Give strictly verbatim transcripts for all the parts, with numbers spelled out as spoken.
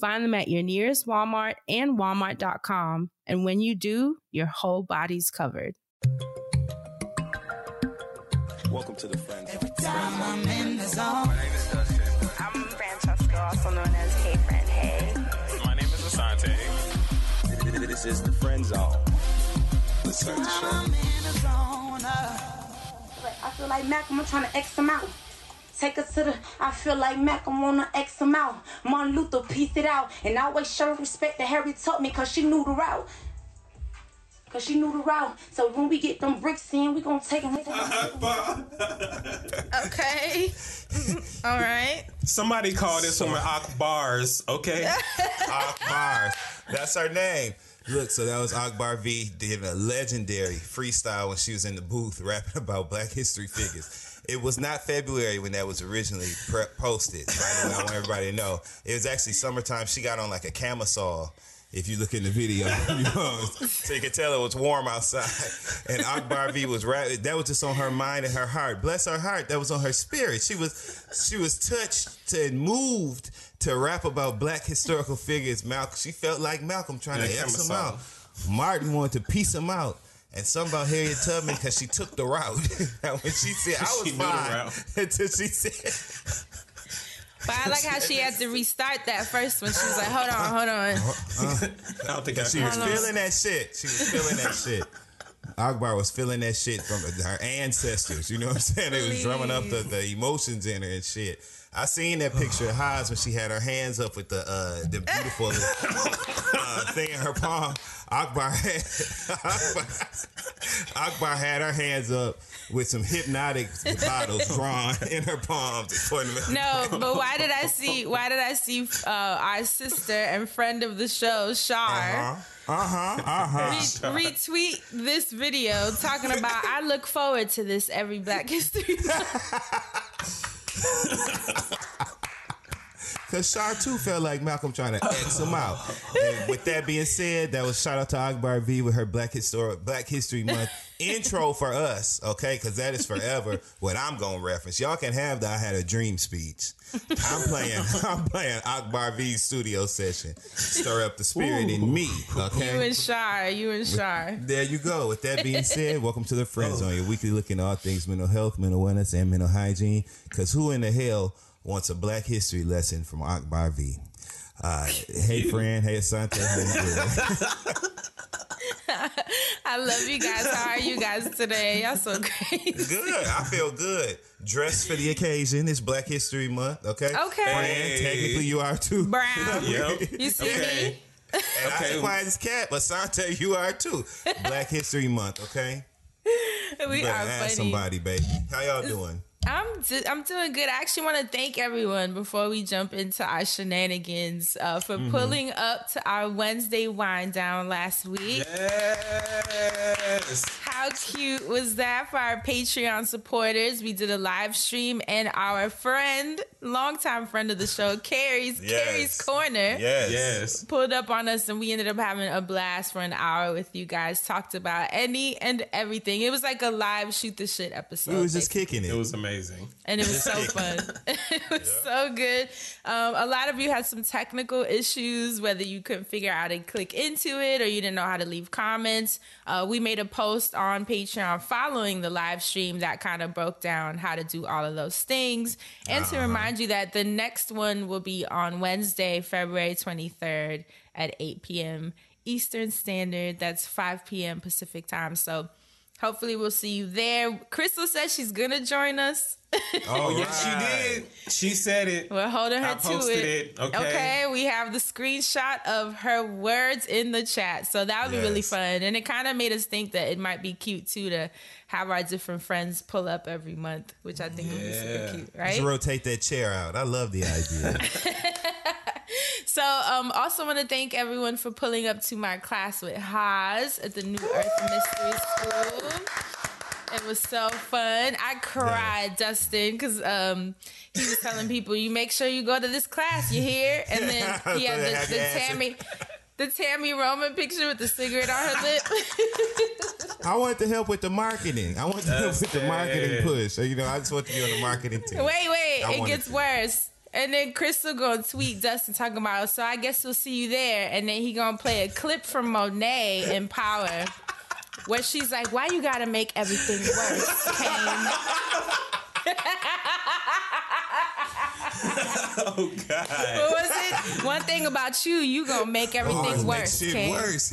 Find them at your nearest Walmart and walmart dot com. And when you do, your whole body's covered. Welcome to the Friends Zone. Every time I'm in the zone. My name is Dustin. I'm Francesco, also known as Hey Friend Hey. My name is Asante. This is the Friend Zone. Let's start the show. I'm in the zone. I feel like Mac, I'm trying to X him out. Take us to the, I feel like Mac, I'm on the X amount. Martin Luther pieced it out. And I always show respect that Harry taught me, cause she knew the route. Cause she knew the route. So when we get them bricks in, we gonna take them. Okay. All right. Somebody call this woman Akbar's, okay? Akbar's. That's her name. Look, so that was Akbar V did a legendary freestyle when she was in the booth rapping about Black history figures. It was not February when that was originally pre- posted. By the way, I want everybody to know. It was actually summertime. She got on like a camisole, if you look in the video. You know, so you could tell it was warm outside. And Akbar V was right. That was just on her mind and her heart. Bless her heart. That was on her spirit. She was she was touched and moved to rap about Black historical figures. Malcolm. She felt like Malcolm trying yeah, to X him out. Martin wanted to piece him out. And something about Harriet Tubman, because she took the route. When she said, I was fine. Until she said... But I like how she had to restart that first one. She was like, hold on, hold on. Uh, uh, I don't think I She was feeling that shit. She was feeling that shit. Akbar was feeling that shit from her ancestors. You know what I'm saying? They was drumming up the, the emotions in her and shit. I seen that picture of Haas when she had her hands up with the uh, the beautiful uh, thing in her palm. Akbar had, Akbar, Akbar had her hands up with some hypnotic bottles drawn in her palms. No, but why did I see? Why did I see uh, our sister and friend of the show, Shar? Uh-huh. Uh-huh, uh-huh. Re- retweet this video talking about, I look forward to this every Black History Because Shar too felt like Malcolm trying to X him out. And with that being said, that was shout out to Akbar V with her Black Histori- Black History Month intro for us, okay? Because that is forever what I'm going to reference. Y'all can have the I Had a Dream speech. I'm playing I'm playing Akbar V's studio session. Stir up the spirit Ooh. in me, okay? You and Shar, you and Shar. With, there you go. With that being said, welcome to the Friends Zone, your weekly look at all things mental health, mental wellness, and mental hygiene. Because who in the hell wants a Black history lesson from Akbar V? Uh, hey, friend. Hey, Asante. I love you guys. How are you guys today? Y'all so crazy. Good. I feel good. Dressed for the occasion. It's Black History Month. Okay. Okay. Hey. Technically, you are too. Brown. Yep. You see okay. me? And okay. I quiet as cat, but Asante, you are too. Black History Month. Okay. We you are ask funny. Somebody, baby. How y'all doing? I'm do- I'm doing good. I actually want to thank everyone before we jump into our shenanigans uh, for mm-hmm. pulling up to our Wednesday wind down last week. Yes. How cute was that for our Patreon supporters? We did a live stream and our friend, longtime friend of the show, Carrie's yes. Carrie's Corner, yes. yes, pulled up on us and we ended up having a blast for an hour with you guys. Talked about any and everything. It was like a live shoot the shit episode. We was just basically. kicking it. It was amazing. Amazing. And it was so fun. It was yeah. so good. Um, a lot of you had some technical issues, whether you couldn't figure out how to click into it or you didn't know how to leave comments. Uh, we made a post on Patreon following the live stream that kind of broke down how to do all of those things. And uh-huh. to remind you that the next one will be on Wednesday, February twenty-third at eight p.m. Eastern Standard. That's five p.m. Pacific time. So hopefully we'll see you there. Crystal said she's gonna join us. Oh yes, yeah, she did. She said it. We're holding her I to posted it. it. Okay. Okay. We have the screenshot of her words in the chat, so that would yes. be really fun. And it kind of made us think that it might be cute too to have our different friends pull up every month, which I think yeah. would be super cute, right? Just rotate that chair out. I love the idea. So um, also want to thank everyone for pulling up to my class with Haas at the New Earth Mystery School. It was so fun. I cried, yeah. Dustin, because um, he was telling people, you make sure you go to this class, you hear? And then he had the, the Tammy... The Tammy Roman picture with the cigarette on her lip. I want to help with the marketing. I want to help with the marketing push. So, you know, I just want to be on the marketing team. Wait, wait. I it gets to. worse. And then Crystal gonna tweet Dustin talking about, so I guess we'll see you there. And then he gonna play a clip from Monet in Power where she's like, why you gotta make everything worse, Kane? Oh God! What was it? One thing about you, you gonna make everything oh, worse. Make shit Ken. worse.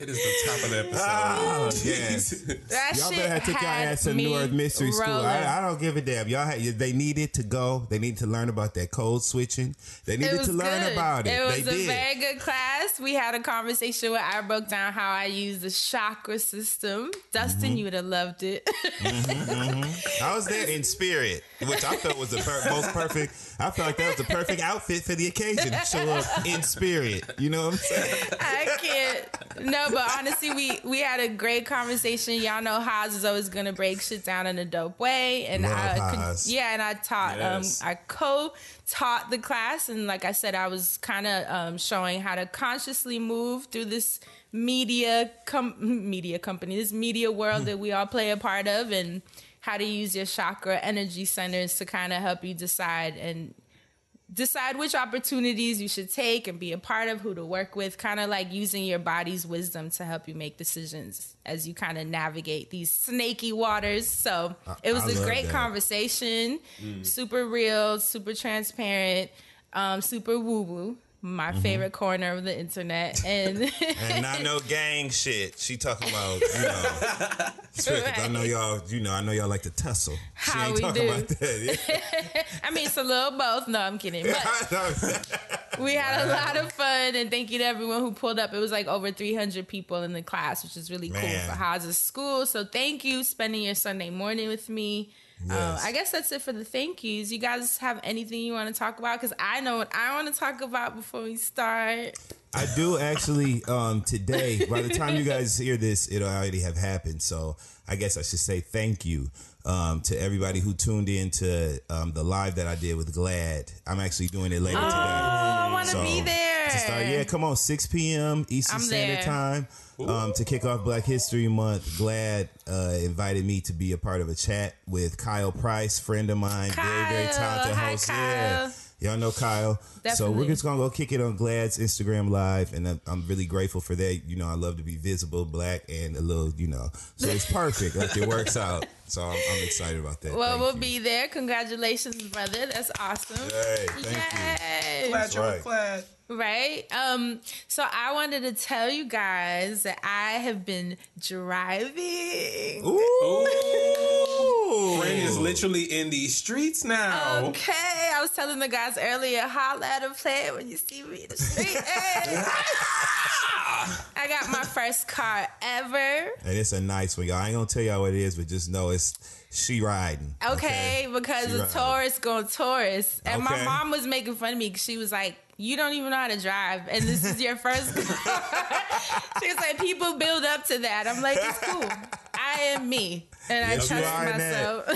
It is the top of the episode. Oh, yes. That y'all better have took your ass to New Earth Mystery School. I, I don't give a damn. Y'all had, they needed to go. They needed to learn about that code switching. They needed to learn good. about it. It was they a did. very good class. We had a conversation where I broke down how I use the chakra system. Dustin, mm-hmm. you would have loved it. Mm-hmm, mm-hmm. I was there in spirit, which I felt was the per- most perfect. I felt like that was the perfect outfit for the occasion. Show up in spirit. You know what I'm saying? I can't. No. But honestly, we, we had a great conversation. Y'all know Haas is always going to break shit down in a dope way. And I, yeah, and I taught, yes. um, I co-taught the class. And like I said, I was kind of um, showing how to consciously move through this media com- media company, this media world hmm. that we all play a part of, and how to use your chakra energy centers to kind of help you decide and decide which opportunities you should take and be a part of, who to work with, kind of like using your body's wisdom to help you make decisions as you kind of navigate these snaky waters. So it was I a great that. conversation, mm. super real, super transparent, um, super woo-woo. My mm-hmm. favorite corner of the internet. And and not no gang shit. She talking about, you know, strict, right. I know y'all, you know, I know y'all like to tussle. How she ain't we talking do. about that. Yeah. I mean, it's a little both. No, I'm kidding. But we had wow. a lot of fun, and thank you to everyone who pulled up. It was like over three hundred people in the class, which is really Man. cool for Haas's school. So thank you spending your Sunday morning with me. Yes. Um, I guess that's it for the thank yous. You guys have anything you want to talk about? Because I know what I want to talk about before we start. I do actually. Um, today, by the time you guys hear this, it'll already have happened. So I guess I should say thank you um, to everybody who tuned in to um, the live that I did with Glad. I'm actually doing it later oh, today. Oh, I want to so, be there. To start, yeah, come on, six p.m. Eastern I'm Standard there. Time. Um, to kick off Black History Month, Glad uh, invited me to be a part of a chat with Kyle Price, friend of mine, Kyle, very, very talented hi host. Kyle. Yeah, y'all know Kyle. Definitely. So we're just gonna go kick it on Glad's Instagram Live, and I'm, I'm really grateful for that. You know, I love to be visible, black, and a little, you know, so it's perfect. Like it works out. So I'm, I'm excited about that. Well, thank we'll you. be there. Congratulations, brother. That's awesome. Yay! Thank Yay. you. Glad you're glad. Right? Um, so I wanted to tell you guys that I have been driving. Ooh. Rain is literally in these streets now. Okay. I was telling the guys earlier, holla at a player when you see me in the street. Hey. I got my first car ever. And it's a nice one, y'all. I ain't going to tell y'all what it is, but just know it's... She riding. Okay, okay? Because she a Taurus going Taurus. And okay. my mom was making fun of me because she was like, you don't even know how to drive, and this is your first car. She was like, people build up to that. I'm like, it's cool. I am me. And yes, I trust myself.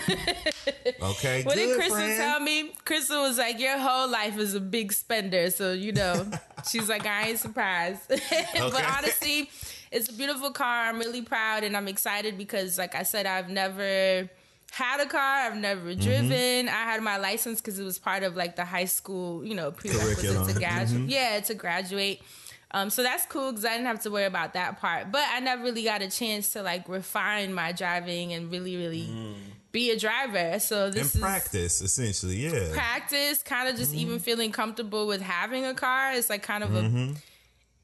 Okay, what good, did Crystal friend. tell me? Crystal was like, your whole life is a big spender. So, you know, she's like, I ain't surprised. But honestly, it's a beautiful car. I'm really proud, and I'm excited because, like I said, I've never... had a car. I've never driven. Mm-hmm. I had my license because it was part of like the high school, you know, prerequisite to graduate. Mm-hmm. Yeah, to graduate. Um, so that's cool because I didn't have to worry about that part. But I never really got a chance to like refine my driving and really, really mm. be a driver. So this and practice, is practice, essentially. Yeah, practice. Kind of just mm-hmm. even feeling comfortable with having a car. It's like kind of mm-hmm. a.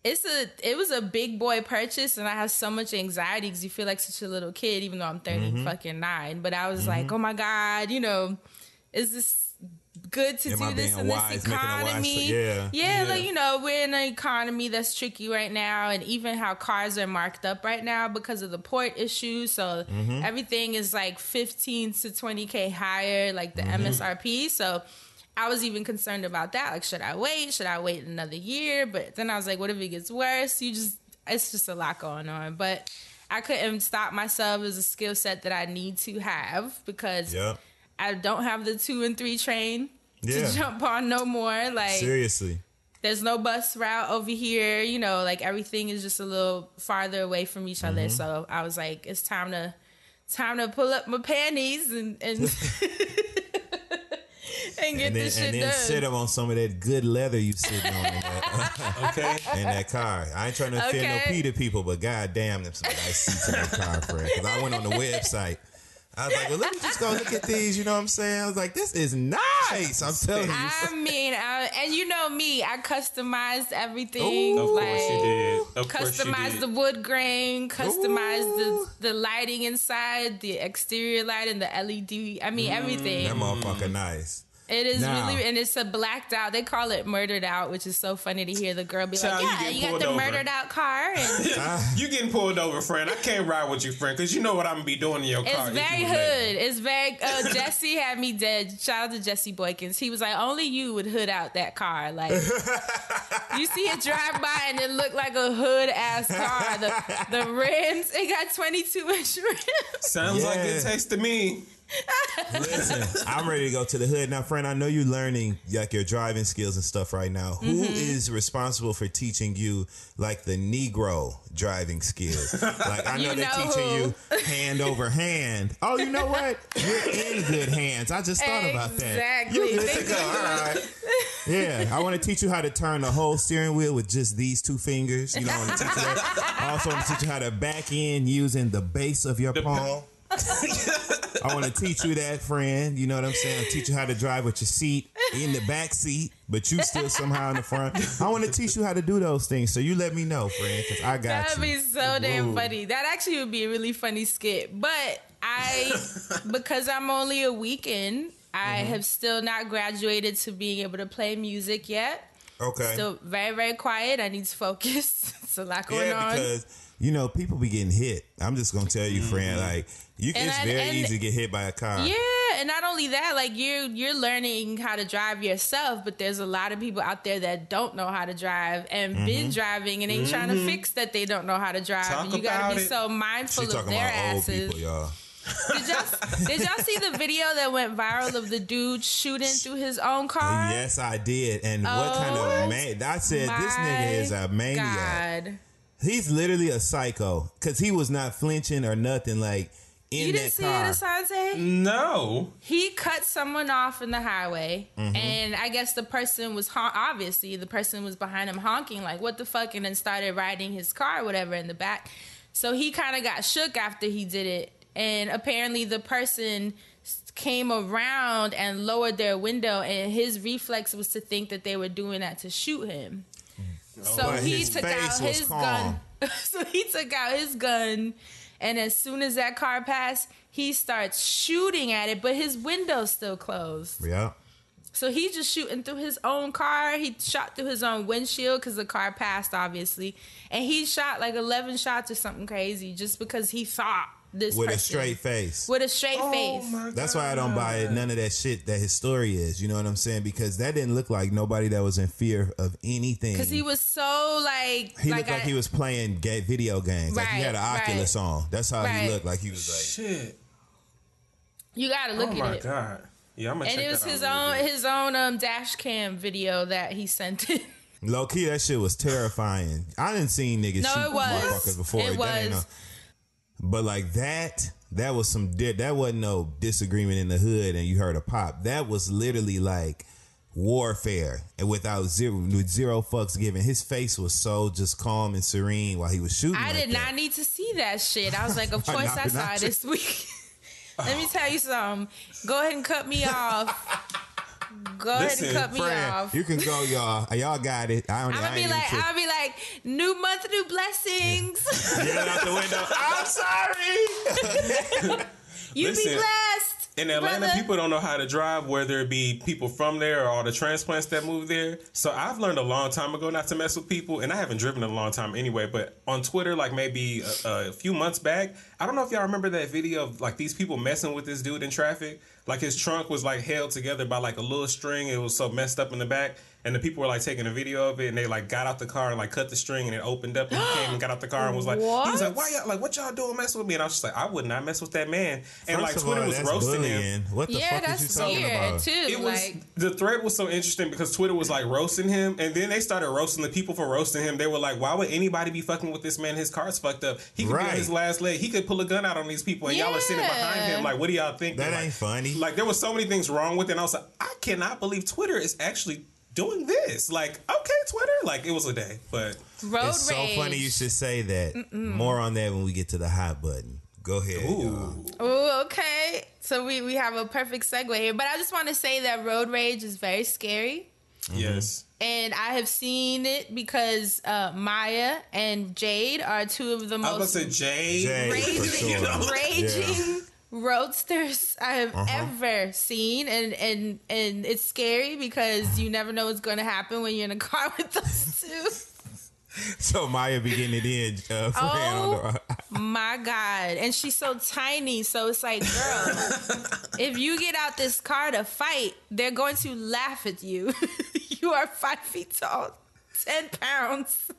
It's a, it was a big boy purchase, and I have so much anxiety because you feel like such a little kid, even though I'm thirty mm-hmm. fucking nine. But I was mm-hmm. like, oh my God, you know, is this good to Am do I this in wise, this economy? Yeah. yeah, yeah, like, you know, we're in an economy that's tricky right now, and even how cars are marked up right now because of the port issue. So mm-hmm. everything is like fifteen to twenty K higher, like the mm-hmm. M S R P. So I was even concerned about that. Like, should I wait? Should I wait another year? But then I was like, what if it gets worse? You just, it's just a lot going on. But I couldn't stop myself. As a skill set that I need to have because yep. I don't have the two and three train yeah. to jump on no more. Like, seriously. There's no bus route over here. You know, like everything is just a little farther away from each other. Mm-hmm. So I was like, it's time to time to pull up my panties and and, and get and then, this shit and then done. Sit them on some of that good leather you sitting on. In that, okay, in that car. I ain't trying to offend okay. no P to people, but goddamn, them some nice seats in that car, friend. Because I went on the website. I was like, well, let me just go look at these. You know what I'm saying? I was like, this is nice. I'm telling you. I mean, I, and you know me, I customized everything. Ooh, of like, course you did. Of customized course you did. The wood grain, customized the, the lighting inside, the exterior light and the L E D. I mean, mm, everything. That motherfucker nice. It is now, really, and it's a blacked out. They call it murdered out, which is so funny to hear the girl be child, like, "Yeah, you, you got the over. Murdered out car." And uh, you getting pulled over, friend? I can't ride with you, friend, because you know what I'm gonna be doing in your it's car. It's very hood. It's very. Uh, Jesse had me dead. Shout out to Jesse Boykins. He was like, "Only you would hood out that car." Like, you see it drive by and it looked like a hood ass car. The the rims, it got twenty-two inch rims. Sounds yeah. like it tastes to me. Listen, I'm ready to go to the hood now, friend. I know you're learning like your driving skills and stuff right now. Mm-hmm. Who is responsible for teaching you like the Negro driving skills? Like I know, know they're teaching who. You hand over hand. Oh, you know what? You're in good hands. I just thought exactly. about that. You're good to go. All right. Yeah, I want to teach you how to turn the whole steering wheel with just these two fingers. You know, I want to teach you that. Also, I want to teach you how to back in using the base of your the palm. P- I want to teach you that, friend. You know what I'm saying? I'll teach you how to drive with your seat in the back seat, but you still somehow in the front. I want to teach you how to do those things. So you let me know, friend, because I got That'd you. That'd be so Whoa. Damn funny. That actually would be a really funny skit. But I, because I'm only a weekend, I mm-hmm. have still not graduated to being able to play music yet. Okay. Still very, very quiet. I need to focus. It's a lot going yeah, on. Because you know, people be getting hit. I'm just going to tell you, friend, like, you, it's I, very and, easy to get hit by a car. Yeah, and not only that, like, you're, you're learning how to drive yourself, but there's a lot of people out there that don't know how to drive and mm-hmm. been driving and ain't mm-hmm. trying to fix that they don't know how to drive. Talk and you got to be it. So mindful she of their asses. Old people, y'all. Did y'all, did y'all see the video that went viral of the dude shooting through his own car? Yes, I did. And oh, what kind of man? I said, this nigga is a maniac. God. He's literally a psycho because he was not flinching or nothing like in you that car. You didn't see it, Asante? No. He cut someone off in the highway, mm-hmm. and I guess the person was hon- obviously the person was behind him honking like what the fuck, and then started riding his car or whatever in the back. So he kind of got shook after he did it, and apparently the person came around and lowered their window, and his reflex was to think that they were doing that to shoot him. So but he took out his gun. So he took out his gun, and as soon as that car passed, he starts shooting at it, but his window's still closed. Yeah. So he's just shooting through his own car. He shot through his own windshield because the car passed, obviously, and he shot like eleven shots or something crazy just because he thought this with person, a straight face. With a straight oh face. My God. That's why I don't buy it, none of that shit that his story is. You know what I'm saying? Because that didn't look like nobody that was in fear of anything. Because he was so like... He like looked I, like he was playing gay video games. Right, like he had an Oculus right, on. That's how right. he looked. Like he was like... Shit. You gotta look oh at my it. God. Yeah, I'm gonna and check it was that his own bit. His own um, dash cam video that he sent in. Low key, that shit was terrifying. I didn't see niggas no, shoot motherfuckers before. It, it was. But like that, that was some, that wasn't no disagreement in the hood and you heard a pop. That was literally like warfare and without zero, with zero fucks given. His face was so just calm and serene while he was shooting. I like did that. Not need to see that shit. I was like, of course I saw it this week. Let me tell you something. Go ahead and cut me off. Go Listen, ahead and cut me friend, off. You can go, y'all. Y'all got it. I don't. I'm gonna be like, tripping. I'll be like, new month, new blessings. Yelling yeah. out the window. I'm sorry. You Listen, be blessed. In Atlanta, brother. People don't know how to drive, whether it be people from there or all the transplants that move there. So I've learned a long time ago not to mess with people, and I haven't driven in a long time anyway. But on Twitter, like maybe a, a few months back, I don't know if y'all remember that video of like these people messing with this dude in traffic. Like his trunk was like held together by like a little string. It was so messed up in the back. And the people were like taking a video of it, and they like got out the car and like cut the string, and it opened up, and he came and got out the car and was like, what? He was like, why y'all like what y'all doing messing with me? And I was just like, I would not mess with that man. And First like Twitter all, was roasting bullying. him. What the yeah, fuck is you talking weird, about? Too, it was like... the thread was so interesting because Twitter was like roasting him, and then they started roasting the people for roasting him. They were like, why would anybody be fucking with this man? His car's fucked up. He could right. be on his last leg. He could pull a gun out on these people, and yeah. y'all are sitting behind him. Like, what do y'all think? That ain't like, funny. Like, there was so many things wrong with it. And I was like, I cannot believe Twitter is actually doing this. Like, okay, Twitter. Like, it was a day, but road it's so rage. Funny you should say that. Mm-mm. More on that when we get to the hot button. Go ahead. Ooh. Ooh, okay. So we, we have a perfect segue here. But I just want to say that road rage is very scary. Mm-hmm. Yes. And I have seen it because uh, Maya and Jade are two of the most I was about to say Jade. Jade raging, for sure. you know? raging yeah. roadsters I have uh-huh. ever seen, and and and it's scary because you never know what's going to happen when you're in a car with those two. So Maya be getting it in. Uh, oh the- my God! And she's so tiny, so it's like, girl, if you get out this car to fight, they're going to laugh at you. You are five feet tall, ten pounds.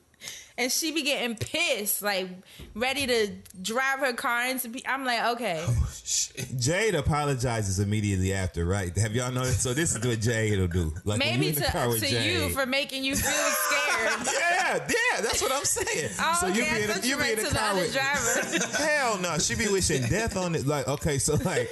And she be getting pissed, like ready to drive her car into. Be- I'm like, okay. Oh, Jade apologizes immediately after, right? Have y'all noticed? So this is what Jade will do. Like maybe to, to Jade, you for making you feel scared. yeah, yeah, that's what I'm saying. Oh, so okay, you be in, I thought you went to the other driver. Hell no, she be wishing death on it. Like, okay, so like.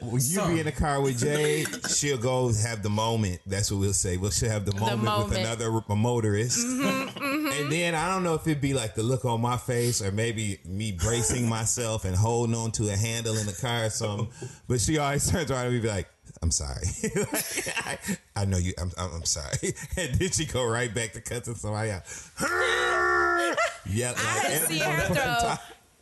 When you so. be in the car with Jade, she'll go have the moment. That's what we'll say. Well, she'll have the moment, the moment. with another a motorist. Mm-hmm, mm-hmm. And then I don't know if it'd be like the look on my face or maybe me bracing myself and holding on to a handle in the car or something. But she always turns around and be like, I'm sorry. like, I, I know you. I'm, I'm, I'm sorry. And then she go right back to cutting somebody out. yeah, like, I have seen her throw.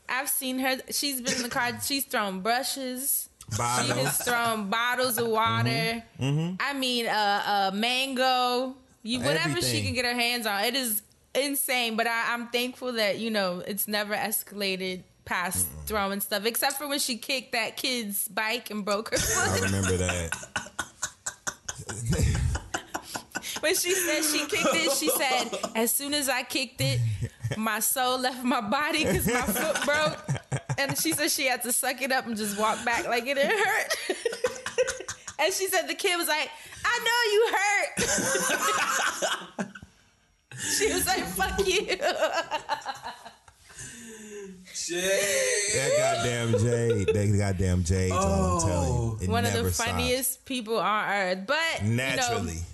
I've seen her. She's been in the car. She's thrown brushes. Bottles. She has thrown bottles of water. Mm-hmm. Mm-hmm. I mean, a uh, uh, mango, you, whatever Everything. she can get her hands on. It is insane, but I, I'm thankful that you know it's never escalated past mm-hmm. throwing stuff, except for when she kicked that kid's bike and broke her foot. I remember that. When she said she kicked it, she said, as soon as I kicked it, my soul left my body because my foot broke. And she said she had to suck it up and just walk back like it didn't hurt. And she said the kid was like, I know you hurt. She was like, fuck you. Jade. That goddamn Jade. That goddamn Jade's oh. all I'm telling you. It One of the funniest stopped. people on earth. But, Naturally. You know,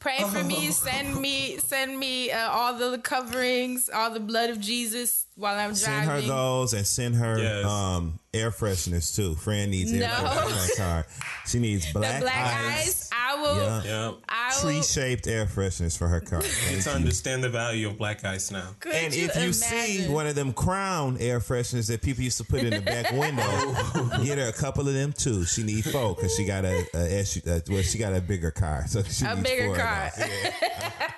pray for me, send me, send me uh, all the coverings, all the blood of Jesus while I'm driving. Send her those and send her yes. um, air fresheners too. Fran needs no. air fresheners in her car. She needs black, the black ice. ice. I will, yep. I will. Tree-shaped air fresheners for her car. It's understand the value of black ice now. Could and you if you imagine? see one of them Crown air fresheners that people used to put in the back window, get her a couple of them too. She needs four because she got a, a, a, a well, she got a bigger car, so she a needs bigger four car. Of those. Yeah.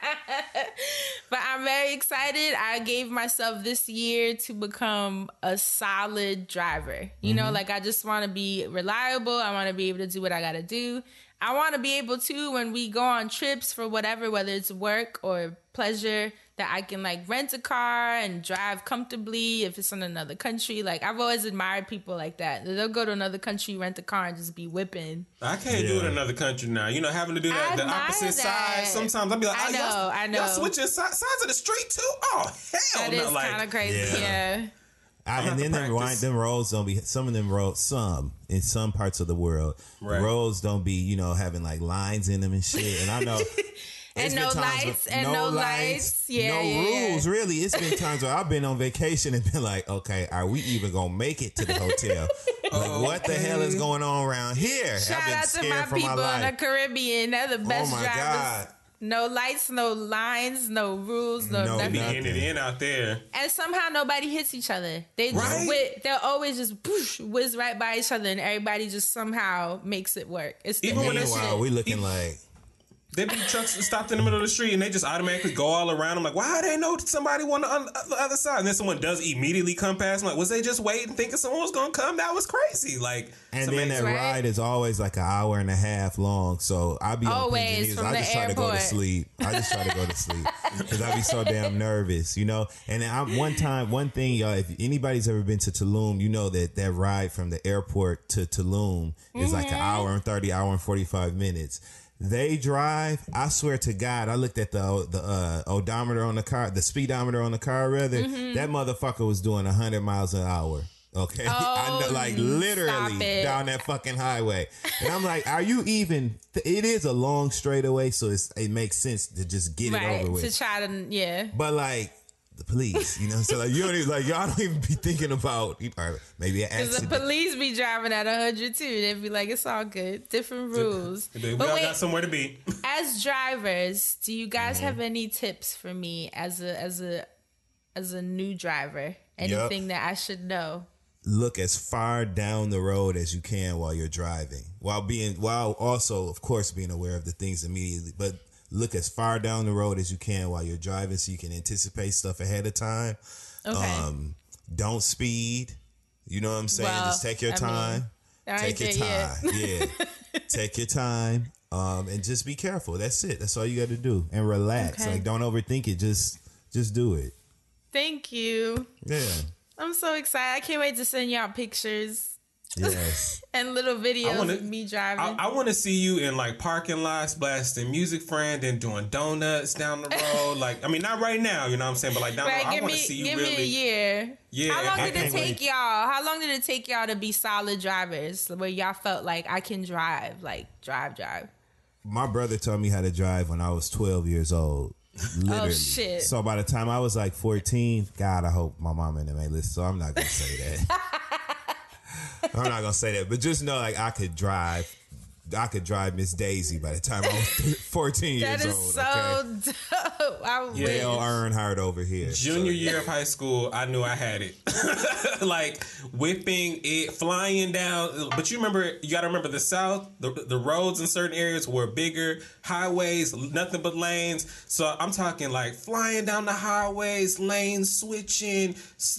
But I'm very excited. I gave myself this year to become a solid driver. You mm-hmm. know, like I just want to be reliable. I want to be able to do what I got to do. I want to be able to, when we go on trips for whatever, whether it's work or pleasure, that I can like rent a car and drive comfortably if it's in another country. Like I've always admired people like that. They'll go to another country, rent a car, and just be whipping. I can't yeah. do it in another country now. You know, having to do that, the opposite that. side. Sometimes I'll be like, oh, I know, y'all, I know. Y'all switch your sides of the street too? Oh, hell no. That is like, kind of crazy, yeah. yeah. I, and then them, them roads don't be some of them roads some in some parts of the world right. the roads don't be you know having like lines in them and shit, and I know and no lights and no, no lights, lights yeah, no yeah, rules yeah. really. It's been times where I've been on vacation and been like, okay, are we even gonna make it to the hotel? Like, what the hell is going on around here? Shout I've been out scared to my for people my life. In the Caribbean, they're the best oh my drivers God. No lights, no lines, no rules, no, no nothing. They be in and in out there. And somehow nobody hits each other. They just right? whiz, they'll always just whoosh, whiz right by each other, and everybody just somehow makes it work. It's even when it's while we looking like There be trucks stopped in the middle of the street and they just automatically go all around. I'm like, why they know somebody on the other side? And then someone does immediately come past. I'm like, was they just waiting, thinking someone was going to come? That was crazy. Like, And then that right? ride is always like an hour and a half long. So I be always on I just try airport. to go to sleep. I just try to go to sleep because I be so damn nervous, you know? And I'm, one time, one thing, y'all, if anybody's ever been to Tulum, you know that that ride from the airport to Tulum mm-hmm. is like an hour and thirty, hour and forty-five minutes. They drive. I swear to God, I looked at the the uh, odometer on the car, the speedometer on the car, rather. Mm-hmm. That motherfucker was doing one hundred miles an hour. Okay, oh, I know, like literally down that fucking highway, and I'm like, "Are you even?" Th- it is a long straightaway, so it's, it makes sense to just get right, it over with. To try to, yeah. But like. The police, you know, so like you don't even like y'all don't even be thinking about or maybe an accident. The police be driving at a hundred too. They be like, it's all good, different rules. But we all wait, got somewhere to be. As drivers, do you guys mm-hmm. have any tips for me as a as a as a new driver? Anything yep. that I should know? Look as far down the road as you can while you're driving, while being while also, of course, being aware of the things immediately, but. Look as far down the road as you can while you're driving so you can anticipate stuff ahead of time. Okay. Um, don't speed. You know what I'm saying? Well, just take your I time. Mean, take your time. Yet. Yeah. Take your time. Um, and just be careful. That's it. That's all you got to do. And relax. Okay. Like, don't overthink it. Just, just do it. Thank you. Yeah. I'm so excited. I can't wait to send y'all pictures. Yes. And little videos wanna, of me driving. I, I want to see you in like parking lots blasting music, friend, and doing donuts down the road. Like, I mean, not right now, you know what I'm saying, but like down right, the road, I want to see you. Give really, me a year. Yeah. How long I did it take wait. y'all? How long did it take y'all to be solid drivers, where y'all felt like I can drive, like drive, drive? My brother taught me how to drive when I was twelve years old. Literally. Oh, shit. So by the time I was like fourteen, God, I hope my mom and them ain't listen. So I'm not gonna say that. I'm not gonna say that, but just know, like I could drive, I could drive Miss Daisy by the time I was fourteen that years old. That is so okay? dope. I yeah. Dale Earnhardt over here. Junior so. year of high school, I knew I had it. Like whipping it, flying down. But you remember, you gotta remember the South. The the roads in certain areas were bigger, highways, nothing but lanes. So I'm talking like flying down the highways, lane switching,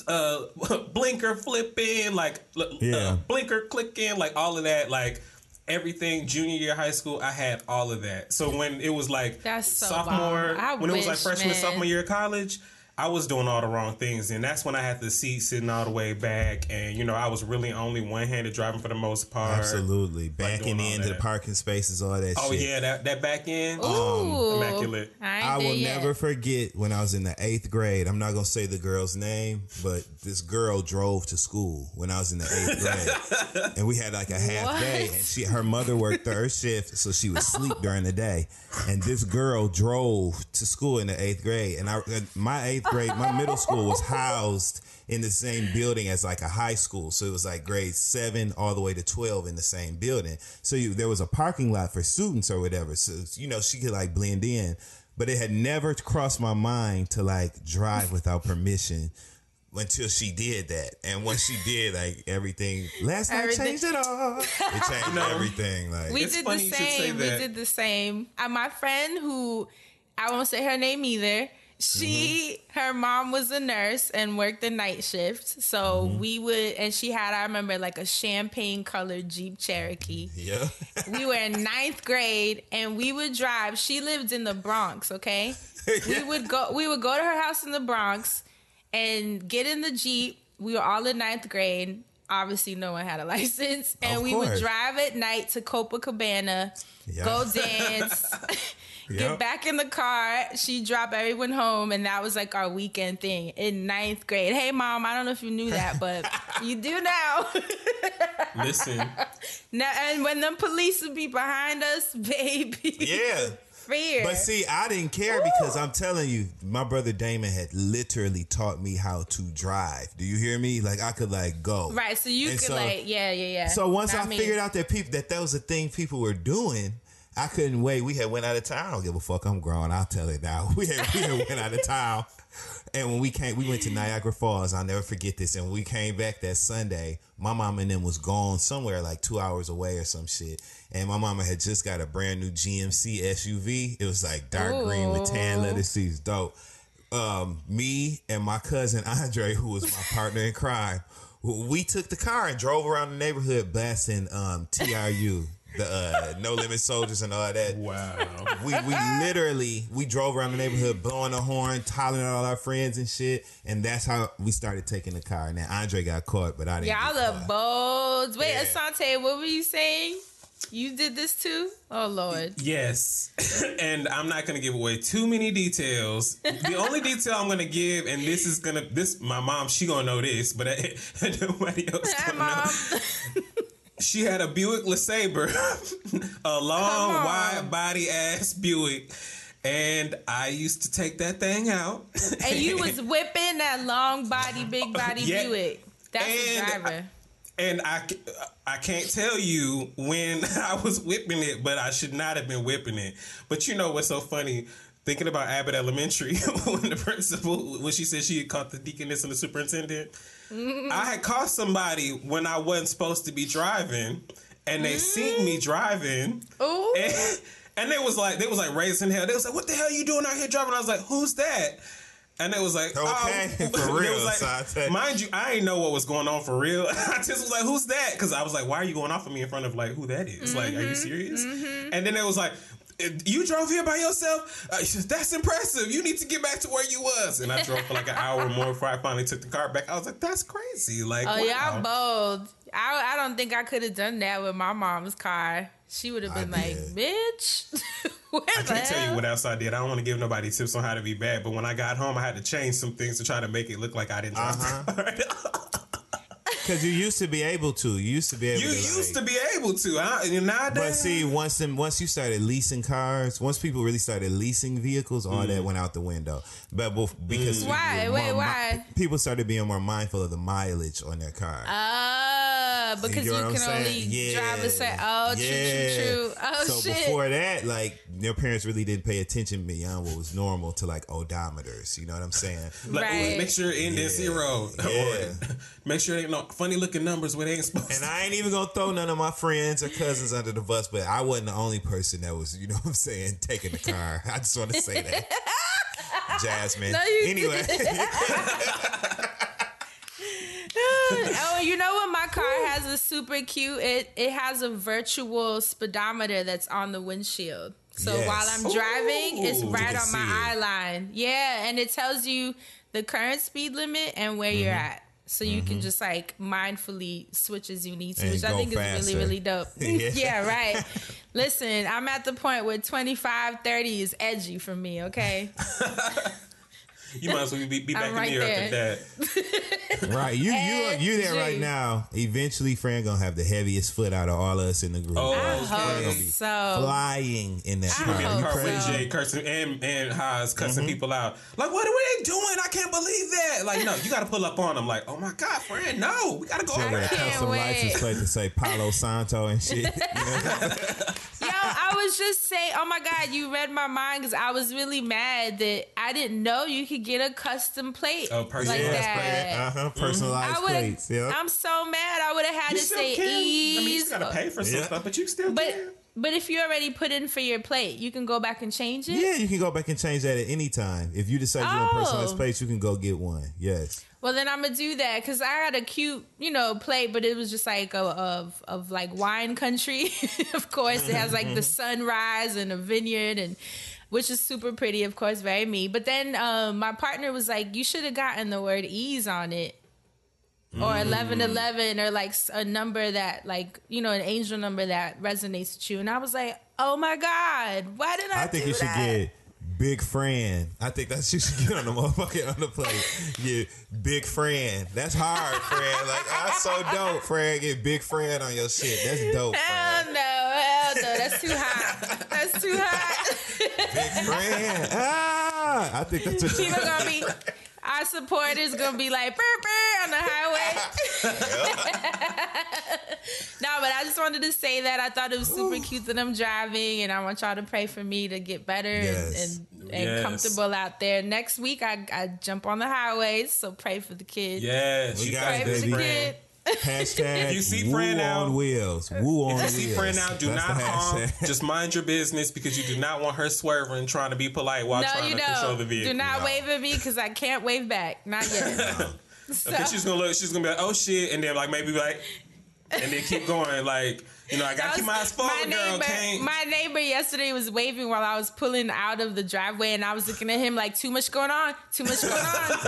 uh, blinker flipping, like yeah. uh, blinker clicking, like all of that, like. Everything junior year high school, I had all of that. So when it was like that's so sophomore, I when wish, it was like freshman, man. sophomore year of college, I was doing all the wrong things, and that's when I had the seat sitting all the way back, and you know I was really only one handed driving for the most part. Absolutely, backing like into the parking spaces, all that. Oh shit. yeah, that that back end, Ooh, um, immaculate. I, I will yet. never forget when I was in the eighth grade. I'm not gonna say the girl's name, but this girl drove to school when I was in the eighth grade, and we had like a half what? day, and she her mother worked third shift, so she would sleep during the day, and this girl drove to school in the eighth grade, and I my eighth. grade, my middle school was housed in the same building as like a high school, so it was like grade seven all the way to twelve in the same building. So you, there was a parking lot for students or whatever, so you know she could like blend in, but it had never crossed my mind to like drive without permission until she did that. And once she did, like everything last night everything. changed it all. It changed no. everything. Like we did the same. We did the same. And my friend, who I won't say her name either. She, mm-hmm. her mom was a nurse and worked the night shift. So mm-hmm. we would, and she had, I remember, like a champagne colored Jeep Cherokee. Yeah. We were in ninth grade and we would drive. She lived in the Bronx, okay? We would go, we would go to her house in the Bronx and get in the Jeep. We were all in ninth grade. Obviously, no one had a license. And we would drive at night to Copacabana, yeah. go dance. Get yep. back in the car. She dropped everyone home, and that was like our weekend thing in ninth grade. Hey, mom, I don't know if you knew that, but you do now. Listen. Now, and when them police would be behind us, baby. Yeah. Fear. But see, I didn't care Ooh. because I'm telling you, my brother Damon had literally taught me how to drive. Do you hear me? Like I could like go. Right. So you and could so, like, yeah, yeah, yeah. So once Not I me. figured out that people that that was a thing people were doing. I couldn't wait. We had went out of town. I don't give a fuck. I'm grown. I'll tell it now. We had, we had went out of town And when we came, we went to Niagara Falls. I'll never forget this. And when we came back that Sunday, my mama and them was gone somewhere like two hours away or some shit. And my mama had just got a brand new G M C S U V. It was like dark Ooh. green with tan leather seats. Dope. Um, me and my cousin Andre, who was my partner in crime, we took the car and drove around the neighborhood blasting um, T R U. The uh, No Limit Soldiers and all that. Wow. We we literally we drove around the neighborhood blowing the horn, hollering at all our friends and shit, and that's how we started taking the car. Now Andre got caught, but I didn't. Y'all are bold. Wait, yeah. Asante, what were you saying? You did this too? Oh Lord. Yes. And I'm not gonna give away too many details. The only detail I'm gonna give, and this is gonna this my mom, she gonna know this, but I, nobody else gonna know. She had a Buick LeSabre, a long, wide body ass Buick, and I used to take that thing out. And you was whipping that long body, big body yeah. Buick. That's and the driver. I, and I, I can't tell you when I was whipping it, but I should not have been whipping it. But you know what's so funny? Thinking about Abbott Elementary, when the principal, when she said she had caught the deaconess and the superintendent, mm-hmm. I had caught somebody when I wasn't supposed to be driving, and they mm-hmm. seen me driving, and, and they was like, they was like raising hell. They was like, "What the hell are you doing out here driving?" I was like, "Who's that?" And it was like, okay, oh. For real. Was like, so mind you, I didn't know what was going on for real. I just was like, who's that? Because I was like, why are you going off of me in front of like who that is? Mm-hmm. Like, are you serious? Mm-hmm. And then it was like, you drove here by yourself? Uh, that's impressive. You need to get back to where you was. And I drove for like an hour or more before I finally took the car back. I was like, that's crazy. Like, oh, wow. Y'all bold. I, I don't think I could have done that with my mom's car. She would have been I like, did. bitch. I can't tell you what else I did. I don't want to give nobody tips on how to be bad. But when I got home, I had to change some things to try to make it look like I didn't drive uh-huh. Because you used to be able to. You used to be able you to. You used like, to be able to. I, nowadays. But see, once them, once you started leasing cars, once people really started leasing vehicles, all mm. that went out the window. But because mm. why? Wait, more, why? People started being more mindful of the mileage on their car. Uh, because you, you can saying? only yeah. drive a certain... Oh, yeah. true, true, true. Oh, so shit. So before that, like, their parents really didn't pay attention beyond what was normal to, like, odometers. You know what I'm saying? Like, right. Make sure it ended yeah. zero. Yeah. Or make sure it ain't no... funny looking numbers where they ain't supposed to. And I ain't even gonna throw none of my friends or cousins under the bus, but I wasn't the only person that was, you know what I'm saying, taking the car. I just want to say that. Jasmine. No, you anyway. Oh, you know what? My car has a super cute, it, it has a virtual speedometer that's on the windshield. So yes. while I'm driving, Ooh, it's right on my eye line. Yeah, and it tells you the current speed limit and where mm-hmm. you're at. So you mm-hmm. can just like mindfully switch as you need to, and which I think faster. is really, really dope. yeah. yeah, right. Listen, I'm at the point where twenty-five, thirty is edgy for me, okay? You might as well be, be back right in New York at that. Right. You you you there right now. Eventually, Fran gonna have the heaviest foot out of all of us in the group. Oh, I hope so. Flying in that car. She hope so. With Jay cursing and, and Haas cussing mm-hmm. people out. Like, what are they doing? I can't believe that. Like, no, you gotta pull up on them. Like, oh my God, Fran, no. We gotta go over there. Custom license plate to say Palo Santo and shit. Yo, I was just saying, oh my God, you read my mind because I was really mad that I didn't know you could get a custom plate oh, like that. Plate. Uh-huh. Personalized mm-hmm. plates. Yep. I'm so mad. I would have had you to say can. ease. I mean, you just gotta pay for some yeah. stuff, but you still but, can. But if you already put in for your plate, you can go back and change it? Yeah, you can go back and change that at any time. If you decide oh. you want a personalized plate, you can go get one. Yes. Well, then I'm going to do that because I had a cute, you know, plate, but it was just like a, of, of like wine country. Of course, it has like the sunrise and a vineyard, and which is super pretty, of course, very me. But then um, my partner was like, you should have gotten the word ease on it. Or eleven eleven or like a number that like, you know, an angel number that resonates with you. And I was like, oh my God, why did I do that? I think you should get Big Fran. I think that's you should get on the motherfucking on the plate. Yeah, Big Fran. That's hard, Fran. Like, that's so dope, Fran. Get Big Fran on your shit. That's dope, Fran. Hell no, hell no. That's too hot. That's too hot. Big Fran. Ah, I think that's what you're doing. People gonna be... our supporters gonna be like, burr, burr, on the highway. No, but I just wanted to say that I thought it was super Ooh. cute that I'm driving, and I want y'all to pray for me to get better yes. and, and, and yes. comfortable out there. Next week, I, I jump on the highways, so pray for the kids. Yes, we got it, baby. For the kid. Hashtag you see Fran out, on wheels. Woo on wheels. You see Fran out, do That's not harm. Just mind your business, because you do not want her swerving, trying to be polite while no, trying to don't. control the vehicle. Do not no. wave at me, because I can't wave back. Not yet. No. So. Okay, she's gonna look. She's gonna be like, "Oh shit," and then like maybe like, and then keep going like. You know, I gotta keep my eyes forward, girl. Can't. My neighbor yesterday was waving while I was pulling out of the driveway, and I was looking at him like, too much going on, too much going on.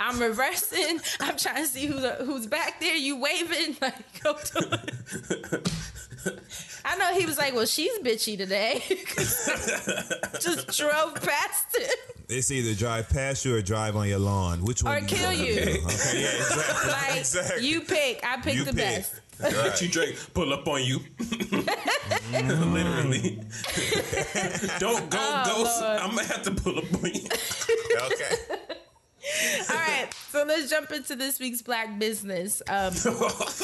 I'm reversing. I'm trying to see who's, who's back there. You waving. Like, go to it. I know he was like, well, she's bitchy today. Just drove past him. It's either drive past you or drive on your lawn. Which one? Or kill you. Okay, okay, yeah, exactly. Like, exactly. You pick. I pick you the pick. best. Right. Let you drink, pull up on you. mm. Literally. Don't go, oh, go. Lord. I'm going to have to pull up on you. Okay. All right. So let's jump into this week's Black Business. Um,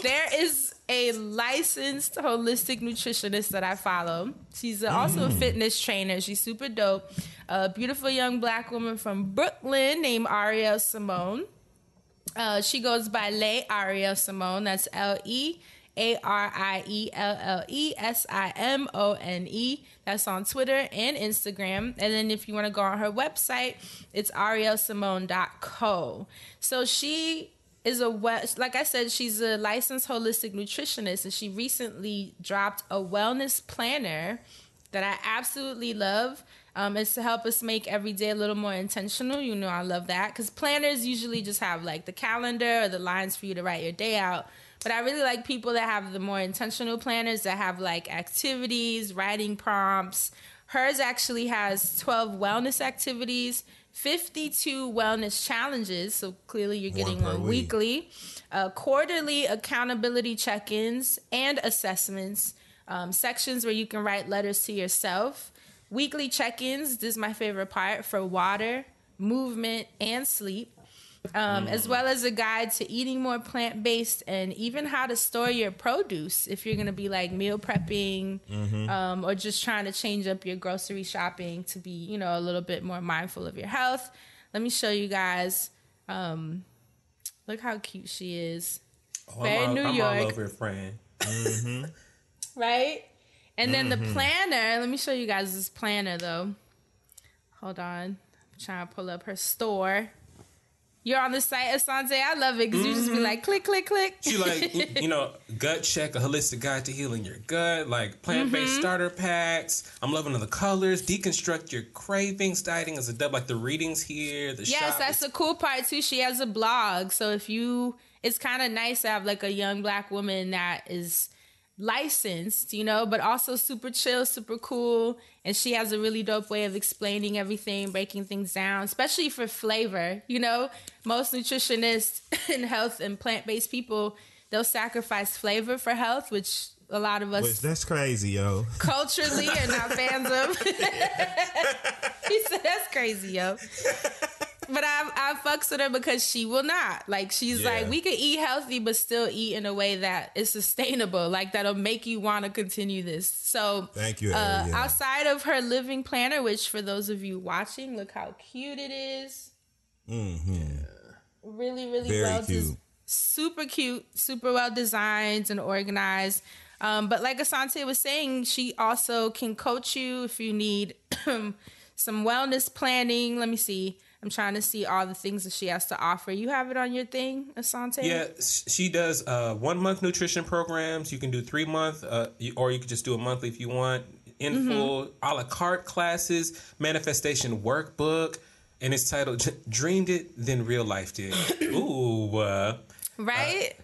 there is a licensed holistic nutritionist that I follow. She's also mm. a fitness trainer. She's super dope. A beautiful young Black woman from Brooklyn named Ariel Simone. Uh, she goes by Lay Ariel Simone. That's L E A R I E L L E S I M O N E. That's on Twitter and Instagram. And then if you want to go on her website, it's ariel simone dot co. So she is a, like I said, she's a licensed holistic nutritionist, and she recently dropped a wellness planner that I absolutely love. Um, it's to help us make every day a little more intentional. You know, I love that, because planners usually just have like the calendar or the lines for you to write your day out. But I really like people that have the more intentional planners that have like activities, writing prompts. Hers actually has twelve wellness activities, fifty-two wellness challenges. So clearly you're getting one, one week. weekly, uh, quarterly accountability check-ins and assessments, um, sections where you can write letters to yourself. Weekly check-ins, this is my favorite part, for water, movement, and sleep, um, mm. as well as a guide to eating more plant-based, and even how to store your produce if you're going to be like meal prepping mm-hmm. um, or just trying to change up your grocery shopping to be, you know, a little bit more mindful of your health. Let me show you guys. Um, look how cute she is. Oh, Very all, New I'm York. I'm all over Fran. Mm-hmm. Right? And then mm-hmm. the planner, let me show you guys this planner, though. Hold on. I'm trying to pull up her store. You're on the site, Asante. I love it, because mm-hmm. you just be like, click, click, click. She like, you know, gut check, a holistic guide to healing your gut, like plant-based mm-hmm. starter packs. I'm loving the colors. Deconstruct your cravings. Dieting is a dub, like the readings here, the yes, shop. Yes, that's the cool part, too. She has a blog. So if you, it's kind of nice to have like a young Black woman that is licensed, you know, but also super chill, super cool. And she has a really dope way of explaining everything, breaking things down, especially for flavor. You know, most nutritionists and health and plant-based people, they'll sacrifice flavor for health, which a lot of us... Which, that's crazy, yo. Culturally are not fans of. He said, that's crazy, yo. But I, I fucks with her because she will not. Like, she's yeah. like, we could eat healthy, but still eat in a way that is sustainable. Like, that'll make you want to continue this. So, thank you. Uh, yeah. Outside of her living planner, which for those of you watching, look how cute it is. Mm-hmm. Yeah. Really, really Very well cute. Des- super cute, super well designed and organized. Um, but like Asante was saying, she also can coach you if you need some wellness planning. Let me see. I'm trying to see all the things that she has to offer. You have it on your thing, Asante? Yeah, she does uh, one-month nutrition programs. You can do three-month, uh, or you can just do a monthly if you want. In mm-hmm. full, a la carte classes, manifestation workbook, and it's titled Dreamed It, Then Real Life Did. Ooh. Uh, right? Uh,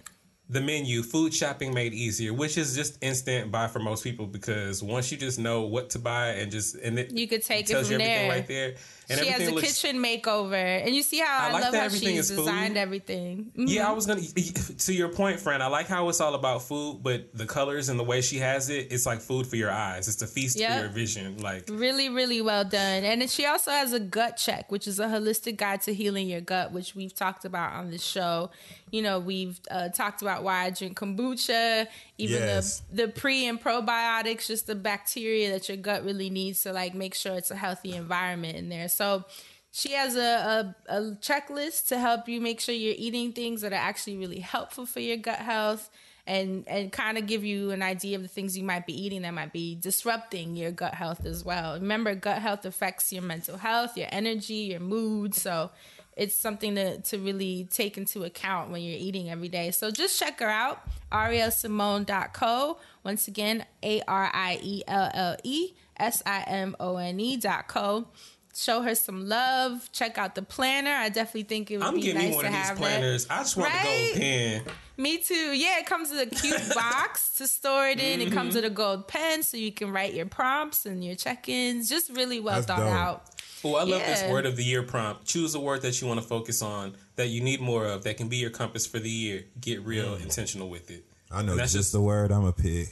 the menu, food shopping made easier, which is just instant buy for most people, because once you just know what to buy and just... and it you could take tells it from you everything there. Right there. And she has a looks, kitchen makeover, and you see how I, I like love how she's designed food. everything. Mm-hmm. Yeah, I was gonna to your point, friend. I like how it's all about food, but the colors and the way she has it, it's like food for your eyes. It's a feast yep. for your vision. Like really, really well done. And then she also has a gut check, which is a holistic guide to healing your gut, which we've talked about on the show. You know, we've uh, talked about why I drink kombucha, even yes. the the pre and probiotics, just the bacteria that your gut really needs to like make sure it's a healthy environment in there. So she has a, a, a checklist to help you make sure you're eating things that are actually really helpful for your gut health and, and kind of give you an idea of the things you might be eating that might be disrupting your gut health as well. Remember, gut health affects your mental health, your energy, your mood. So it's something to, to really take into account when you're eating every day. So just check her out, ariel simone dot co. Once again, A R I E L L E S I M O N E dot co. Show her some love. Check out the planner. I definitely think it would I'm be nice one to of these have planners. That. I just want right? the gold pen. Me too. Yeah, it comes with a cute box to store it in. Mm-hmm. It comes with a gold pen so you can write your prompts and your check-ins. Just really well That's thought dope. out. Oh, I love yeah. this word of the year prompt. Choose a word that you want to focus on, that you need more of, that can be your compass for the year. Get real mm. intentional with it. I know that's just the word. I'm a pig.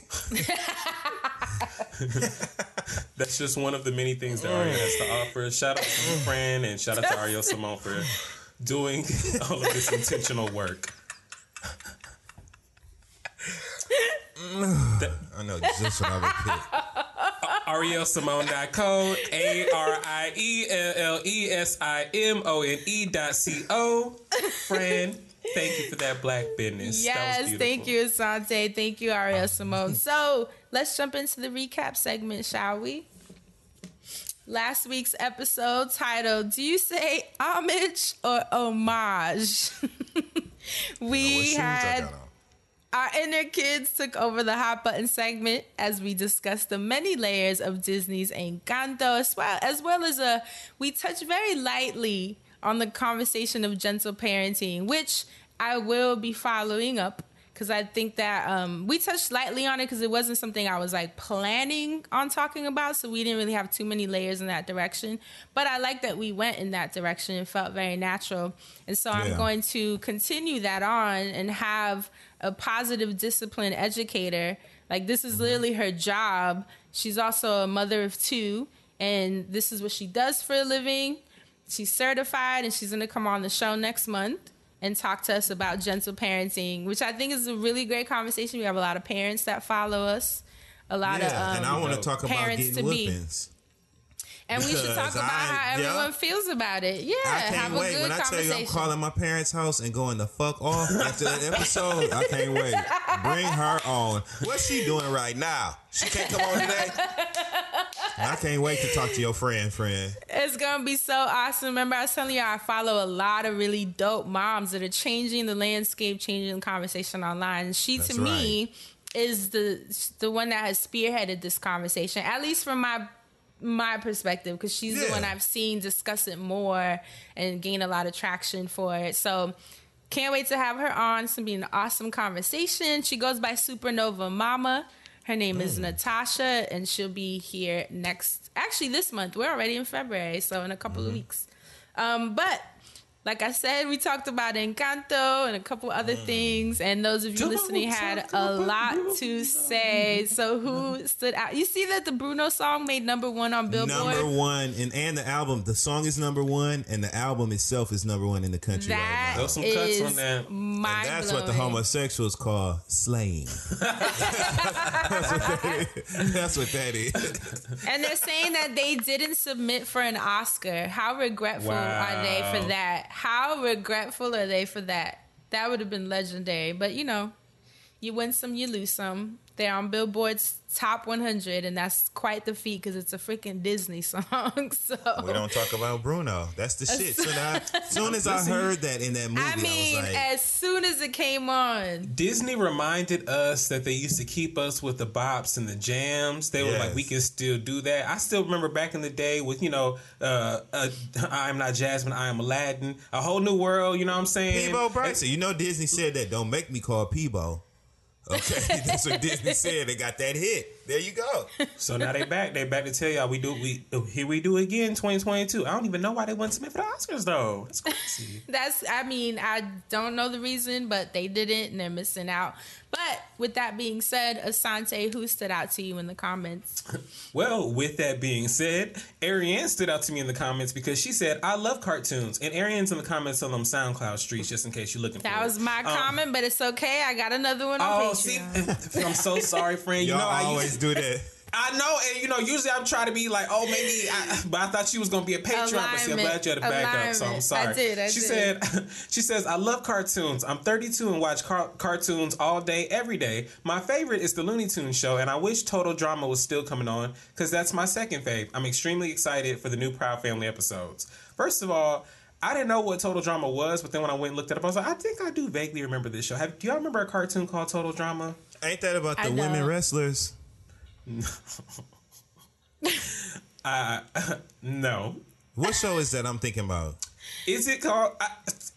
That's just one of the many things that Ariel has to offer. Shout out to my friend and shout out to Ariel Simone for doing all of this intentional work. that, I know just what I'm a pig. ariel simone dot co, A R I E L L E S I M O N E dot C O. Friend, thank you for that black business. Yes, thank you, Asante. Thank you, Ariel Simone. So let's jump into the recap segment, shall we? Last week's episode titled, "Do You Say Homage or Homage?" We had... Our inner kids took over the hot button segment as we discussed the many layers of Disney's Encanto, as well as well as a we touched very lightly on the conversation of gentle parenting, which I will be following up because I think that um, we touched lightly on it because it wasn't something I was like planning on talking about, so we didn't really have too many layers in that direction. But I like that we went in that direction; it felt very natural, and so yeah. I'm going to continue that on and have a positive discipline educator. Like, this is literally her job. She's also a mother of two, and this is what she does for a living. She's certified, and she's going to come on the show next month and talk to us about gentle parenting, which I think is a really great conversation. We have a lot of parents that follow us, a lot yeah, of um, and I want to talk about getting whoopings. And because we should talk about I, how everyone yeah. feels about it. Yeah, I can't have a wait. Good when I tell you I'm calling my parents' house and going the fuck off after that episode, I can't wait. Bring her on. What's she doing right now? She can't come on today. I can't wait to talk to your friend, friend. It's going to be so awesome. Remember, I was telling you I follow a lot of really dope moms that are changing the landscape, changing the conversation online. And she, That's to right. me, is the the one that has spearheaded this conversation, at least from my my perspective, because she's yeah. the one I've seen discuss it more and gain a lot of traction for it. So can't wait to have her on. It's gonna be an awesome conversation. She goes by Supernova Mama. Her name mm. is Natasha, and she'll be here next actually this month. We're already in February, so in a couple mm. of weeks. Um but like I said, we talked about Encanto and a couple other mm. things, and those of you Don't listening had a lot Bruno. to say. So who stood out? You see that the Bruno song made number one on Billboard? Number one, and, and the album. The song is number one, and the album itself is number one in the country that right now. There's some cuts on that. And that's what the homosexuals call slaying. That's what that is. That's what that is. And they're saying that they didn't submit for an Oscar. How regretful wow. are they for that? How regretful are they for that? That would have been legendary. But, you know, you win some, you lose some. They're on Billboard's Top one hundred, and that's quite the feat because it's a freaking Disney song. So we don't talk about Bruno. That's the shit. So now, as soon as I heard that in that movie, I mean, I was like, as soon as it came on, Disney reminded us that they used to keep us with the bops and the jams. They yes. were like, we can still do that. I still remember back in the day with, you know, uh, uh, I'm Not Jasmine, I Am Aladdin, A Whole New World. You know what I'm saying? Peebo Bryson. You know, Disney said that. Don't make me call Peebo. Okay, that's what Disney said. They got that hit. There you go. So now they back. They back to tell y'all we do we here we do again twenty twenty-two. I don't even know why they wouldn't submit for the Oscars though. That's crazy. That's I mean, I don't know the reason, but they didn't and they're missing out. But with that being said, Asante, who stood out to you in the comments? Well, with that being said, Ariane stood out to me in the comments because she said, I love cartoons. And Ariane's in the comments on them SoundCloud streets, just in case you're looking that for That was it. my um, comment, but it's okay. I got another one on oh, Patreon. See, I'm so sorry, friend. You Y'all know I always used- do that. I know, and you know, usually I'm trying to be like, oh, maybe, I, but I thought she was going to be a Patreon, but see, I'm glad you had a backup, so I'm sorry. I did, I she did. said, she says, I love cartoons. I'm thirty-two and watch car- cartoons all day, every day. My favorite is the Looney Tunes show, and I wish Total Drama was still coming on, because that's my second fave. I'm extremely excited for the new Proud Family episodes. First of all, I didn't know what Total Drama was, but then when I went and looked it up, I was like, I think I do vaguely remember this show. Have, do y'all remember a cartoon called Total Drama? Ain't that about the women wrestlers? No. uh, no. What show is that I'm thinking about? Is it called uh,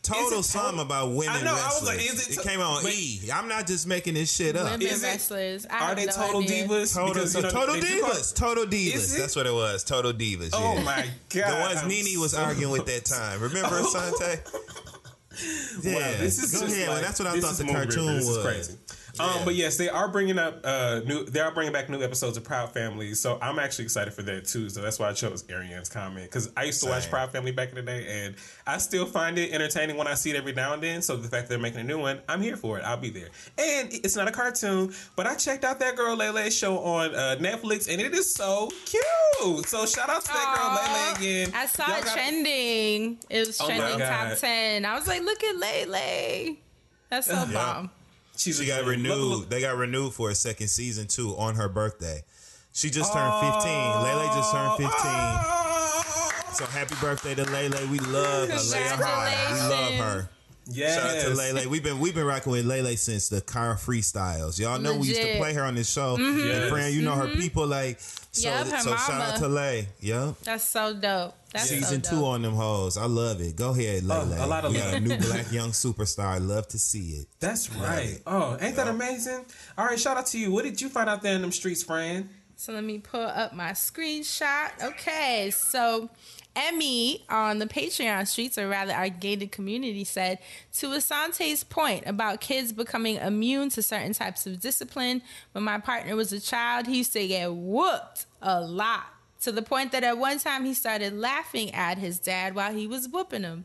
Total Sum to- about women I know, wrestlers? I was like, is it, to- it came on but E. I'm not just making this shit up. Women is wrestlers. It, I are they no total idea. divas? Total, because, you know, total divas. Total divas. That's what it was. Total divas. Oh yeah. my god! The ones I'm Nene was so arguing with that time. Remember Asante? Yeah, wow, this is just ahead, like, that's what I thought the cartoon was. This is crazy. Um, yeah. But yes, they are bringing up uh, new. They are bringing back new episodes of Proud Family, so I'm actually excited for that too. So that's why I chose Ariane's comment because I used to Same. watch Proud Family back in the day, and I still find it entertaining when I see it every now and then. So the fact that they're making a new one, I'm here for it. I'll be there. And it's not a cartoon, but I checked out that girl Lele show on uh, Netflix, and it is so cute. So shout out to that Aww. girl Lele again. I saw Y'all it got- trending. It was oh trending top ten. I was like, look at Lele. That's so yeah. bomb. She, she got renewed. Look, look. They got renewed for a second season too on her birthday. She just turned oh, fifteen. Lele just turned fifteen. Oh. So happy birthday to Lele. We love her. Lele High. We love her. Yes. Shout out to Lele. We've been we've been rocking with Lele since the Car Freestyles. Y'all know Legit. we used to play her on this show. Mm-hmm. Yes. And friend, you know mm-hmm. her people like so, yep, her so mama. Shout out to Lele. Yep. That's so dope. That's Season so dope. two on them hoes. I love it. Go ahead, Lele. Oh, a lot of we love. got a new black young superstar. Love to see it. That's right. Oh, ain't that amazing? All right, shout out to you. What did you find out there in them streets, friend? So let me pull up my screenshot. Okay, so Emmy on the Patreon streets, or rather our gated community, said, to Asante's point about kids becoming immune to certain types of discipline, when my partner was a child, he used to get whooped a lot, to the point that at one time he started laughing at his dad while he was whooping him.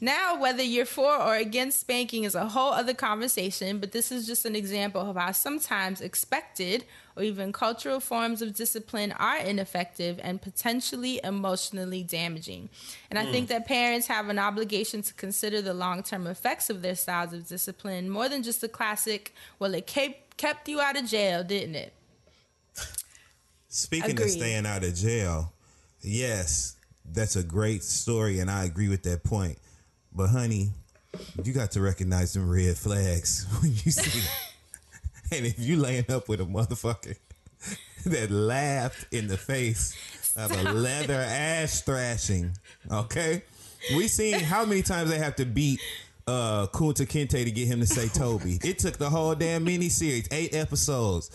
Now, whether you're for or against spanking is a whole other conversation, but this is just an example of how sometimes expected or even cultural forms of discipline are ineffective and potentially emotionally damaging. And I mm. think that parents have an obligation to consider the long-term effects of their styles of discipline more than just the classic, well, it kept you out of jail, didn't it? Speaking Agreed. of staying out of jail, yes, that's a great story, and I agree with that point. But, honey, you got to recognize them red flags when you see them. And if you laying up with a motherfucker that laughed in the face Stop of a leather it. ass thrashing, okay? We seen how many times they have to beat uh, Kunta Kinte to get him to say Toby. It took the whole damn miniseries, eight episodes.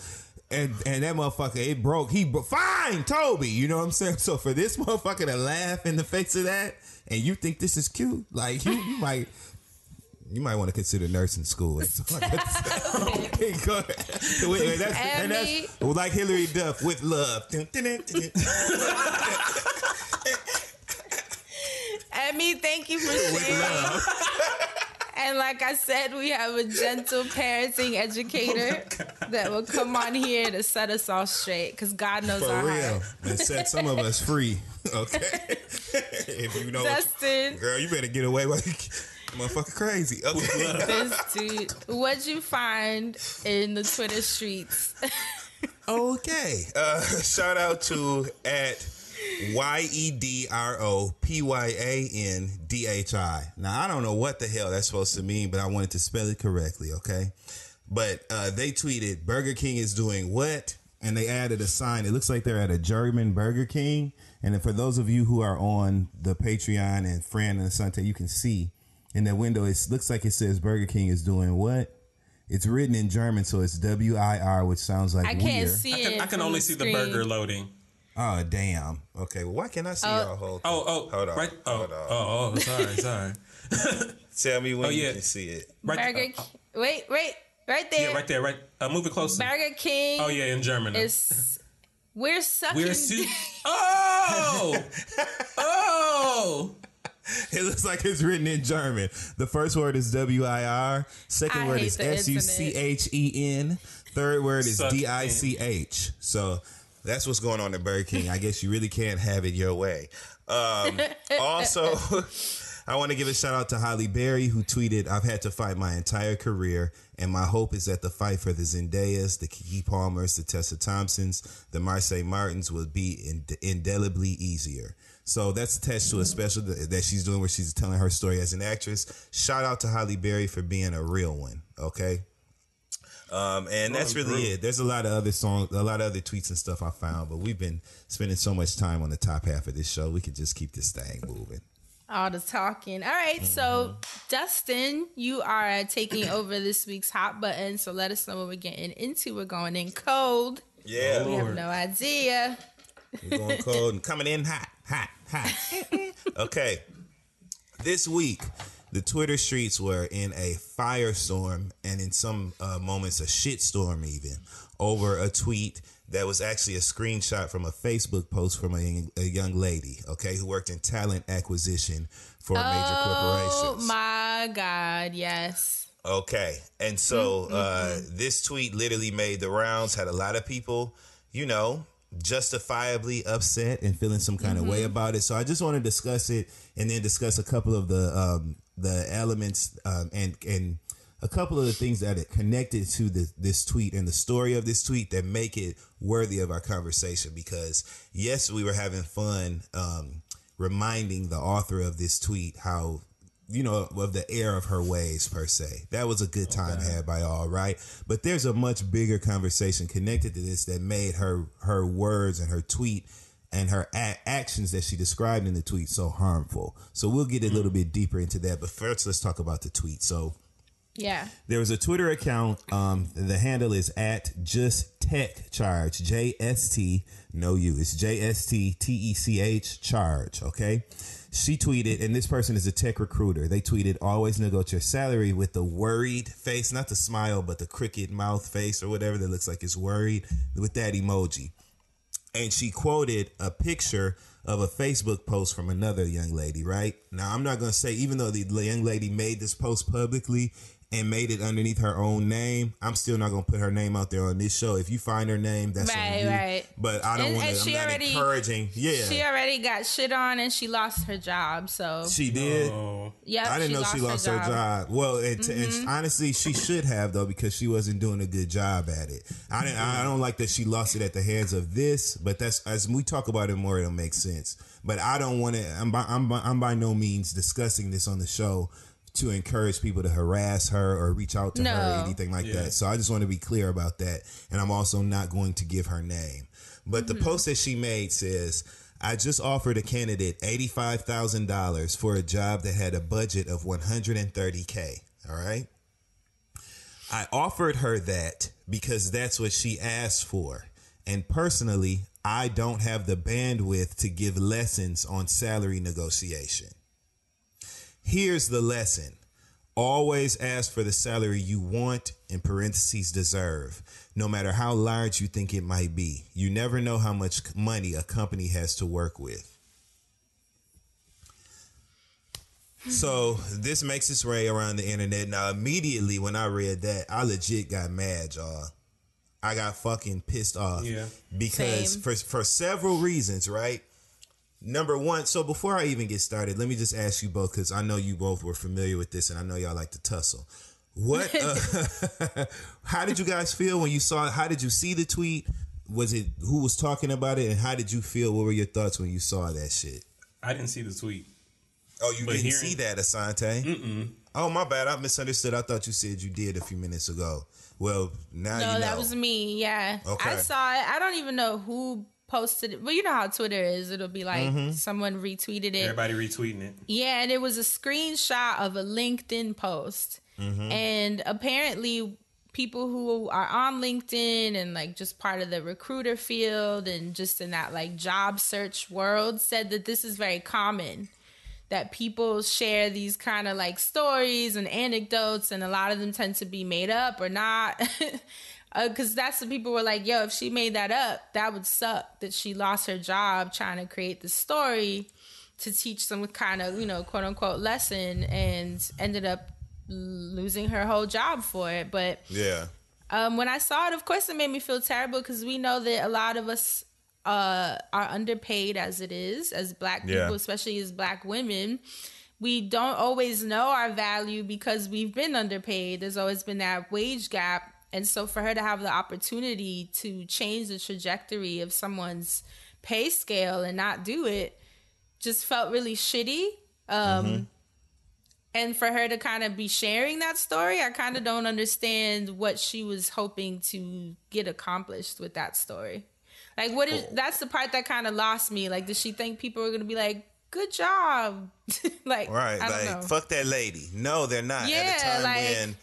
And and that motherfucker, it broke. He bro- fine, Toby. You know what I'm saying? So for this motherfucker to laugh in the face of that, and you think this is cute, like you, you might, you might want to consider nursing school. That's all I got to say. Okay, go ahead. Wait, wait, that's, and that's like Hillary Duff with love. Emmy, thank you for sharing. And like I said, we have a gentle parenting educator oh that will come on here to set us all straight because God knows For our real. heart. And set some of us free, okay? If you know, Dustin, girl, you better get away. Like, motherfucker crazy. Okay. This dude, what'd you find in the Twitter streets? Okay. Uh, shout out to at... Y E D R O P Y A N D H I. Now, I don't know what the hell that's supposed to mean, but I wanted to spell it correctly, okay? But uh, they tweeted, Burger King is doing what? And they added a sign. It looks like they're at a German Burger King. And then for those of you who are on the Patreon and Fran and Asante, you can see in that window, it looks like it says Burger King is doing what? It's written in German, so it's W I R, which sounds like I can't weird. see it. I can, I can only the see screen. the burger loading. Oh, damn. Okay, well, why can't I see oh. y'all whole thing? Oh, oh. Hold on. Right, oh, Hold on. Oh, oh, sorry, sorry. Tell me when oh, yeah. you can see it. Right burger uh, King. Wait, wait. Right there. Yeah, right there. Right. Uh, move it closer. Burger King. Oh, yeah, in German. It's... We're sucking. We're su- oh! Oh! It looks like it's written in German. The first word is W I R. Second I word is S U C H E N. Third word is Suck D I C H. In. So that's what's going on at Burger King. I guess you really can't have it your way. Um, also, I want to give a shout out to Holly Berry, who tweeted, "I've had to fight my entire career, and my hope is that the fight for the Zendayas, the Keke Palmers, the Tessa Thompsons, the Marseille Martins will be ind- indelibly easier." So that's attached to a special that she's doing where she's telling her story as an actress. Shout out to Holly Berry for being a real one. Okay. Um, and that's really it. There's a lot of other songs, a lot of other tweets and stuff I found, but we've been spending so much time on the top half of this show. We could just keep this thing moving. All the talking. All right. Mm-hmm. So Dustin, you are taking over this week's hot button. So let us know what we're getting into. We're going in cold. Yeah. We Lord. have no idea. We're going cold and coming in hot, hot, hot. Okay. This week, the Twitter streets were in a firestorm and in some uh, moments a shitstorm even over a tweet that was actually a screenshot from a Facebook post from a, a young lady, okay, who worked in talent acquisition for oh, major corporations. Oh, my God. Yes. Okay. And so mm-hmm. uh, this tweet literally made the rounds, had a lot of people, you know, justifiably upset and feeling some kind mm-hmm. of way about it. So I just want to discuss it and then discuss a couple of the um, the elements um, and and a couple of the things that are connected to the, this tweet and the story of this tweet that make it worthy of our conversation. Because yes, we were having fun um, reminding the author of this tweet how, you know, of the error of her ways, per se. That was a good time okay. had by all, right? But there's a much bigger conversation connected to this that made her her words and her tweet and her a- actions that she described in the tweet so harmful. So we'll get a little bit deeper into that. But first, let's talk about the tweet. So yeah, there was a Twitter account. Um, the handle is at Just Tech Charge, J S T, no U. It's J S T T E C H Charge, okay? She tweeted, and this person is a tech recruiter. They tweeted, "Always negotiate your salary with the worried face," not the smile, but the crooked mouth face or whatever that looks like it's worried, with that emoji. And she quoted a picture of a Facebook post from another young lady, right? Now, I'm not going to say, even though the young lady made this post publicly and made it underneath her own name, I'm still not going to put her name out there on this show. If you find her name, that's right, on you. Right. But I don't want to, I'm not already, encouraging. Yeah. She already got shit on and she lost her job, so. She did? Oh. Yeah, I didn't know she lost her job. Her job. Well, and, mm-hmm. and honestly, she should have, though, because she wasn't doing a good job at it. I didn't, I don't like that she lost it at the hands of this, but that's, as we talk about it more, it'll make sense. But I don't want to, I'm by, I'm by, I'm by no means discussing this on the show to encourage people to harass her or reach out to no. her or anything like yeah. that. So I just want to be clear about that. And I'm also not going to give her name. But mm-hmm. the post that she made says, "I just offered a candidate eighty-five thousand dollars for a job that had a budget of one hundred thirty thousand. All right. I offered her that because that's what she asked for. And personally, I don't have the bandwidth to give lessons on salary negotiation. Here's the lesson. Always ask for the salary you want, in parentheses, deserve, no matter how large you think it might be. You never know how much money a company has to work with." So this makes its way around the internet. Now, immediately when I read that, I legit got mad, y'all. I got fucking pissed off yeah. because Same. for for several reasons, right? Number one, so before I even get started, let me just ask you both, because I know you both were familiar with this and I know y'all like to tussle. What? Uh, how did you guys feel when you saw it? How did you see the tweet? Was it who was talking about it? And how did you feel? What were your thoughts when you saw that shit? I didn't see the tweet. Oh, you but didn't hearing... see that, Asante? Mm-mm. Oh, my bad. I misunderstood. I thought you said you did a few minutes ago. Well, now no, you know. No, that was me. Yeah. Okay. I saw it. I don't even know who posted it. Well, you know how Twitter is. It'll be like mm-hmm. someone retweeted it. Everybody retweeting it. Yeah, and it was a screenshot of a LinkedIn post. Mm-hmm. And apparently people who are on LinkedIn and like just part of the recruiter field and just in that like job search world said that this is very common, that people share these kind of like stories and anecdotes, and a lot of them tend to be made up or not. Because uh, that's the people were like, yo, if she made that up, that would suck that she lost her job trying to create the story to teach some kind of, you know, quote unquote lesson, and ended up losing her whole job for it. But yeah, um, when I saw it, of course, it made me feel terrible, because we know that a lot of us uh, are underpaid as it is, as black people, yeah. especially as black women. We don't always know our value because we've been underpaid. There's always been that wage gap. And so for her to have the opportunity to change the trajectory of someone's pay scale and not do it just felt really shitty. Um, mm-hmm. And for her to kind of be sharing that story, I kind of don't understand what she was hoping to get accomplished with that story. Like, what is, that's the part that kind of lost me. Like, did she think people were going to be like, good job? Like, right, I don't like, know. Fuck that lady. No, they're not. Yeah, at a time like, when...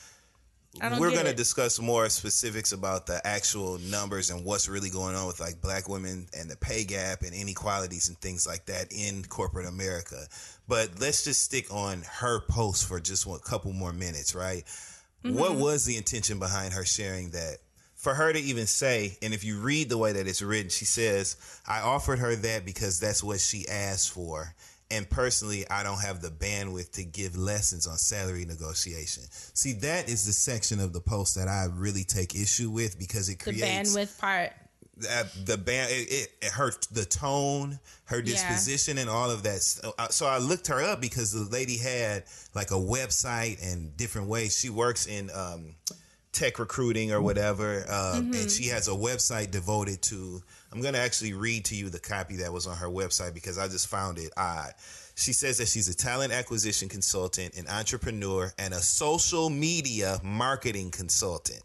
We're going to discuss more specifics about the actual numbers and what's really going on with like black women and the pay gap and inequalities and things like that in corporate America. But let's just stick on her post for just one, a couple more minutes, right? Mm-hmm. What was the intention behind her sharing that? For her to even say, and if you read the way that it's written, she says, I offered her that because that's what she asked for. And personally, I don't have the bandwidth to give lessons on salary negotiation. See, that is the section of the post that I really take issue with, because it creates the bandwidth part. The, the band, it, it hurt the tone, her disposition, yeah. and all of that. So, so I looked her up because the lady had like a website and different ways she works in. Um, tech recruiting or whatever. Um, mm-hmm. And she has a website devoted to, I'm going to actually read to you the copy that was on her website because I just found it odd. She says that she's a talent acquisition consultant, an entrepreneur, and a social media marketing consultant.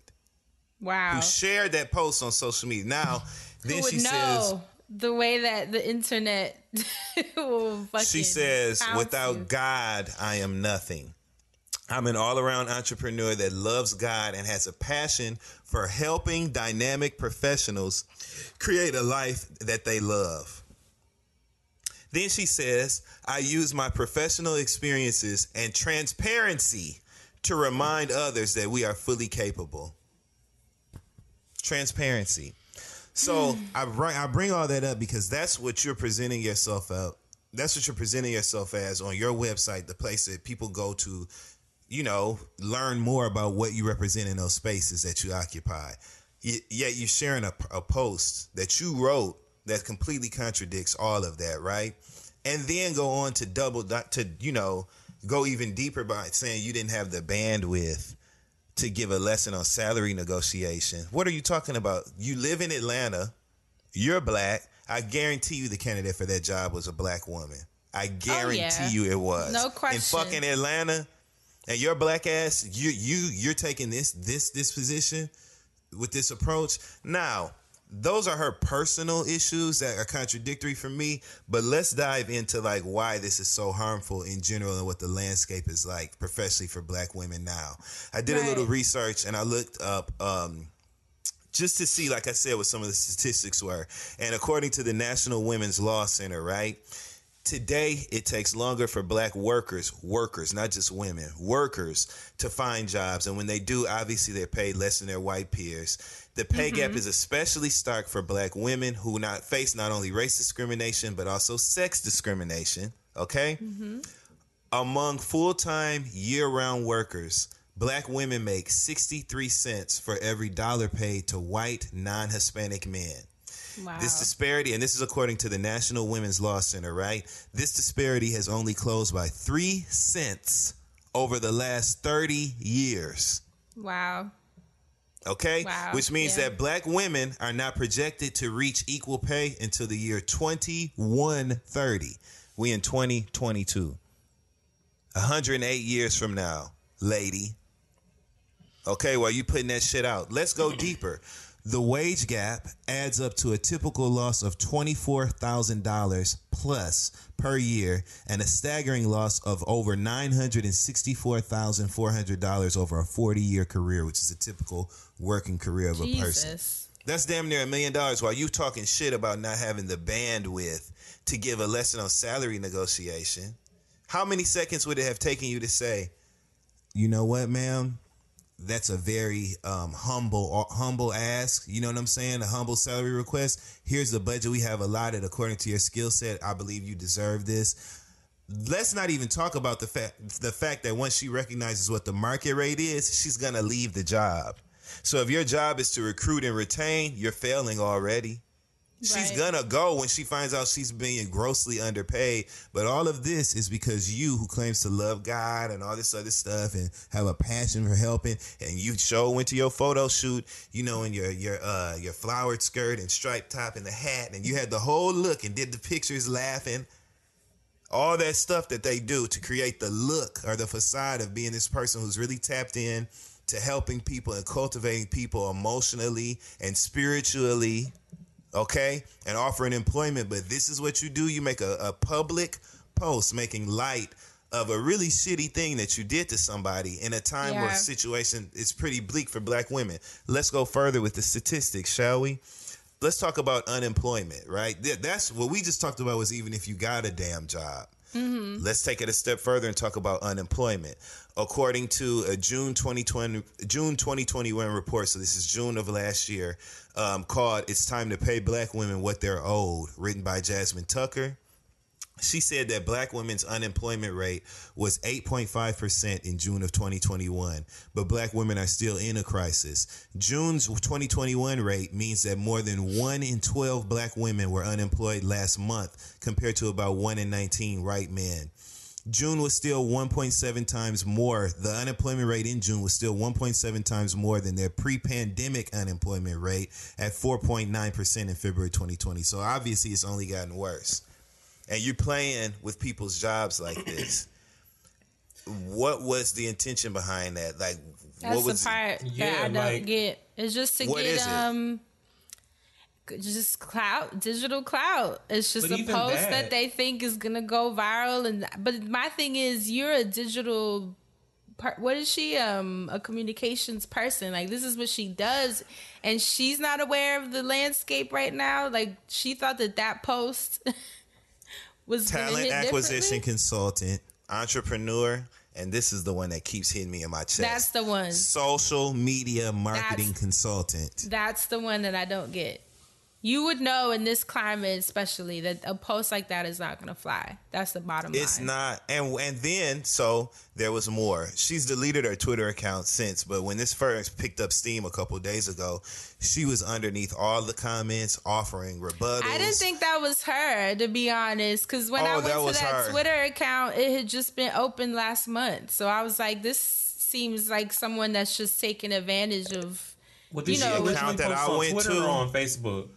Wow. Who shared that post on social media. Now, then she says... The way that the internet will fucking... She says, without you. God, I am nothing. I'm an all-around entrepreneur that loves God and has a passion for helping dynamic professionals create a life that they love. Then she says, I use my professional experiences and transparency to remind others that we are fully capable. Transparency. So I bring all that up because that's what you're presenting yourself out. That's what you're presenting yourself as on your website, the place that people go to, you know, learn more about what you represent in those spaces that you occupy. Yet you're sharing a, a post that you wrote that completely contradicts all of that, right? And then go on to double to, you know, go even deeper by saying you didn't have the bandwidth to give a lesson on salary negotiation. What are you talking about? You live in Atlanta. You're black. I guarantee you the candidate for that job was a black woman. I guarantee oh, yeah. you it was. No question. In fucking Atlanta. And your black ass, you you you're taking this this this position with this approach. Now, those are her personal issues that are contradictory for me. But let's dive into like why this is so harmful in general and what the landscape is like professionally for black women now. I did right. a little research and I looked up um, just to see, like I said, what some of the statistics were. And according to the National Women's Law Center, right? Today, it takes longer for black workers, workers, not just women, workers to find jobs. And when they do, obviously, they're paid less than their white peers. The pay mm-hmm. gap is especially stark for black women who not face not only race discrimination, but also sex discrimination. OK, mm-hmm. Among full time year round workers, black women make sixty-three cents for every dollar paid to white non-Hispanic men. Wow. This disparity, and this is according to the National Women's Law Center, right? This disparity has only closed by three cents over the last thirty years. Wow. Okay? Wow. Which means yeah. that black women are not projected to reach equal pay until the year twenty-one thirty. We in twenty twenty-two. one hundred eight years from now, lady. Okay, well, you putting that shit out. Let's go deeper. The wage gap adds up to a typical loss of twenty-four thousand dollars plus per year and a staggering loss of over nine hundred sixty-four thousand four hundred dollars over a forty-year career, which is a typical working career of a Jesus. person. That's damn near a million dollars while you talking shit about not having the bandwidth to give a lesson on salary negotiation. How many seconds would it have taken you to say, you know what, ma'am? That's a very um, humble humble ask. You know what I'm saying? A humble salary request. Here's the budget we have allotted according to your skill set. I believe you deserve this. Let's not even talk about the fact the fact that once she recognizes what the market rate is, she's going to leave the job. So if your job is to recruit and retain, you're failing already. Right. She's going to go when she finds out she's being grossly underpaid. But all of this is because you, who claims to love God and all this other stuff and have a passion for helping, and you show into your photo shoot, you know, in your your uh, your flowered skirt and striped top and the hat, and you had the whole look and did the pictures laughing. All that stuff that they do to create the look or the facade of being this person who's really tapped in to helping people and cultivating people emotionally and spiritually, okay, and offering employment. But this is what you do. You make a, a public post making light of a really shitty thing that you did to somebody in a time yeah. where the situation is pretty bleak for black women. Let's go further with the statistics, shall we? Let's talk about unemployment, right? That's what we just talked about was even if you got a damn job. Mm-hmm. Let's take it a step further and talk about unemployment. According to a June twenty twenty June twenty twenty-one report, so this is June of last year, um, called "It's Time to Pay Black Women What They're Owed," written by Jasmine Tucker. She said that black women's unemployment rate was eight point five percent in June of twenty twenty-one, but black women are still in a crisis. June's twenty twenty-one rate means that more than one in twelve black women were unemployed last month compared to about one in nineteen white men. June was still one point seven times more. The unemployment rate in June was still one point seven times more than their pre-pandemic unemployment rate at four point nine percent in February twenty twenty. So obviously it's only gotten worse. And you're playing with people's jobs like this. What was the intention behind that? Like, That's what was the part that yeah, I don't like, get. It's just to get um, just clout, digital clout. It's just a post that. that they think is gonna go viral. And but my thing is, you're a digital. Per- what is she? Um, a communications person. Like, this is what she does, and she's not aware of the landscape right now. Like, she thought that that post. Was talent acquisition consultant, entrepreneur, and this is the one that keeps hitting me in my chest. That's the one. Social media marketing that's, consultant. That's the one that I don't get. You would know in this climate especially that a post like that is not going to fly. That's the bottom line. It's not. And and then, so there was more. She's deleted her Twitter account since, but when this first picked up steam a couple of days ago, she was underneath all the comments offering rebuttals. I didn't think that was her, to be honest, because when oh, I went that to that her. Twitter account, it had just been opened last month. So I was like, this seems like someone that's just taking advantage of, what you know. The account that I went Twitter to on Facebook.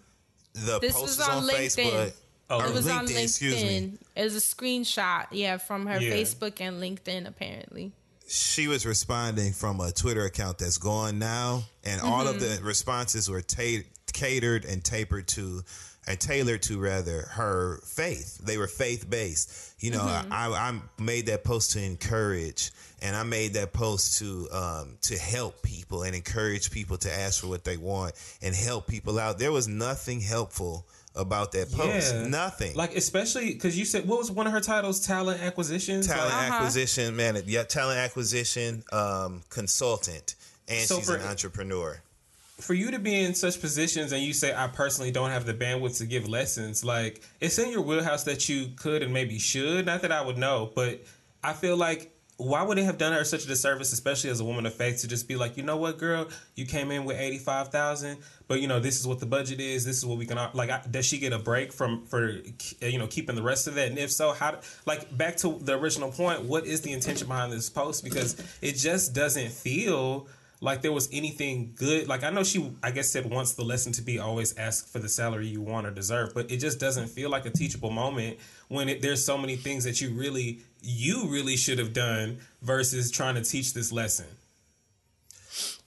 The this post was on, on LinkedIn. Facebook. Oh, it was LinkedIn, on LinkedIn. Excuse me. It was a screenshot, yeah, from her yeah. Facebook and LinkedIn, apparently. She was responding from a Twitter account that's gone now, and mm-hmm. all of the responses were ta- catered and tapered to, and tailored to, rather, her faith. They were faith-based. You know, mm-hmm. I, I made that post to encourage, and I made that post to um, to help people and encourage people to ask for what they want and help people out. There was nothing helpful about that post. Yeah. Nothing. Like, especially because you said, what was one of her titles? Talent acquisition? Talent like, uh-huh. acquisition, man. Yeah, talent acquisition um, consultant. And so she's for, an entrepreneur. For you to be in such positions and you say, I personally don't have the bandwidth to give lessons, like, it's in your wheelhouse that you could and maybe should. Not that I would know, but I feel like, why would it have done her such a disservice, especially as a woman of faith, to just be like, you know what, girl, you came in with eighty-five thousand, but, you know, this is what the budget is. This is what we can, like, I, does she get a break from, for, you know, keeping the rest of that? And if so, how, like, back to the original point, what is the intention behind this post? Because it just doesn't feel like there was anything good. Like, I know she, I guess, said once the lesson to be always ask for the salary you want or deserve, but it just doesn't feel like a teachable moment when it, there's so many things that you really, you really should have done versus trying to teach this lesson.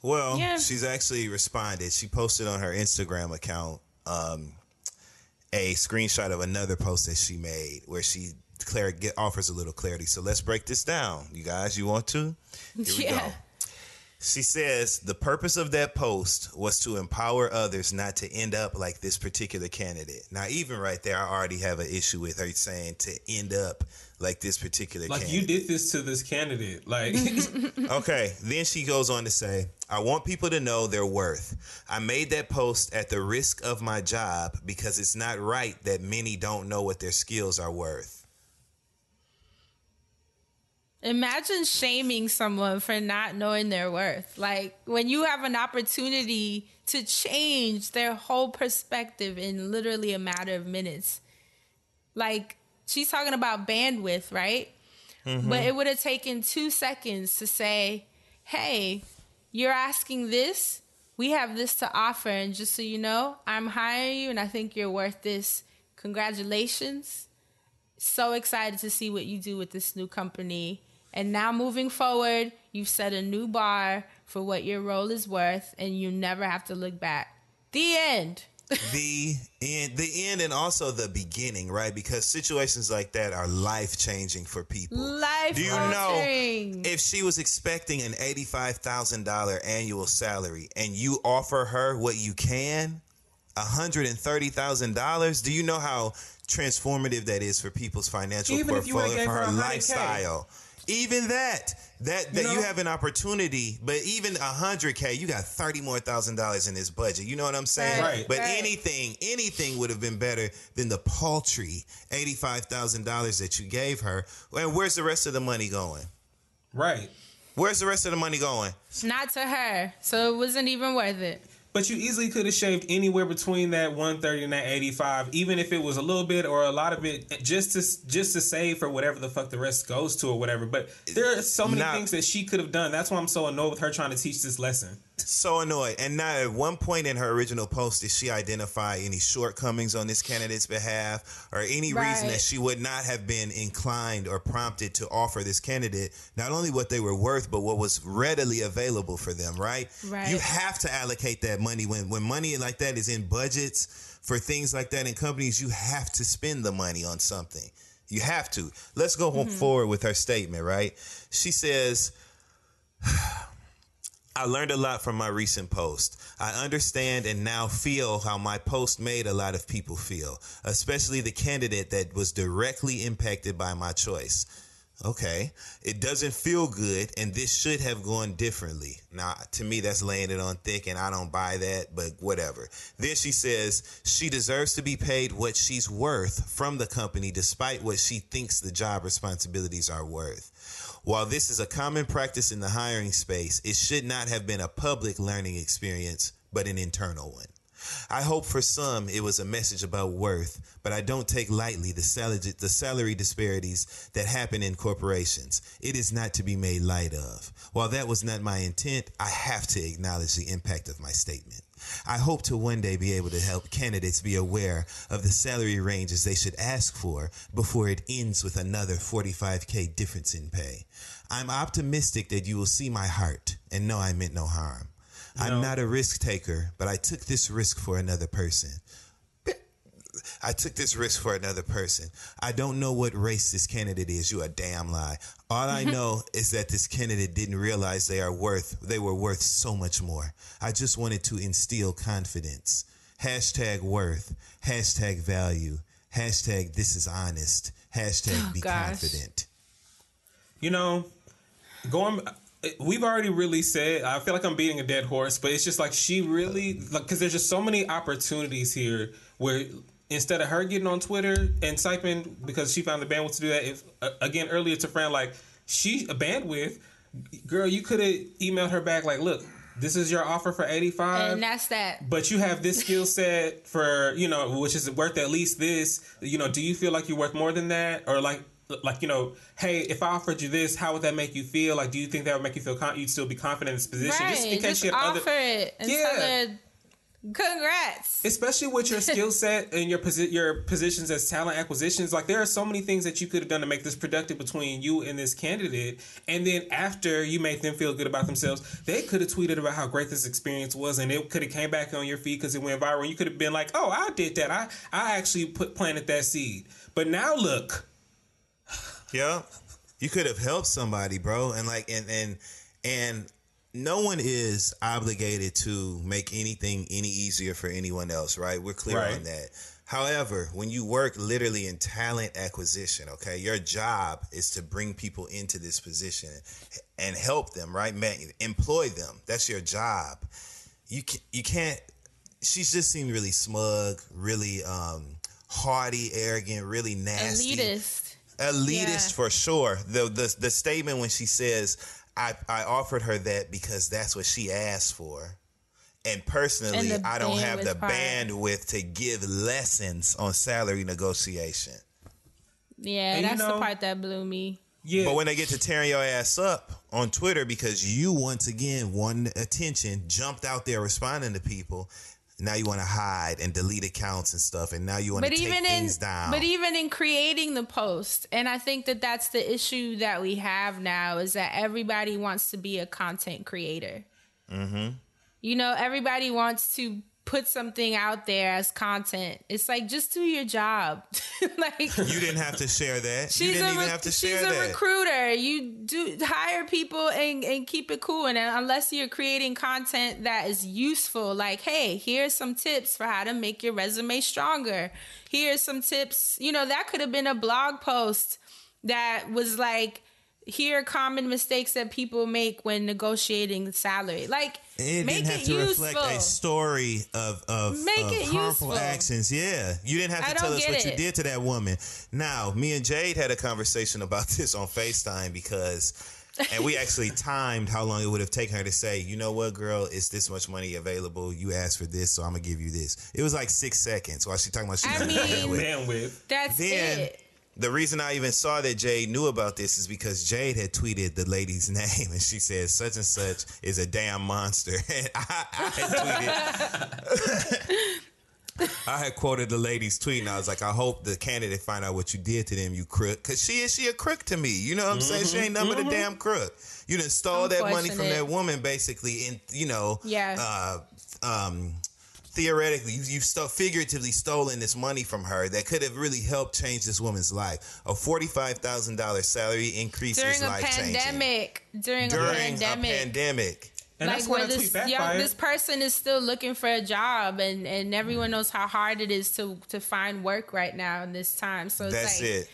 Well, yeah. She's actually responded. She posted on her Instagram account um, a screenshot of another post that she made where she clar- get, offers a little clarity. So let's break this down. You guys, you want to? Here we yeah. go. She says, the purpose of that post was to empower others not to end up like this particular candidate. Now, even right there, I already have an issue with her saying to end up like this particular like candidate. Like, you did this to this candidate. Like, okay. Then she goes on to say, I want people to know their worth. I made that post at the risk of my job because it's not right that many don't know what their skills are worth. Imagine shaming someone for not knowing their worth. Like, when you have an opportunity to change their whole perspective in literally a matter of minutes. Like, she's talking about bandwidth, right? Mm-hmm. But it would have taken two seconds to say, hey, you're asking this. We have this to offer. And just so you know, I'm hiring you and I think you're worth this. Congratulations. So excited to see what you do with this new company. And now moving forward, you've set a new bar for what your role is worth, and you never have to look back. The end. The end. The end and also the beginning, right? Because situations like that are life-changing for people. Life-changing. Do you know if she was expecting an eighty-five thousand dollars annual salary and you offer her what you can, one hundred thirty thousand dollars, do you know how transformative that is for people's financial even portfolio, for her lifestyle? K. Even that, that, that you, know, you have an opportunity, but even one hundred K, you got thirty more thousand dollars in this budget. You know what I'm saying? Right. But right. anything, anything would have been better than the paltry eighty-five thousand dollars that you gave her. And where's the rest of the money going? Right. Where's the rest of the money going? Not to her. So it wasn't even worth it. But you easily could have shaved anywhere between that one thirty and that eighty-five, even if it was a little bit or a lot of it, just to just to save for whatever the fuck the rest goes to or whatever. But there are so many now, things that she could have done. That's why I'm so annoyed with her trying to teach this lesson. So annoyed. And now at one point in her original post, did she identify any shortcomings on this candidate's behalf or any right. reason that she would not have been inclined or prompted to offer this candidate not only what they were worth, but what was readily available for them, right? Right. You have to allocate that money. When, when money like that is in budgets for things like that in companies, you have to spend the money on something. You have to. Let's go mm-hmm. forward with her statement, right? She says... I learned a lot from my recent post. I understand and now feel how my post made a lot of people feel, especially the candidate that was directly impacted by my choice. Okay, it doesn't feel good, and this should have gone differently. Now, to me, that's laying it on thick, and I don't buy that, but whatever. Then she says she deserves to be paid what she's worth from the company, despite what she thinks the job responsibilities are worth. While this is a common practice in the hiring space, it should not have been a public learning experience, but an internal one. I hope for some it was a message about worth, but I don't take lightly the salary, the salary disparities that happen in corporations. It is not to be made light of. While that was not my intent, I have to acknowledge the impact of my statement. I hope to one day be able to help candidates be aware of the salary ranges they should ask for before it ends with another forty-five K difference in pay. I'm optimistic that you will see my heart and know I meant no harm. No. I'm not a risk taker, but I took this risk for another person. I took this risk for another person. I don't know what race this candidate is. You a damn lie. All I know is that this candidate didn't realize they are worth. They were worth so much more. I just wanted to instill confidence. Hashtag worth. Hashtag value. Hashtag this is honest. Hashtag oh, be gosh. confident. You know, going... We've already really said, I feel like I'm beating a dead horse, but it's just like she really, like, because there's just so many opportunities here where instead of her getting on Twitter and typing because she found the bandwidth to do that, if again, earlier to Fran, like, she, a bandwidth, girl, you could have emailed her back, like, look, this is your offer for eighty-five. And that's that. But you have this skill set for, you know, which is worth at least this. You know, do you feel like you're worth more than that? Or like, Like, you know, hey, if I offered you this, how would that make you feel? Like, do you think that would make you feel con- you'd still be confident in this position? Right. Just in case just you had offer other... it. Yeah. Congrats. Especially with your skill set and your posi- your positions as talent acquisitions. Like, there are so many things that you could have done to make this productive between you and this candidate. And then after you make them feel good about themselves, they could have tweeted about how great this experience was, and it could have came back on your feed because it went viral. And you could have been like, oh, I did that. I, I actually put planted that seed. But now look. Yeah. You could have helped somebody, bro. And like, and, and, and, no one is obligated to make anything any easier for anyone else, right? We're clear right. on that. However, when you work literally in talent acquisition, okay, your job is to bring people into this position and help them, right? Man, employ them. That's your job. You can, you can't. She just seemed really smug, really um, haughty, arrogant, really nasty, elitist, elitist yeah. for sure. The the the statement when she says, I, I offered her that because that's what she asked for. And personally, and I don't have the part. bandwidth to give lessons on salary negotiation. Yeah, and that's you know, the part that blew me. Yeah. But when they get to tearing your ass up on Twitter because you, once again, won attention, jumped out there responding to people, now you want to hide and delete accounts and stuff, and now you want to take in, things down. But even in creating the post, and I think that that's the issue that we have now, is that everybody wants to be a content creator. Mm-hmm. You know, everybody wants to put something out there as content. It's like, just do your job. Like, you didn't have to share that. You didn't even re- have to share that. She's a recruiter. You do hire people and, and keep it cool. And unless you're creating content that is useful, like, hey, here's some tips for how to make your resume stronger. Here's some tips. You know, that could have been a blog post that was like, here are common mistakes that people make when negotiating the salary. Like, it make didn't have it to useful. Reflect a story of, of, make of it harmful useful. Actions. Yeah. You didn't have to I tell us what it. You did to that woman. Now, me and Jade had a conversation about this on FaceTime because... and we actually timed how long it would have taken her to say, you know what, girl, it's this much money available. You asked for this, so I'm going to give you this. It was like six seconds while she talking about she I mean, bandwidth. bandwidth. That's then, it. The reason I even saw that Jade knew about this is because Jade had tweeted the lady's name, and she said, such and such is a damn monster. And I, I had tweeted... I had quoted the lady's tweet, and I was like, I hope the candidate find out what you did to them, you crook. Because she is she a crook to me. You know what I'm mm-hmm. saying? She ain't nothing mm-hmm. but a damn crook. You done stole that money from that woman, basically, and, you know... Yeah. Uh, um... Theoretically, you, you've st- figuratively stolen this money from her that could have really helped change this woman's life. A forty-five thousand dollars salary increase during is life-changing. Pandemic, during, during a pandemic. During a pandemic. And like that's where this, young, this person is still looking for a job, and, and everyone knows how hard it is to, to find work right now in this time. So it's that's like, it.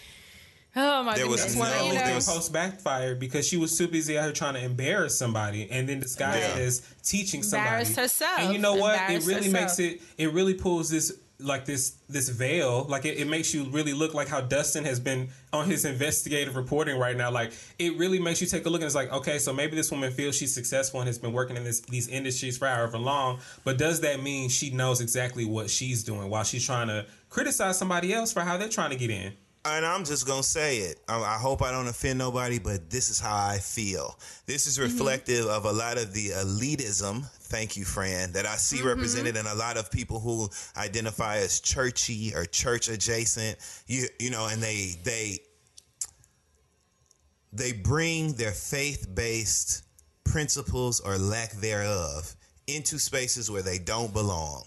Oh my goodness. That's why no, you know, the post backfired because she was too busy out here trying to embarrass somebody and then disguise yeah. it as teaching somebody. Embarrass herself. And you know what? It really herself. makes it, it really pulls this, like this, this veil. Like it, it makes you really look like how Dustin has been on his investigative reporting right now. Like it really makes you take a look and it's like, okay, so maybe this woman feels she's successful and has been working in this, these industries for however long, but does that mean she knows exactly what she's doing while she's trying to criticize somebody else for how they're trying to get in? And I'm just going to say it. I hope I don't offend nobody, but this is how I feel. This is reflective mm-hmm. of a lot of the elitism, thank you, Fran, that I see mm-hmm. represented in a lot of people who identify as churchy or church adjacent, you you know, and they they they bring their faith-based principles or lack thereof into spaces where they don't belong.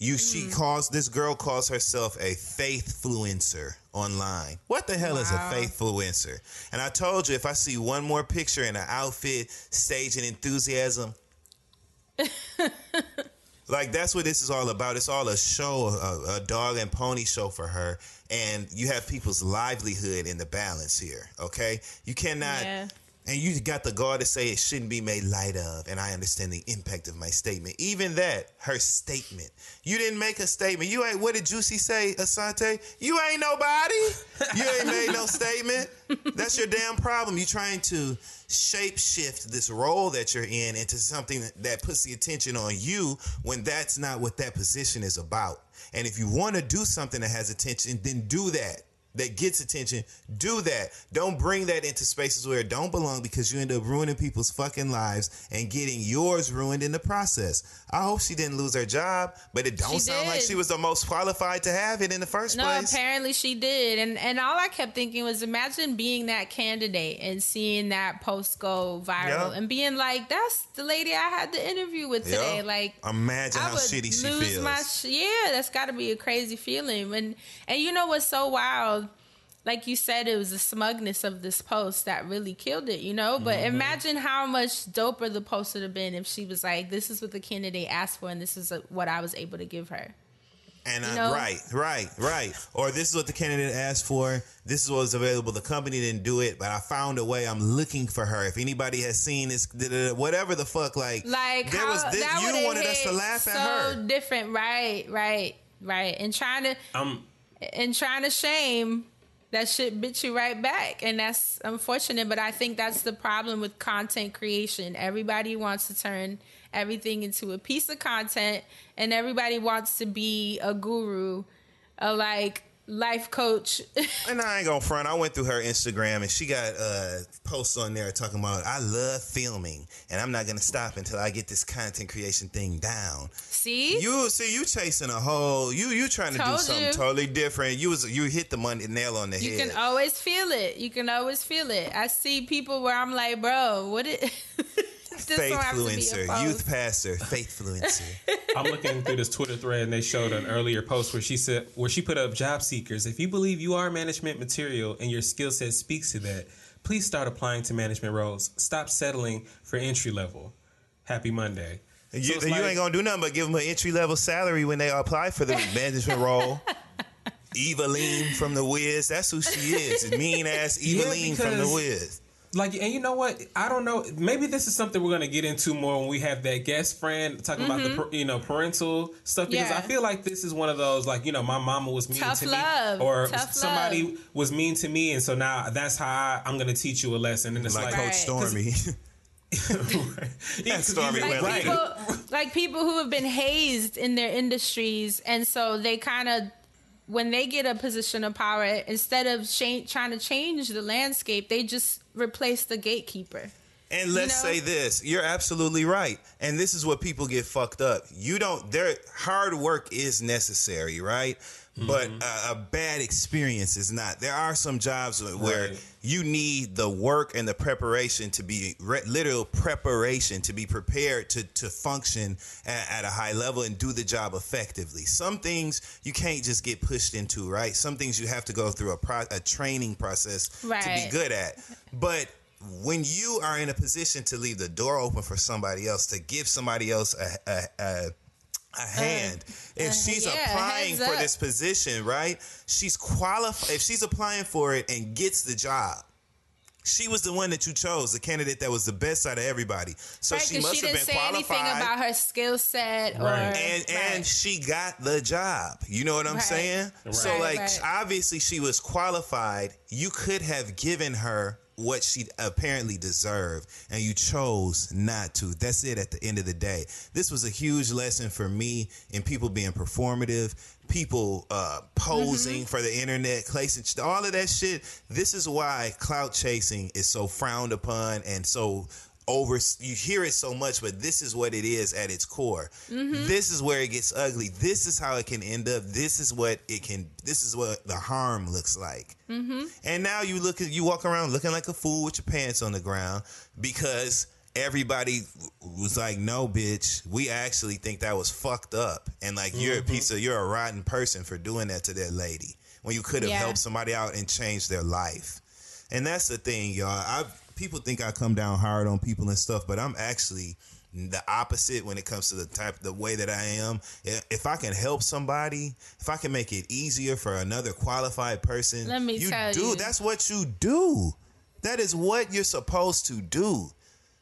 You, she mm. calls, this girl calls herself a faithfluencer online. What the hell wow. is a faithfluencer? And I told you, if I see one more picture in an outfit, staging enthusiasm, like that's what this is all about. It's all a show, a, a dog and pony show for her. And you have people's livelihood in the balance here. Okay. You cannot... Yeah. And you got the guard to say it shouldn't be made light of. And I understand the impact of my statement. Even that, her statement. You didn't make a statement. You ain't, what did Juicy say, Asante? You ain't nobody. You ain't made no statement. That's your damn problem. You trying to shape shift this role that you're in into something that puts the attention on you when that's not what that position is about. And if you want to do something that has attention, then do that. that gets attention, do that. Don't bring that into spaces where it don't belong, because you end up ruining people's fucking lives and getting yours ruined in the process. I hope she didn't lose her job, but it don't she sound did. like she was the most qualified to have it in the first no, place. No, apparently she did. And and all I kept thinking was, imagine being that candidate and seeing that post go viral, yep, and being like, that's the lady I had the interview with today. Yep. Like, imagine I how shitty she feels. My sh- yeah, that's got to be a crazy feeling. And and you know what's so wild? Like you said, it was the smugness of this post that really killed it, you know? But mm-hmm. imagine how much doper the post would have been if she was like, this is what the candidate asked for and this is what I was able to give her. And you know? I, right, right, right. Or this is what the candidate asked for. This is what was available. The company didn't do it, but I found a way. I'm looking for her. If anybody has seen this, whatever the fuck, like, like there how, was this, you wanted us to laugh so at her. So different, right, right, right. And trying to um, and trying to shame that shit bit you right back, and that's unfortunate. But I think that's the problem with content creation. Everybody wants to turn everything into a piece of content, and everybody wants to be a guru, a like life coach. And I ain't gonna front, I went through her Instagram and she got uh, posts on there talking about, I love filming and I'm not gonna stop until I get this content creation thing down. See, you see, you chasing a whole, you you trying to Told do something you. totally different. You was you hit the money nail on the you head. You can always feel it. You can always feel it. I see people where I'm like, bro, what it. Faithfluencer, youth pastor, faithfluencer. I'm looking through this Twitter thread and they showed an earlier post where she said, where she put up, job seekers, if you believe you are management material and your skill set speaks to that, please start applying to management roles. Stop settling for entry level. Happy Monday. So you, you like, ain't gonna do nothing but give them an entry level salary when they apply for the management role. Eveline from The Wiz, that's who she is. Mean ass Eveline yeah, from The Wiz. Like, and you know what? I don't know. Maybe this is something we're going to get into more when we have that guest friend talking mm-hmm. about the, you know, parental stuff. Because yeah. I feel like this is one of those, like, you know, my mama was mean Tough to love. me. Or Tough somebody love. was mean to me. And so now that's how I, I'm going to teach you a lesson. And it's like, like Coach right. Stormy. That's Stormy. Like, right. people, like people who have been hazed in their industries. And so they kind of, when they get a position of power, instead of sh- trying to change the landscape, they just replace the gatekeeper. And let's you know? say this, you're absolutely right. And this is what people get fucked up. You don't, their hard work is necessary, right? Mm-hmm. But a, a bad experience is not. There are some jobs where right. you need the work and the preparation to be, re- literal preparation to be prepared to, to function at, at a high level and do the job effectively. Some things you can't just get pushed into, right? Some things you have to go through a, pro- a training process right. to be good at. But when you are in a position to leave the door open for somebody else, to give somebody else a a, a, a hand, uh, if uh, she's yeah, applying for up. this position, right? She's qualified. If she's applying for it and gets the job, she was the one that you chose, the candidate that was the best out of everybody. So right, she must she have didn't been say qualified. Anything about her skill set, right. or and right. and she got the job. You know what I'm right. saying? Right. So like, right. obviously, she was qualified. You could have given her what she apparently deserved, and you chose not to. That's it at the end of the day. This was a huge lesson for me in people being performative, people uh, posing mm-hmm. for the internet, all of that shit. This is why clout chasing is so frowned upon and so over. You hear it so much, but this is what it is at its core. Mm-hmm. This is where it gets ugly. This is how it can end up. This is what it can. This is what the harm looks like. Mm-hmm. And now you look at you walk around looking like a fool with your pants on the ground because everybody was like, "No, bitch, we actually think that was fucked up." And like, mm-hmm. you're a piece of you're a rotten person for doing that to that lady when you could have yeah. helped somebody out and changed their life. And that's the thing, y'all. I've People think I come down hard on people and stuff, but I'm actually the opposite when it comes to the type, the way that I am. If I can help somebody, if I can make it easier for another qualified person, let me you tell do, you, that's what you do. That is what you're supposed to do.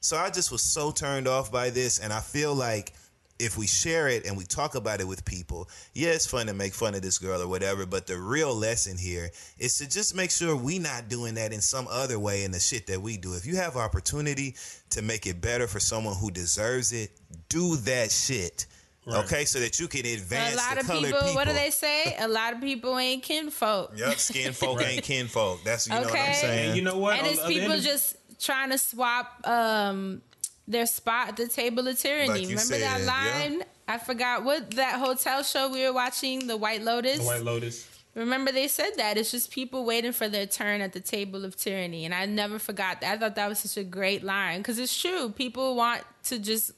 So I just was so turned off by this, and I feel like if we share it and we talk about it with people, yeah, it's fun to make fun of this girl or whatever, but the real lesson here is to just make sure we not doing that in some other way in the shit that we do. If you have opportunity to make it better for someone who deserves it, do that shit. Right. Okay, so that you can advance a lot the of colored people, people. What do they say? A lot of people ain't kinfolk. Yep, skin folk right. ain't kinfolk. That's you okay. know what I'm saying. And you know what? And it's people end- just trying to swap um, their spot at the table of tyranny. Like Remember said, that line? Yeah. I forgot what that hotel show we were watching, The White Lotus. The White Lotus. Remember they said that. It's just people waiting for their turn at the table of tyranny. And I never forgot that. I thought that was such a great line. Because it's true. People want to just...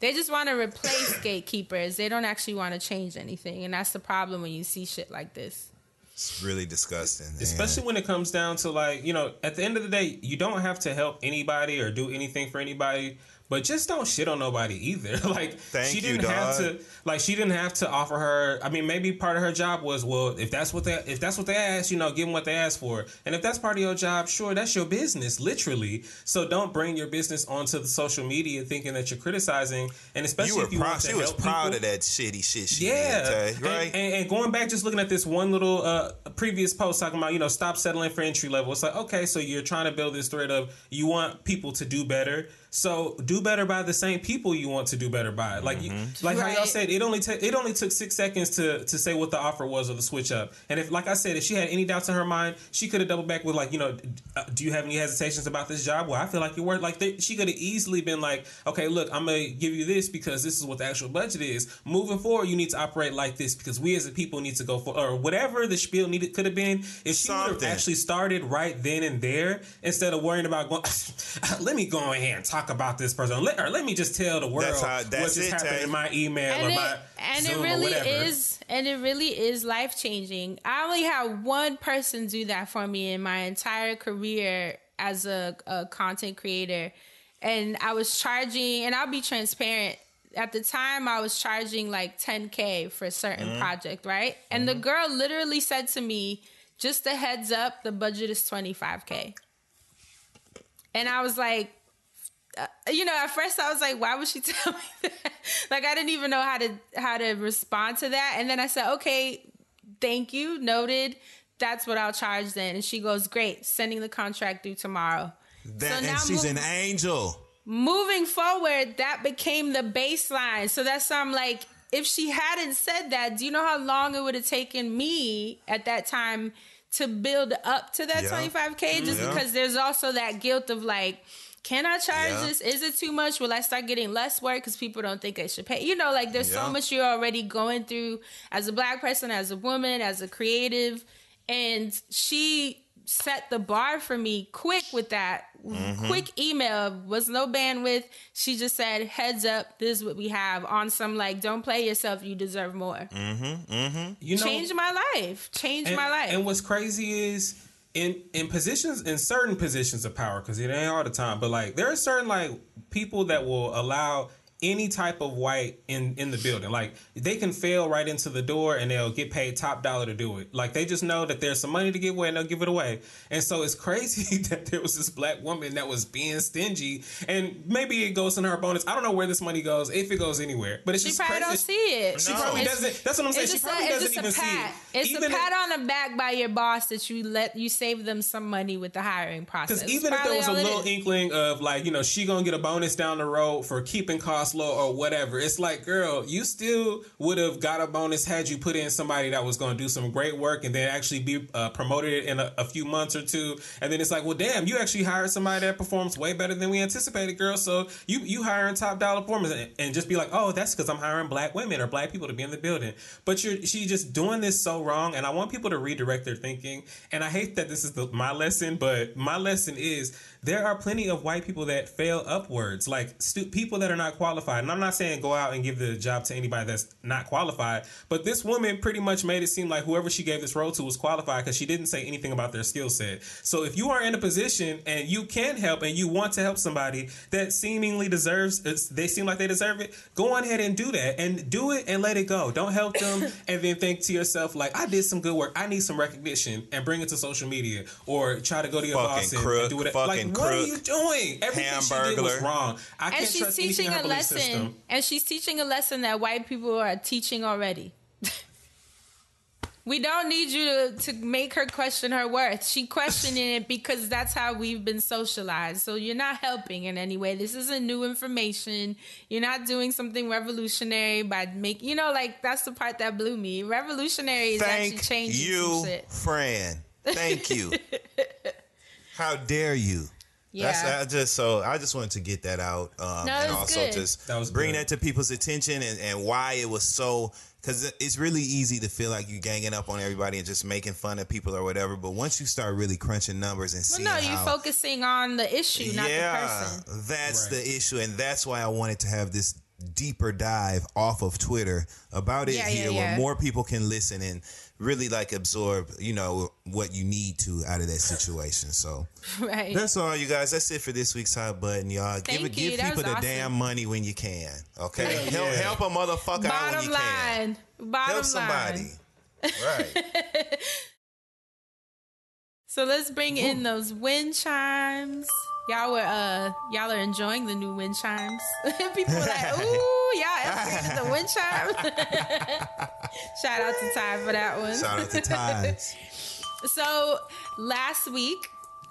They just want to replace gatekeepers. They don't actually want to change anything. And that's the problem when you see shit like this. It's really disgusting. Especially man. when it comes down to like... You know, at the end of the day, you don't have to help anybody or do anything for anybody. But just don't shit on nobody either. Like Thank she didn't you, have to. Like she didn't have to offer her. I mean, maybe part of her job was, well, if that's what they if that's what they asked, you know, give them what they asked for. And if that's part of your job, sure, that's your business, literally. So don't bring your business onto the social media thinking that you're criticizing. And especially you if you proud, want to she help was proud people. Of that shitty shit. She yeah, did, right. And, and, and going back, just looking at this one little uh, previous post talking about, you know, stop settling for entry level. It's like, okay, so you're trying to build this thread of you want people to do better. So do better by the same people you want to do better by. Like, mm-hmm. like right. how y'all said, it only ta- it only took six seconds to to say what the offer was or the switch up. And if, like I said, if she had any doubts in her mind, she could have doubled back with like, you know, do you have any hesitations about this job? Well, I feel like you're worth like they, she could have easily been like, okay, look, I'm gonna give you this because this is what the actual budget is. Moving forward, you need to operate like this because we as a people need to go for or whatever the spiel needed could have been. If she would have actually started right then and there instead of worrying about going, let me go in here and talk about this person, let, or let me just tell the world that's how, that's what just it, happened Tay. In my email and or it, my and Zoom it really or whatever. Is, and it really is life changing. I only had one person do that for me in my entire career as a, a content creator, and I was charging. And I'll be transparent. At the time, I was charging like ten K for a certain mm-hmm. project, right? And mm-hmm. the girl literally said to me, "Just a heads up, the budget is twenty-five K." And I was like. Uh, you know, at first I was like, why would she tell me that? Like, I didn't even know how to how to respond to that. And then I said, okay, thank you. Noted. That's what I'll charge then. And she goes, great. Sending the contract due tomorrow. That, so now and she's moving, an angel. Moving forward, that became the baseline. So that's why I'm like, if she hadn't said that, do you know how long it would have taken me at that time to build up to that yeah. twenty-five K? Just yeah. because there's also that guilt of like, can I charge yeah. this? Is it too much? Will I start getting less work because people don't think they should pay? You know, like there's yeah. so much you're already going through as a black person, as a woman, as a creative. And she set the bar for me quick with that. Mm-hmm. Quick email, was no bandwidth. She just said, heads up, this is what we have on some like, don't play yourself, you deserve more. Mm-hmm. Mm-hmm. You know, changed my life. Changed and, my life. And what's crazy is, In in positions, in certain positions of power, because it ain't all the time, but like there are certain like people that will allow any type of white in, in the building. Like they can fail right into the door and they'll get paid top dollar to do it. Like they just know that there's some money to give away and they'll give it away. And so it's crazy that there was this black woman that was being stingy, and maybe it goes in her bonus. I don't know where this money goes, if it goes anywhere. But it's she just probably crazy. Don't see it. She no. probably it's, doesn't. That's what I'm saying. She probably a, doesn't even pat. see it. It's even a pat if, on the back by your boss that you let you save them some money with the hiring process. Because even if there was a little inkling of like, you know, she gonna get a bonus down the road for keeping costs low or whatever, it's like, girl, you still would have got a bonus had you put in somebody that was going to do some great work and then actually be uh, promoted in a, a few months or two. And then it's like, well, damn, you actually hired somebody that performs way better than we anticipated, girl. So you you hiring top dollar performers, and, and just be like, oh, that's because I'm hiring black women or black people to be in the building. But you're she just doing this so wrong. And I want people to redirect their thinking. And I hate that this is the, my lesson, but my lesson is there are plenty of white people that fail upwards, like stu- people that are not qualified. And I'm not saying go out and give the job to anybody that's not qualified, but this woman pretty much made it seem like whoever she gave this role to was qualified because she didn't say anything about their skill set. So if you are in a position and you can help and you want to help somebody that seemingly deserves, they seem like they deserve it, go on ahead and do that and do it and let it go. Don't help them and then think to yourself like, I did some good work, I need some recognition, and bring it to social media or try to go to your fucking boss and, crook, and do it. Like, what crook, are you doing? Everything hamburglar. She did was wrong. I and can't she's trust teaching anything a System. And she's teaching a lesson that white people are teaching already. We don't need you to, to make her question her worth. She questioning it because that's how we've been socialized. So you're not helping in any way. This isn't new information. You're not doing something revolutionary by making, you know, like that's the part that blew me. Revolutionary is Thank actually changing you, some shit. Fran. Thank you. How dare you? Yeah. That's, I just so I just wanted to get that out um, no, and also good. just that bring good. that to people's attention and, and why it was so. Because it's really easy to feel like you're ganging up on everybody and just making fun of people or whatever. But once you start really crunching numbers and seeing well, no, you're how, focusing on the issue, not yeah, the person. That's right. the issue. And that's why I wanted to have this deeper dive off of Twitter about it yeah, here yeah, yeah. where more people can listen and really like absorb, you know, what you need to out of that situation. So right. that's all, you guys. That's it for this week's Hot Button, y'all. Thank give you. give that people the awesome. damn money when you can. Okay. Yeah. Help, help a motherfucker Bottom out when you line. can. Bottom help somebody. Line. Right. So let's bring Ooh. in those wind chimes. Y'all were uh y'all are enjoying the new wind chimes. People were like, ooh, y'all upgraded the wind chime. Shout out to Ty for that one. Shout out to Ty. So last week,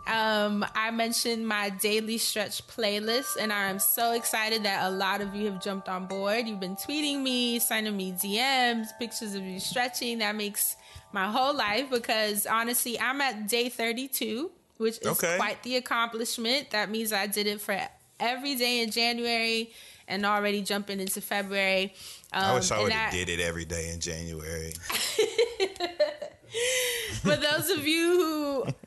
um, I mentioned my daily stretch playlist, and I am so excited that a lot of you have jumped on board. You've been tweeting me, sending me D Ms, pictures of you stretching. That makes my whole life, because honestly, I'm at day thirty-two. Which is okay. quite the accomplishment. That means I did it for every day in January and already jumping into February. Um, I wish I would have did it every day in January. For those of you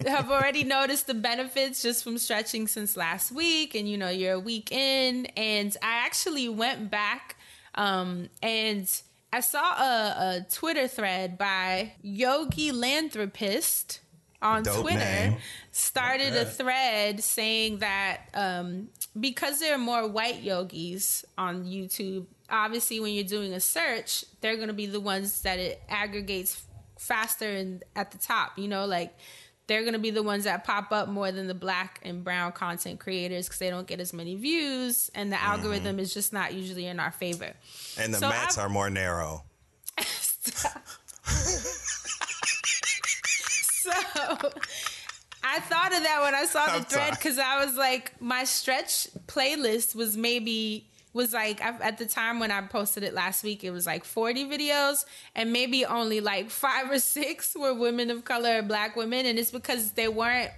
who have already noticed the benefits just from stretching since last week, and you know, you're a week in, and I actually went back um, and I saw a, a Twitter thread by Yogi Lanthropist on Dope Twitter name. started okay. a thread saying that um, because there are more white yogis on YouTube, obviously when you're doing a search, they're going to be the ones that it aggregates faster and at the top, you know, like they're going to be the ones that pop up more than the black and brown content creators because they don't get as many views, and the mm-hmm. algorithm is just not usually in our favor. And the so mats I've... are more narrow. Stop. So I thought of that when I saw the I'm thread, because I was like, my stretch playlist was maybe, was like, at the time when I posted it last week, it was like forty videos, and maybe only like five or six were women of color or black women. And it's because they weren't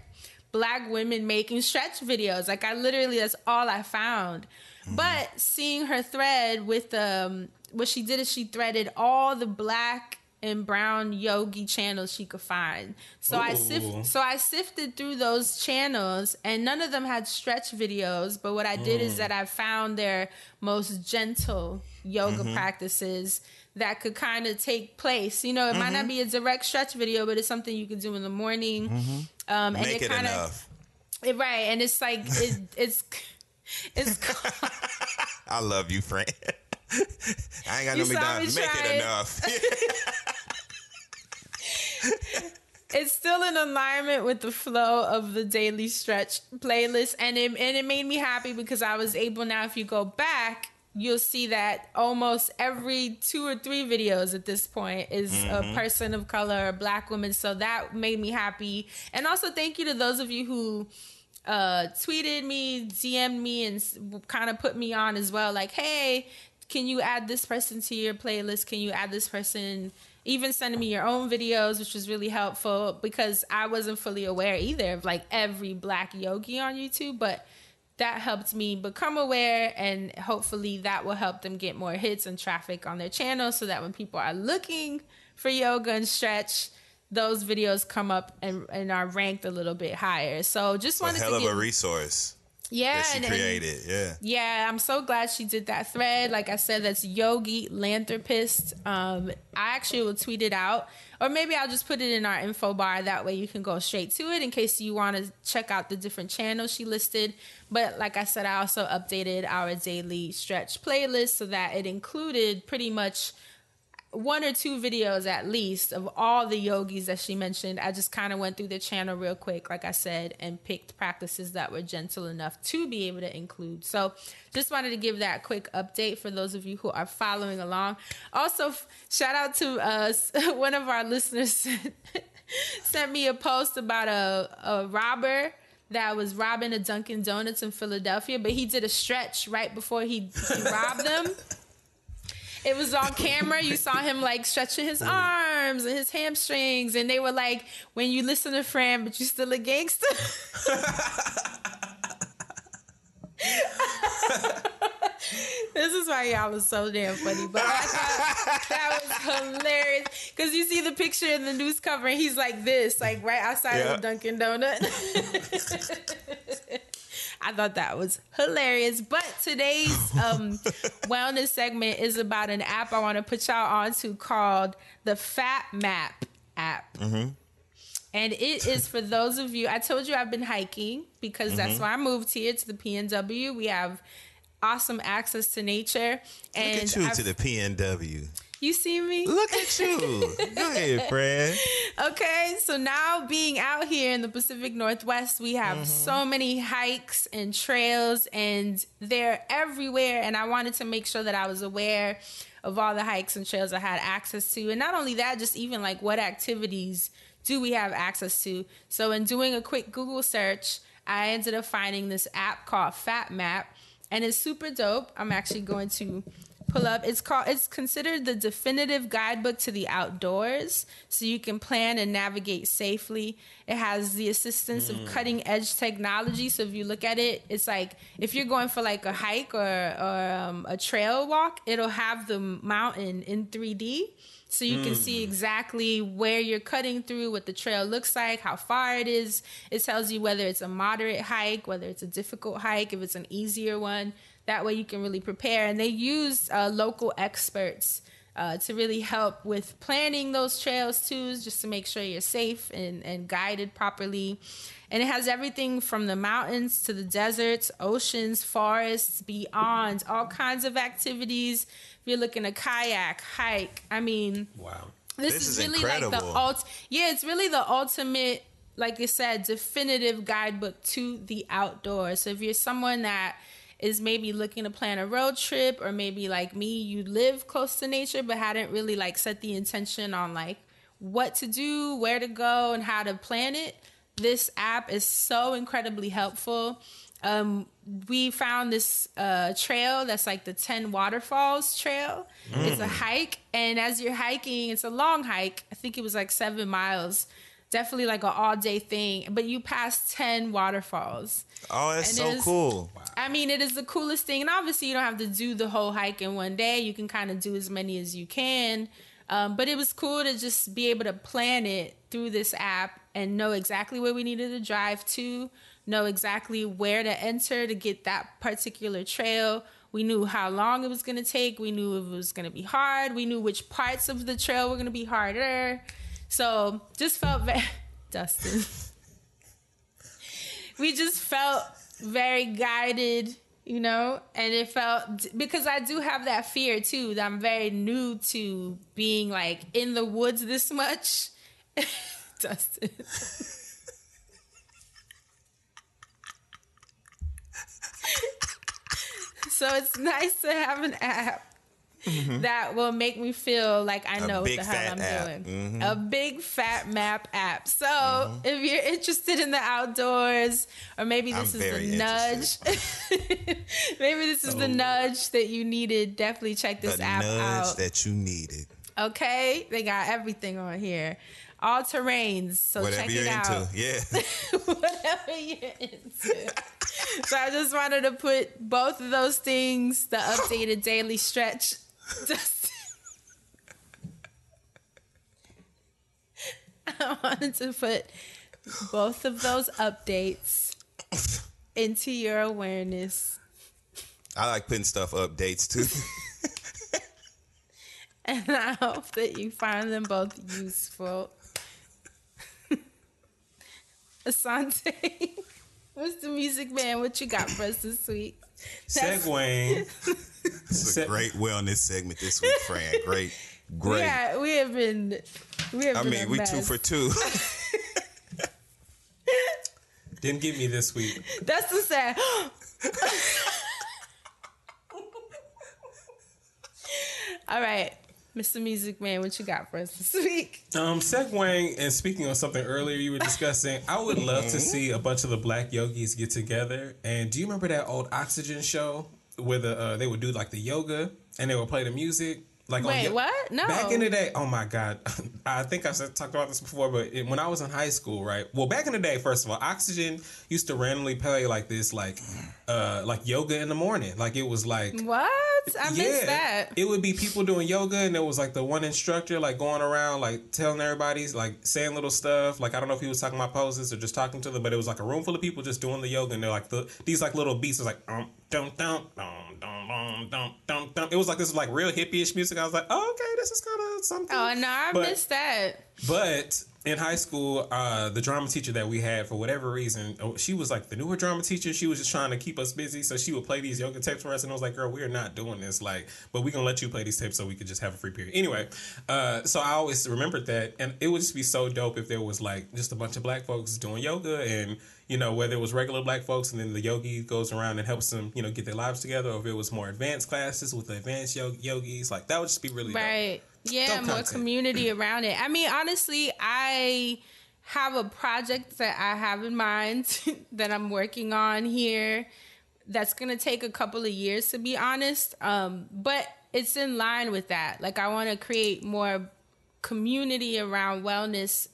black women making stretch videos. Like I literally, that's all I found. Mm-hmm. But seeing her thread with, um, what she did is she threaded all the black and brown yogi channels she could find. So Ooh. I sift, so I sifted through those channels, and none of them had stretch videos. But what I did mm. is that I found their most gentle yoga mm-hmm. practices that could kind of take place. You know, it mm-hmm. might not be a direct stretch video, but it's something you could do in the morning. Mm-hmm. Um, and Make it, it kinda, enough. It, right, and it's like it, it's it's. Called, I love you, friend. I ain't got you no McDonald's. Make it enough. It's still in alignment with the flow of the daily stretch playlist, and it, and it made me happy because I was able now. If you go back, you'll see that almost every two or three videos at this point is mm-hmm. a person of color, a black woman. So that made me happy, and also thank you to those of you who. Uh, tweeted me, D M'd me, and kind of put me on as well. Like, hey, can you add this person to your playlist? Can you add this person? Even sending me your own videos, which was really helpful, because I wasn't fully aware either of like every black yogi on YouTube, but that helped me become aware, and hopefully that will help them get more hits and traffic on their channel, so that when people are looking for yoga and stretch, those videos come up and, and are ranked a little bit higher. So just wanted to give... A hell of a resource. Yeah. That she and, created, yeah. Yeah, I'm so glad she did that thread. Like I said, that's Yogi Lanthropist. Um, I actually will tweet it out. Or maybe I'll just put it in our info bar. That way you can go straight to it in case you want to check out the different channels she listed. But like I said, I also updated our daily stretch playlist so that it included pretty much... one or two videos at least of all the yogis that she mentioned. I just kind of went through the channel real quick, like I said, and picked practices that were gentle enough to be able to include. So just wanted to give that quick update for those of you who are following along. Also, shout out to us. One of our listeners sent me a post about a, a robber that was robbing a Dunkin' Donuts in Philadelphia, but he did a stretch right before he, he robbed them. It was on camera. You saw him like stretching his arms and his hamstrings, and they were like, "When you listen to Fran, but you still a gangster." This is why y'all was so damn funny. But I thought that was hilarious because you see the picture in the news cover, and he's like this, like right outside yeah. of the Dunkin' Donut. I thought that was hilarious. But today's um, wellness segment is about an app I want to put y'all on to called the Fat Map app. Mm-hmm. And it is for those of you, I told you I've been hiking because mm-hmm. that's why I moved here to the P N W. We have awesome access to nature. And Look at you I've, to the P N W. You see me? Look at you. Go ahead, Fran. Okay, so now being out here in the Pacific Northwest, we have mm-hmm. so many hikes and trails, and they're everywhere. And I wanted to make sure that I was aware of all the hikes and trails I had access to. And not only that, just even like what activities do we have access to? So in doing a quick Google search, I ended up finding this app called Fat Map, and it's super dope. I'm actually going to pull up. It's called, it's considered the definitive guidebook to the outdoors, so you can plan and navigate safely. It has the assistance mm. of cutting edge technology. So if you look at it, it's like if you're going for like a hike or, or um, a trail walk, it'll have the mountain in three D. So you mm. can see exactly where you're cutting through, what the trail looks like, how far it is. It tells you whether it's a moderate hike, whether it's a difficult hike, if it's an easier one. That way you can really prepare. And they use uh, local experts uh, to really help with planning those trails too, just to make sure you're safe and, and guided properly. And it has everything from the mountains to the deserts, oceans, forests, beyond, all kinds of activities. If you're looking to kayak, hike, I mean, wow, this, this is, is really incredible. Like the ult- yeah, it's really the ultimate, like I said, definitive guidebook to the outdoors. So if you're someone that is maybe looking to plan a road trip, or maybe like me, you live close to nature but hadn't really like set the intention on like what to do, where to go, and how to plan it, this app is so incredibly helpful. Um, we found this uh, trail that's like the ten Waterfalls Trail. Mm. It's a hike, and as you're hiking, it's a long hike. I think it was like seven miles. Definitely like an all-day thing, but you pass ten waterfalls. Oh, that's so is, cool. Wow. I mean, it is the coolest thing. And obviously, you don't have to do the whole hike in one day. You can kind of do as many as you can. Um, but it was cool to just be able to plan it through this app and know exactly where we needed to drive to, know exactly where to enter to get that particular trail. We knew how long it was going to take. We knew it was going to be hard. We knew which parts of the trail were going to be harder. So just felt very, Dustin, we just felt very guided, you know, and it felt, because I do have that fear too, that I'm very new to being like in the woods this much. Dustin. So it's nice to have an app Mm-hmm. that will make me feel like I know what the hell I'm app. doing. Mm-hmm. A big fat map app. So mm-hmm. if you're interested in the outdoors, or maybe this I'm is the nudge, maybe this is oh. the nudge that you needed, definitely check this the app nudge out. That you needed. Okay, they got everything on here. All terrains. So Whatever check it out. Whatever you're into, yeah. Whatever you're into. So I just wanted to put both of those things, the updated daily stretch. Just I wanted to put both of those updates into your awareness. I like putting stuff updates too. And I hope that you find them both useful. Asante, what's the music, man? What you got for us this week? Segway. This is a great wellness segment this week, Fran. Great. Great. Yeah, we have been. We have I been mean, we mess. two for two. Didn't get me this week. That's the sad. All right, Mister Music Man, what you got for us this week? Um, segueing and speaking on something earlier you were discussing, I would love to see a bunch of the black yogis get together. And do you remember that old Oxygen show where the, uh, they would do like the yoga and they would play the music? Like Wait, on yo- what? No. Back in the day, oh my God, I think I've talked about this before, but it, when I was in high school, right? Well, back in the day, first of all, Oxygen used to randomly play like this, like uh, like yoga in the morning. Like it was like... What? I yeah, missed that. It would be people doing yoga and there was like the one instructor like going around, like telling everybody, like saying little stuff. Like I don't know if he was talking about poses or just talking to them, but it was like a room full of people just doing the yoga and they're like, the, these like little beats was like... Um, dum, dum, dum, dum, dum, dum, dum. It was like this was like real hippie-ish music. I was like, oh, okay, this is kind of something. Oh, no, I but, missed that. But in high school, uh, the drama teacher that we had, for whatever reason, she was like the newer drama teacher. She was just trying to keep us busy. So she would play these yoga tapes for us. And I was like, girl, we're not doing this. Like, but we're going to let you play these tapes so we could just have a free period. Anyway, uh, so I always remembered that. And it would just be so dope if there was like just a bunch of black folks doing yoga and, you know, whether it was regular black folks and then the yogi goes around and helps them, you know, get their lives together, or if it was more advanced classes with the advanced yog- yogis, like that would just be really right. Dope. Yeah, dope more content. Community around it. I mean, honestly, I have a project that I have in mind that I'm working on here. That's going to take a couple of years, to be honest. Um, but it's in line with that. Like I want to create more community around wellness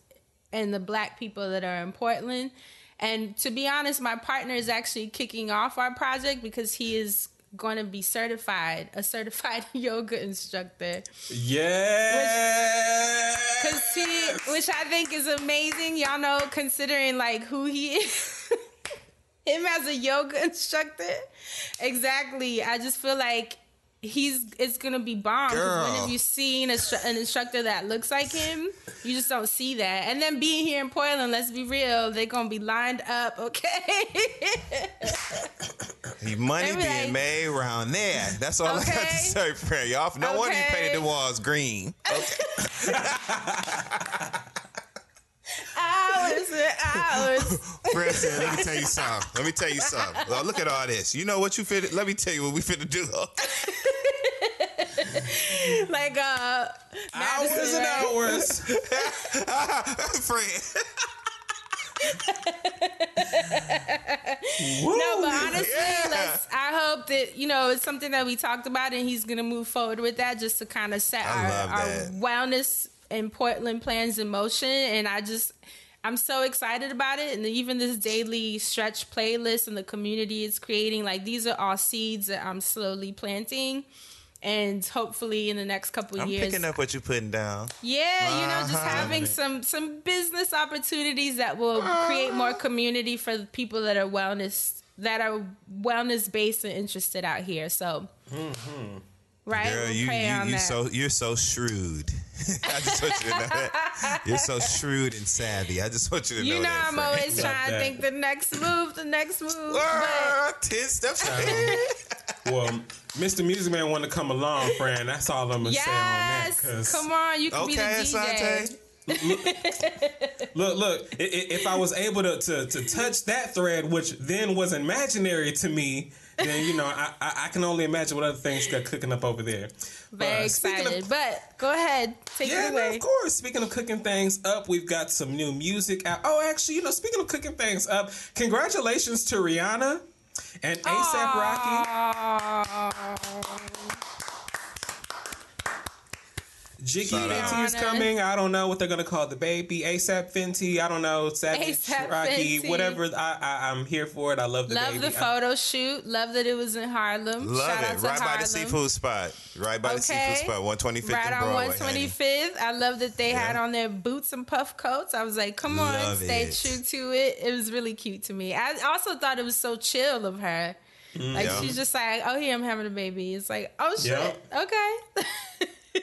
and the black people that are in Portland. And to be honest, my partner is actually kicking off our project because he is going to be certified, a certified yoga instructor. Yeah. Which, he, which I think is amazing. Y'all know, considering like who he is, him as a yoga instructor. Exactly. I just feel like he's, it's going to be bomb. Because when have you seen a, an instructor that looks like him? You just don't see that. And then being here in Portland, let's be real, they're going to be lined up, okay? The money being like, made around there. That's all okay. I got to say, friend. Y'all, no okay. wonder you painted the walls green. Okay. Hours and hours. Preston, let me tell you something. Let me tell you something. Well, look at all this. You know what you fit? Let me tell you what we fit to do. Like uh, Madison, hours and right? hours, friend. Woo, no, but honestly, yeah. let's, I hope that you know it's something that we talked about, and he's gonna move forward with that, just to kind of set our, our wellness in Portland plans in motion. And I just, I'm so excited about it. And even this daily stretch playlist and the community it's creating, like these are all seeds that I'm slowly planting. And hopefully in the next couple of years... I'm picking up what you're putting down. Yeah, uh-huh. you know, just having some some business opportunities that will uh-huh. create more community for the people that are wellness, that are wellness-based and interested out here. So, mm-hmm. right? Girl, we'll you, pray you, on you that. So, you're so shrewd. I just want you to know that. You're so shrewd and savvy. I just want you to know that. You know, that, I'm friend. always trying to think the next move, the next move. Uh, but... ten steps ahead. Well... Mister Music Man want to come along, friend. That's all I'm going to yes, say on that. Yes, come on. You can okay, be the D J. Look, look, look, if I was able to, to, to touch that thread, which then was imaginary to me, then, you know, I, I can only imagine what other things you got cooking up over there. Very uh, excited. Of, but go ahead. Take yeah, it away. Yeah, of course. Speaking of cooking things up, we've got some new music out. Oh, actually, you know, speaking of cooking things up, congratulations to Rihanna. And ASAP Rocky. Jiggy Fenty is coming. I don't know what they're going to call the baby. ASAP Fenty. I don't know. Savage Rocky. Fenty. Whatever. I, I, I'm here for it. I love the love baby. Love the photo I, shoot. Love that it was in Harlem. Love Shout it. Out to right Harlem. By the seafood spot. Right by okay. the seafood spot. one twenty-fifth right and Broadway. Right on one twenty-fifth. Honey. I love that they yeah. had on their boots and puff coats. I was like, come on. Love stay it. True to it. It was really cute to me. I also thought it was so chill of her. Mm, like, yeah. she's just like, oh, here, I'm having a baby. It's like, oh, shit. Yeah. Okay.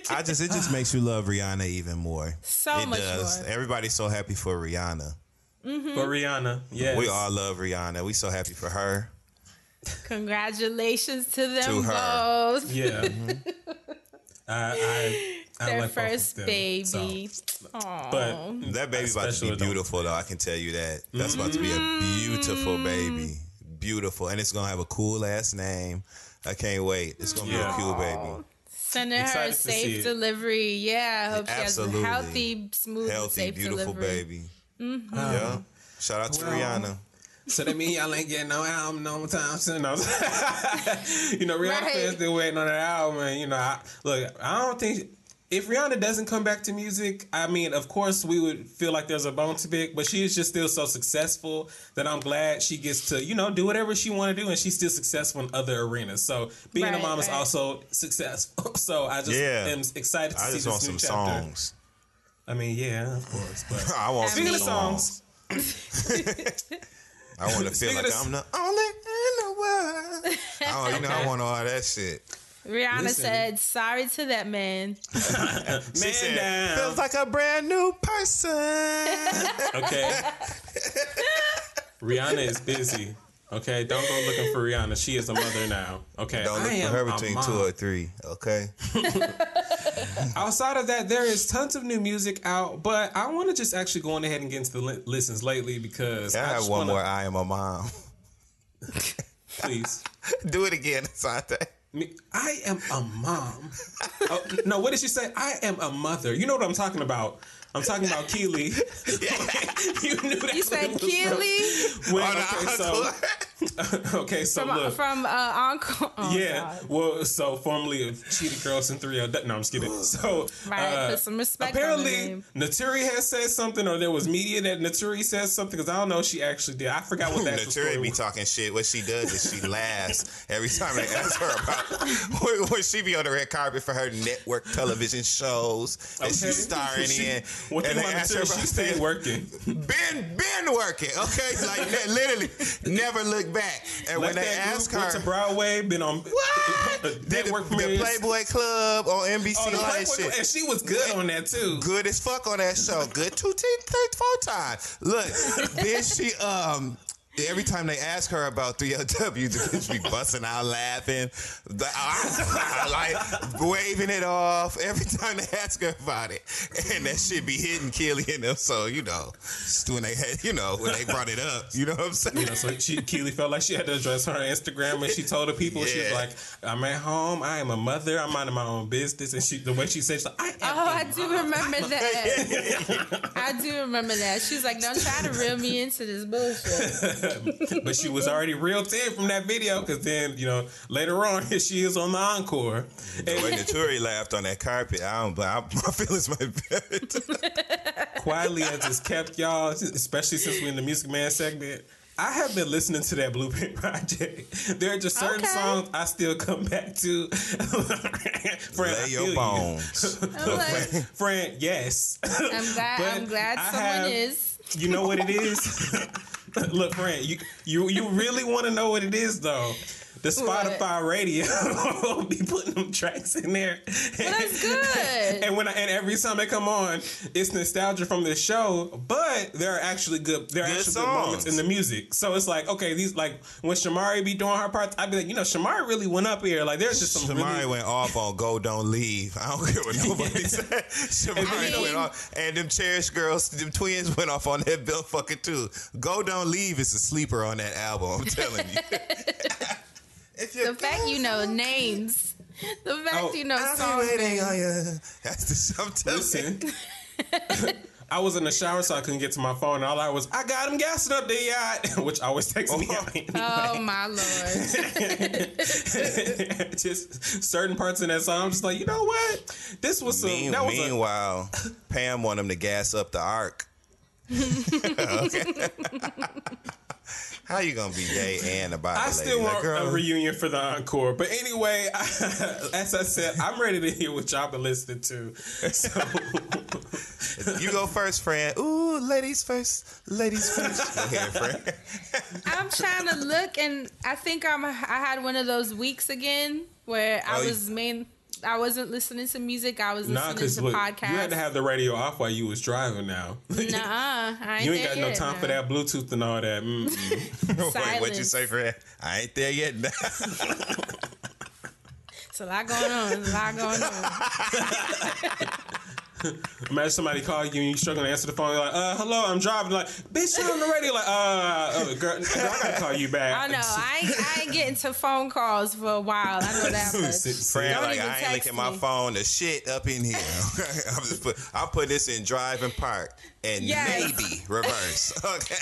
I just it just makes you love Rihanna even more. So it much does. More. Everybody's so happy for Rihanna. Mm-hmm. For Rihanna, yes. We all love Rihanna. We so happy for her. Congratulations to them to her. Both. Yeah. Mm-hmm. I, I Their like first baby. So, but that baby's about to be beautiful, though. I can tell you that. That's mm-hmm. about to be a beautiful baby. Beautiful. And it's going to have a cool ass name. I can't wait. It's going to yeah. be a cool baby. Sending Excited her a safe delivery. Yeah. I hope Absolutely. she has a healthy, smooth, healthy, safe beautiful delivery. baby. Mm-hmm. Um, yeah. Shout out to well, Rihanna. So that mean y'all ain't getting no album no time soon. No. You know, Rihanna right. fans been waiting on her album. And, you know, I, look, I don't think... She, if Rihanna doesn't come back to music, I mean, of course, we would feel like there's a bone to pick, but she is just still so successful that I'm glad she gets to, you know, do whatever she want to do, and she's still successful in other arenas. So being right, a mom right. is also successful. So I just yeah. am excited to I see this new chapter. I just want some songs. I mean, yeah, of course. But I want some songs. I want to feel Speaking like I'm the only in the world. I don't, you know, I want all that shit. Rihanna Listen. said, sorry to that man. man she said, down. Feels like a brand new person. Okay. Rihanna is busy. Okay, don't go looking for Rihanna. She is a mother now. Okay. Don't look for her between two or three. Okay. Outside of that, there is tons of new music out, but I want to just actually go on ahead and get into the li- listens lately because yeah, I, I have one wanna... more I Am a Mom. Please. Do it again, Asante. I am a mom. Oh, no, what did she say? I am a mother. You know what I'm talking about. I'm talking about Keely. You knew that. You said Keely? When, oh, okay, so, okay, so from, look. From uh, Encore. Oh, yeah, God. Well, so formerly of Cheetah Girls and three oh. No, I'm just kidding. So, right, uh, put some respect apparently, Naturi has said something, or there was media that Naturi said something, because I don't know if she actually did. I forgot what that was. Naturi be talking shit. What she does is she laughs every time they ask her about when, when she be on the red carpet for her network television shows that okay. she's starring she, in. What and they asked her about she stayed working. Been, been working, okay? Like, literally, never look back. And like when they asked her... Went to Broadway, been on... What? The, the, the Playboy Club on N B C. Oh, Live shit. And she was good on that, too. Good as fuck on that show. Good two, three, four times. Look, then she... um. Every time they ask her about three L W, the bitch be busting out laughing, the, like waving it off. Every time they ask her about it, and that shit be hitting Keely and them. So you know, when they had, you know, when they brought it up, you know what I'm saying. You know, so she, Keely felt like she had to address her Instagram when she told the people. Yeah. She was like, "I'm at home. I am a mother. I'm minding my own business." And she, the way she said, she's like, "I am." Oh, I do mom. remember that. I do remember that. She's like, "Don't try to reel me into this bullshit." But she was already real thin from that video, because then, you know, later on, here she is on the Encore. The way Naturi laughed on that carpet, I don't, but I, my feelings might be better. Quietly, I just kept y'all, especially since we're in the Music Man segment. I have been listening to that Blueprint Project. There are just certain okay. songs I still come back to. Friend, Lay your bones. You. Like, friend, yes. I'm glad, I'm glad someone have, is. You know what it is? Look, friend, you you, you really want to know what it is, though. The Spotify what? radio will be putting them tracks in there. Well, that's good. And when I, and every time they come on, it's nostalgia from the show, but there are actually good there are good actually songs. Good moments in the music. So it's like, okay, these like when Shamari be doing her parts, I'd be like, you know, Shamari really went up here. Like there's just some Shamari really... went off on Go Don't Leave. I don't care what nobody said. Shamari mean... went off, and them cherished girls, them twins went off on that bill fucking too. Go Don't Leave is a sleeper on that album, I'm telling you. The fact you know names, the fact oh, you know songs. I'll be waiting on you. That's the I'm telling you. I was in the shower, so I couldn't get to my phone. And all I was, I got him gassing up the yacht, which always takes me out anyway. Oh, my Lord. Just certain parts in that song, I'm just like, you know what? This was some... Mean, that was meanwhile, a- Pam wanted him to gas up the ark. Okay. How you gonna be gay and about I still lady? Want like, a reunion for the Encore. But anyway, I, as I said, I'm ready to hear what y'all been listening to. So you go first, friend. Ooh, ladies first. Ladies first. Go ahead, friend. I'm trying to look, and I think I'm. I had one of those weeks again where I oh, was main. I wasn't listening to music. I was nah, listening to look, podcasts. You had to have the radio off while you was driving now. Nuh-uh. I ain't you ain't got no time now. For that Bluetooth and all that. Wait, what you say, Fred? I ain't there yet now. It's a lot going on. It's a lot going on. Imagine somebody call you and you struggling to answer the phone. You're like, uh, hello, I'm driving. Like, bitch, you're on the radio. Like, uh, oh, girl, girl, I gotta call you back. I know. I ain't, I ain't getting to phone calls for a while. I know that much. Friend, don't like, even I ain't looking at my phone. The shit up in here. I'm just put. I'll put this in drive and park and yes. maybe reverse. Okay,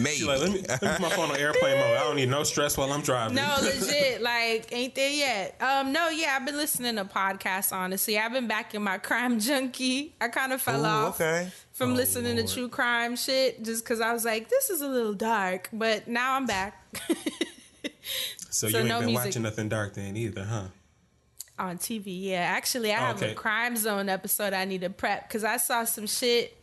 maybe. Like, let me let me put my phone on airplane mode. I don't need no stress while I'm driving. No, legit. Like, ain't there yet? Um, no, yeah. I've been listening to podcasts. Honestly, I've been back in my crime junkie. I kind of fell Ooh, off okay. from oh, listening Lord. to true crime shit just because I was like, this is a little dark, but now I'm back. so, so you ain't no been music. watching nothing dark then either, huh? On T V, yeah. Actually, I oh, have okay. a Crime Zone episode I need to prep because I saw some shit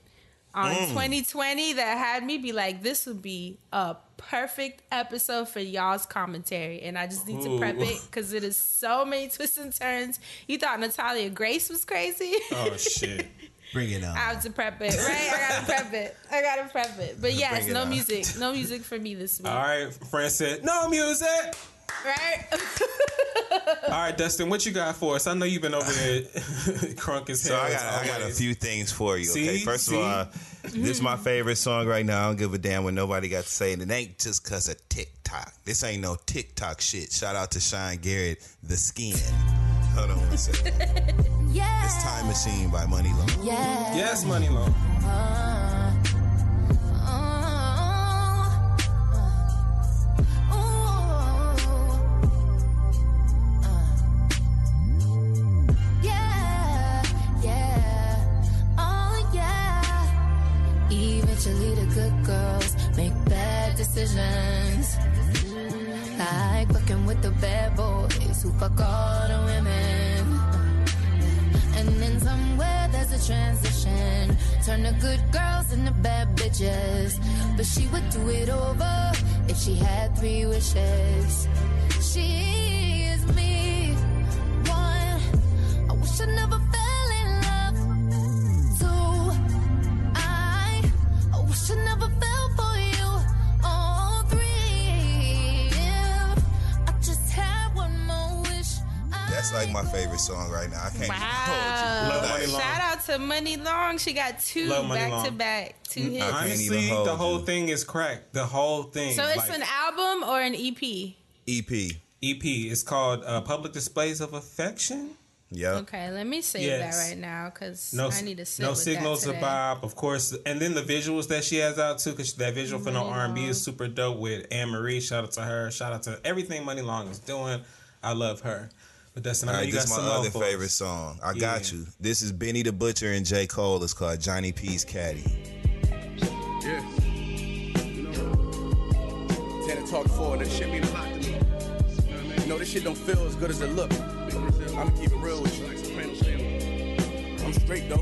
on mm. twenty twenty that had me be like, this would be a perfect episode for y'all's commentary, and I just need Ooh. to prep it because it is so many twists and turns. You thought Natalia Grace was crazy? Oh shit! Bring it on. I have to prep it, right? I gotta prep it. I gotta prep it. But yes, it no on. music, no music for me this week. All right, Fran said no music. Right. All right, Dustin, what you got for us? I know you've been over there crunk as hell. So I got, I got a few things for you. See? Okay, first See? of all, uh, this is my favorite song right now. I don't give a damn what nobody got to say, and it ain't just cause of TikTok. This ain't no TikTok shit. Shout out to Sean Garrett, The Skin. Hold on one second. Yeah. It's Time Machine by Money Long. Yeah. Yes, Money Long. Uh, Eventually the good girls make bad decisions, like fucking with the bad boys who fuck all the women. And then somewhere there's a transition, turn the good girls into bad bitches. But she would do it over if she had three wishes. She is me. One, I wish I never felt should never fell for you. All three. I just had one more wish. That's like my favorite song right now. I can't wow. hold you. Love Money Long. Shout out to Money Long. She got two back to back. Two hits. Honestly, the whole you. thing is cracked. The whole thing. So it's like an album or an E P? E P. E P. It's called uh, Public Displays of Affection. Yeah. Okay, let me save yes. that right now because no, I need to sit no with signals that today. of Bob, of course, and then the visuals that she has out too, because that visual for No R and B is super dope with Anne Marie. Shout out to her. Shout out to everything Money Long is doing. I love her. But that's another. Right, this is my other folks. favorite song. I yeah. got you. This is Benny the Butcher and J. Cole. It's called Johnny P's Caddy. Yeah. You know, Tana talk forward. This shit mean a lot to me. You know, this shit don't feel as good as it look. I'ma keep it real with you. I'm straight though.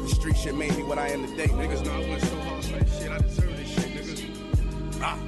The street shit made me what I am today. Niggas know I went so hard for this shit. I deserve this shit, niggas. Ah,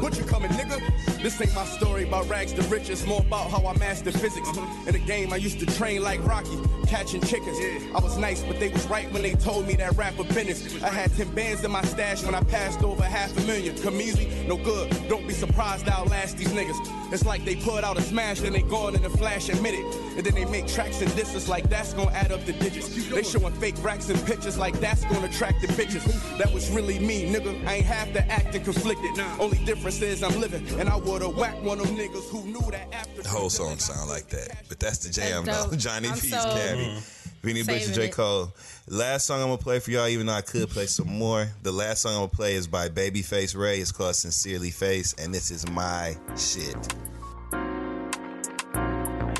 what you coming, nigga? This ain't my story about rags to riches. More about how I mastered physics. In the game, I used to train like Rocky, catching chickens. I was nice, but they was right when they told me that rap was business. I had ten bands in my stash when I passed over half a million. Come easy, no good. Don't be surprised I outlast these niggas. It's like they put out a smash, then they gone in a flash and minute. And then they make tracks and disses like that's gonna add up the digits. They showing fake racks and pictures like that's gonna attract the bitches. That was really me, nigga. I ain't have to act and conflicted. Only difference is I'm living, and I would have whacked one of them niggas who knew that after. The whole song sound like that, but that's the jam though. Johnny P's Caddy. Vinny Bush and J. Cole. Last song I'm gonna play for y'all, even though I could play some more. The last song I'm gonna play is by Babyface Ray. It's called Sincerely Face, and this is my shit. It is what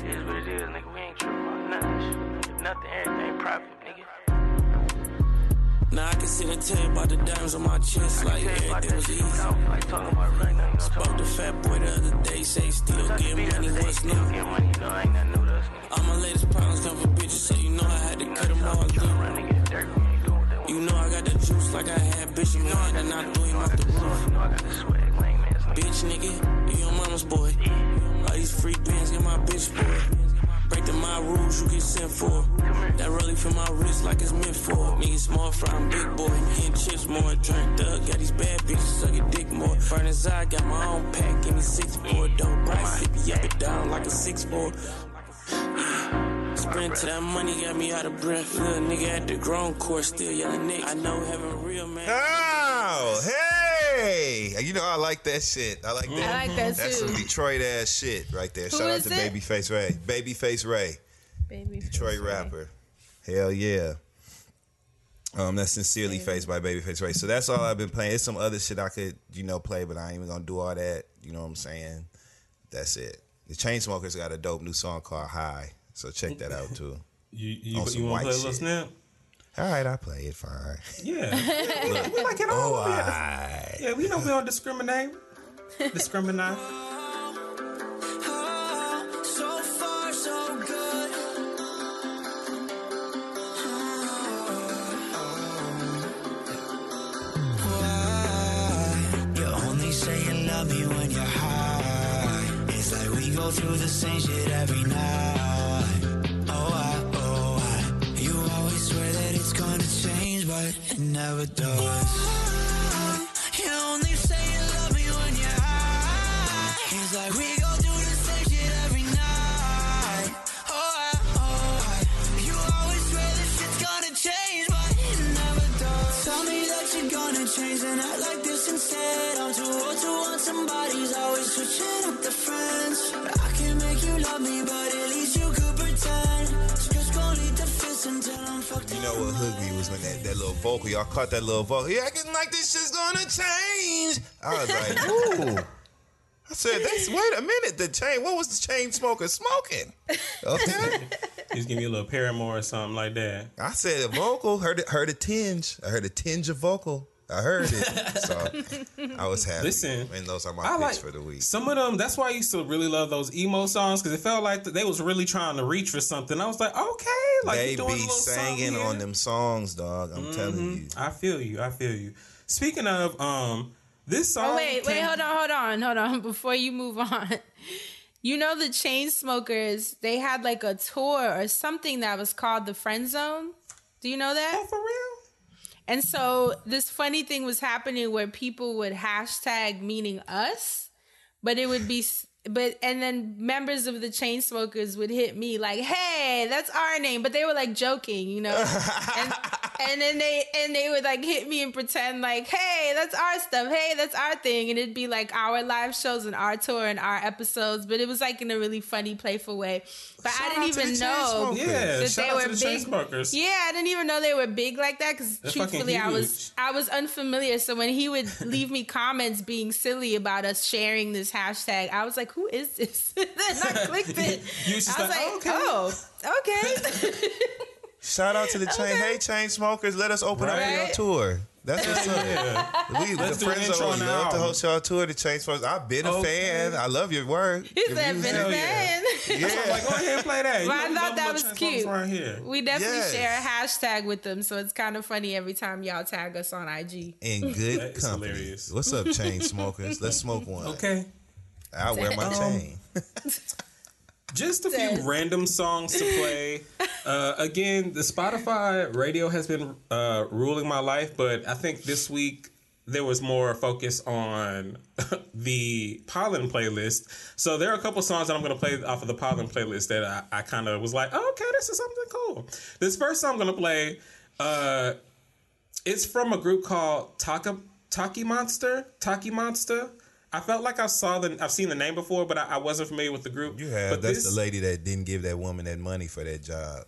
it is, nigga. We ain't tripping on nothing. Nothing, everything private, nigga. Now I can sit and tell you about the diamonds on my chest, like everything was easy. Like talking about right now. Spoke to Fat Boy the other day, say still get money, what's new? All my latest problems come from bitches, so you know I had to cut them all good. You know I got the juice like I had, bitch, you know I did not do him off the roof. Bitch, nigga, you your mama's boy. All these free bands get my bitch boy. Break the my rules, you get sent for. That really feel my wrist like it's meant for. Nigga small fry, I'm big boy. Getting chips more, drink thug. Got these bad bitches, suck your dick more. Furnace I got my own pack, give me six more dope price. I be up and down like a six four. Sprint to that money, got me out of breath. Little nigga at the grown court, still yelling Nick. I know having real man. Oh, hey! You know, I like that shit. I like that. Mm-hmm. I like that. That's too. Some Detroit ass shit right there. Who Shout out to it? Babyface Ray. Babyface Ray. Babyface Detroit Ray. Rapper. Hell yeah. Um, that's Sincerely Faced by Babyface Ray. So that's all I've been playing. There's some other shit I could, you know, play, but I ain't even gonna do all that. You know what I'm saying? That's it. The Chainsmokers got a dope new song called High. So check that out too. you you, you wanna play a little snap? Alright, I play it fine. Yeah. we, we, we like it all. Oh, we right. Yeah, we know we don't discriminate. Discriminate. Through the same shit every night. Oh, I, oh, I. You always swear that it's gonna change, but it never does. You only say you love me when you're high. It's like we go through the same shit every night. Oh, I, oh, I. You always swear that shit's gonna change, but it never does. Tell me that you're gonna change and act like this instead. I'm too old to want somebody's always switching up the friends. Me, but at least you could pretend. Just gonna lead the fist until I'm fucked up. You know what hooked me was when that, that little vocal, y'all caught that little vocal. Yeah, acting like this shit's gonna change. I was like, ooh. I said, that's, wait a minute, the chain, what was the Chainsmokers smoking? Okay. Just give me a little Paramore or something like that. I said a vocal, heard it, heard a tinge. I heard a tinge of vocal. I heard it, so I was happy. Listen, and those are my picks like, for the week. Some of them, that's why I used to really love those emo songs, because it felt like they was really trying to reach for something. I was like, okay, like they you doing be a little singing on here. Them songs, dog. I'm mm-hmm. telling you. I feel you. I feel you. Speaking of um, this song. Oh, wait, came- wait, hold on, hold on, hold on. Before you move on, you know the Chainsmokers, they had like a tour or something that was called the Friend Zone. Do you know that? Oh, for real. And so this funny thing was happening where people would hashtag meaning us, but it would be, but, and then members of the Chainsmokers would hit me like, hey, that's our name. But they were like joking, you know, and, and then they, and they would like hit me and pretend like, hey, that's our stuff. Hey, that's our thing. And it'd be like our live shows and our tour and our episodes, but it was like in a really funny, playful way. But shout I didn't even know yeah, that they were the big. Yeah, I didn't even know they were big like that because truthfully, I was I was unfamiliar. So when he would leave me comments being silly about us sharing this hashtag, I was like, "Who is this?" And I clicked it. you, you was I was like, like "Oh, okay." okay. Shout out to the chain. Okay. Hey, Chainsmokers, let us open right? up your tour. That's what's up. Yeah. We, Let's the friends are love to host y'all tour. The Chainsmokers. I've been okay. a fan. I love your work. He said, "Been a fan." Yeah. yeah. I'm like, go ahead and play that. Well, I thought that was cute. Right we definitely yes. share a hashtag with them, so it's kind of funny every time y'all tag us on I G. In good company. Hilarious. What's up, Chainsmokers? Let's smoke one. Okay. I wear my um, chain. Just a few random songs to play. Uh, again, the Spotify radio has been uh, ruling my life, but I think this week there was more focus on the Pollen playlist. So there are a couple songs that I'm going to play off of the Pollen playlist that I, I kind of was like, oh, okay, this is something cool. This first song I'm going to play, uh, it's from a group called Taka, Taki Monster. Taki Monster. I felt like I saw the, I've seen the name before, but I, I wasn't familiar with the group. You have. But that's this, the lady that didn't give that woman that money for that job.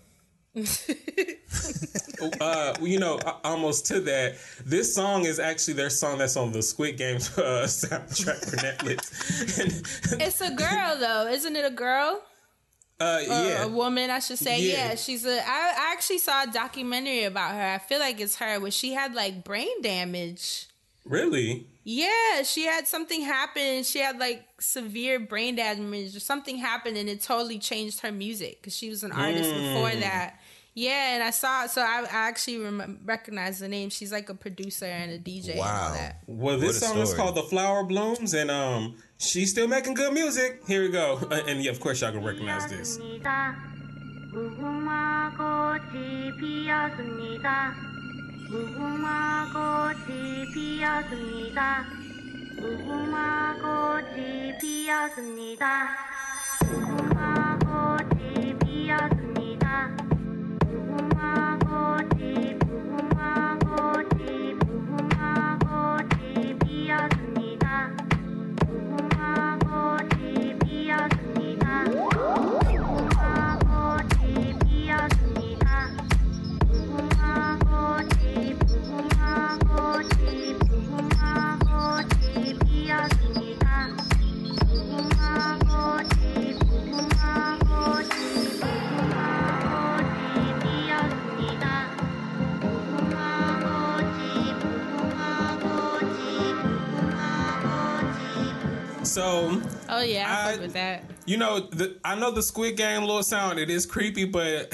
uh, you know, almost to that. This song is actually their song that's on the Squid Game uh, soundtrack for Netflix. And, it's a girl, though. Isn't it a girl? Uh, yeah. A woman, I should say. Yeah, yeah she's a... I, I actually saw a documentary about her. I feel like it's her, where she had, like, brain damage. Really? Yeah, she had something happen. She had like severe brain damage or something happened, and it totally changed her music because she was an artist mm. before that. Yeah, and I saw it, so I, I actually rem- recognize the name. She's like a producer and a D J. Wow. And all that. Well, this song story. is called "The Flower Blooms," and um, she's still making good music. Here we go, uh, and yeah, of course y'all can recognize this. 무궁화 꽃이 피었습니다. So, oh yeah, I, I fuck with that. You know, the, I know the Squid Game little sound. It is creepy, but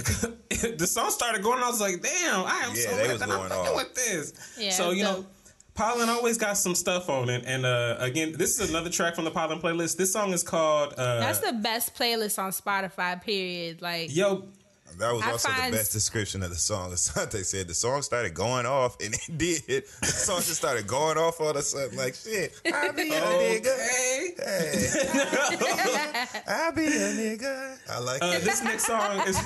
the song started going. I was like, damn, I am yeah, so mad that I'm fucking with this. Yeah, so you dope. know, Pollen always got some stuff on it. And uh, again, this is another track from the Pollen playlist. This song is called. Uh, That's the best playlist on Spotify. Period. Like yo. That was also the best description of the song. Asante said the song started going off, and it did. The song just started going off all of a sudden, like, shit, I be a okay. nigga. Hey, hey. I be a nigga. I like uh, it. This next song is...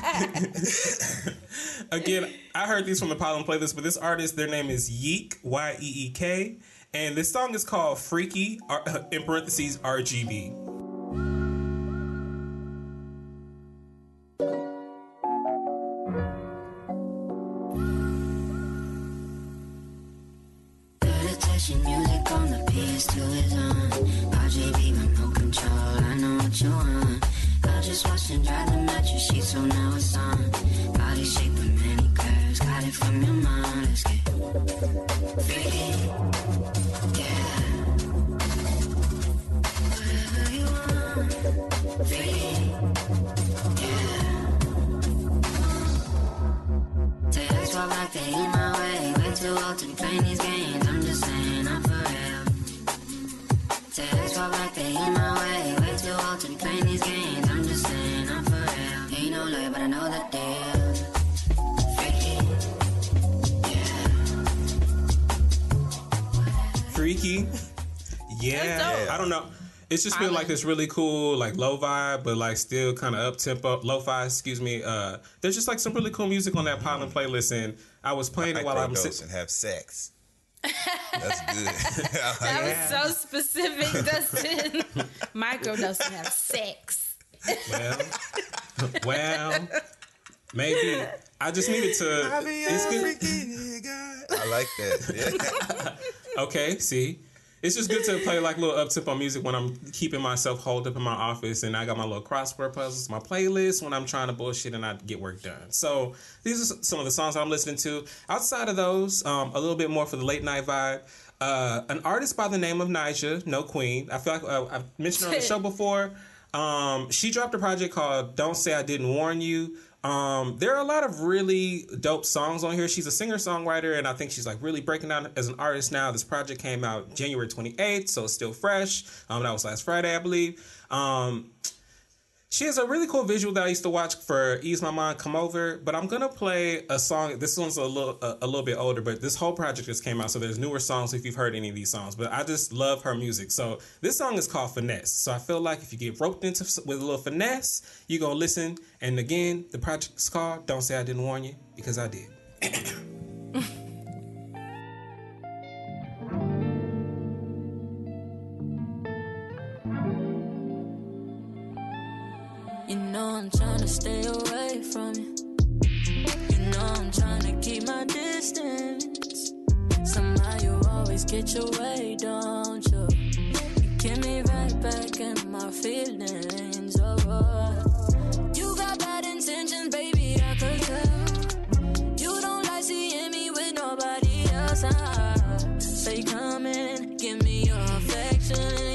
Again, I heard these from the Pollen playlist, but this artist, their name is Yeek, Y E E K, and this song is called Freaky, R- in parentheses, R G B. It's just been like this really cool, like low vibe, but like still kind of up tempo, lo-fi. Excuse me. Uh, there's just like some really cool music on that Pollen playlist, and I was playing I it while I was sitting and have sex. That's good. That yeah. was so specific, Dustin. Microdose and have sex. Well, well, maybe I just needed to. I, be it's good. I like that. Yeah. Okay. See. It's just good to play like little up-tempo music when I'm keeping myself holed up in my office, and I got my little crossword puzzles, my playlist when I'm trying to bullshit and I get work done. So these are some of the songs I'm listening to. Outside of those, um, a little bit more for the late night vibe. Uh, an artist by the name of Nyjah, No Queen. I feel like uh, I've mentioned her on the show before. Um, she dropped a project called Don't Say I Didn't Warn You. Um, there are a lot of really dope songs on here. She's a singer-songwriter, and I think she's like really breaking out as an artist now. This project came out January twenty-eighth, so it's still fresh. Um, that was last Friday, I believe. Um, she has a really cool visual that I used to watch for Ease My Mind, Come Over. But I'm gonna play a song. This one's a little a, a little bit older, but this whole project just came out, so there's newer songs if you've heard any of these songs. But I just love her music. So this song is called Finesse. So I feel like if you get roped into with a little finesse, you gonna listen. And again, the project's called Don't Say I Didn't Warn You, because I did. I'm trying to stay away from you. You know I'm trying to keep my distance. Somehow you always get your way, don't you? You get me right back in my feelings, oh, oh. You got bad intentions, baby, I could tell. You don't like seeing me with nobody else, I say come in, give me your affection.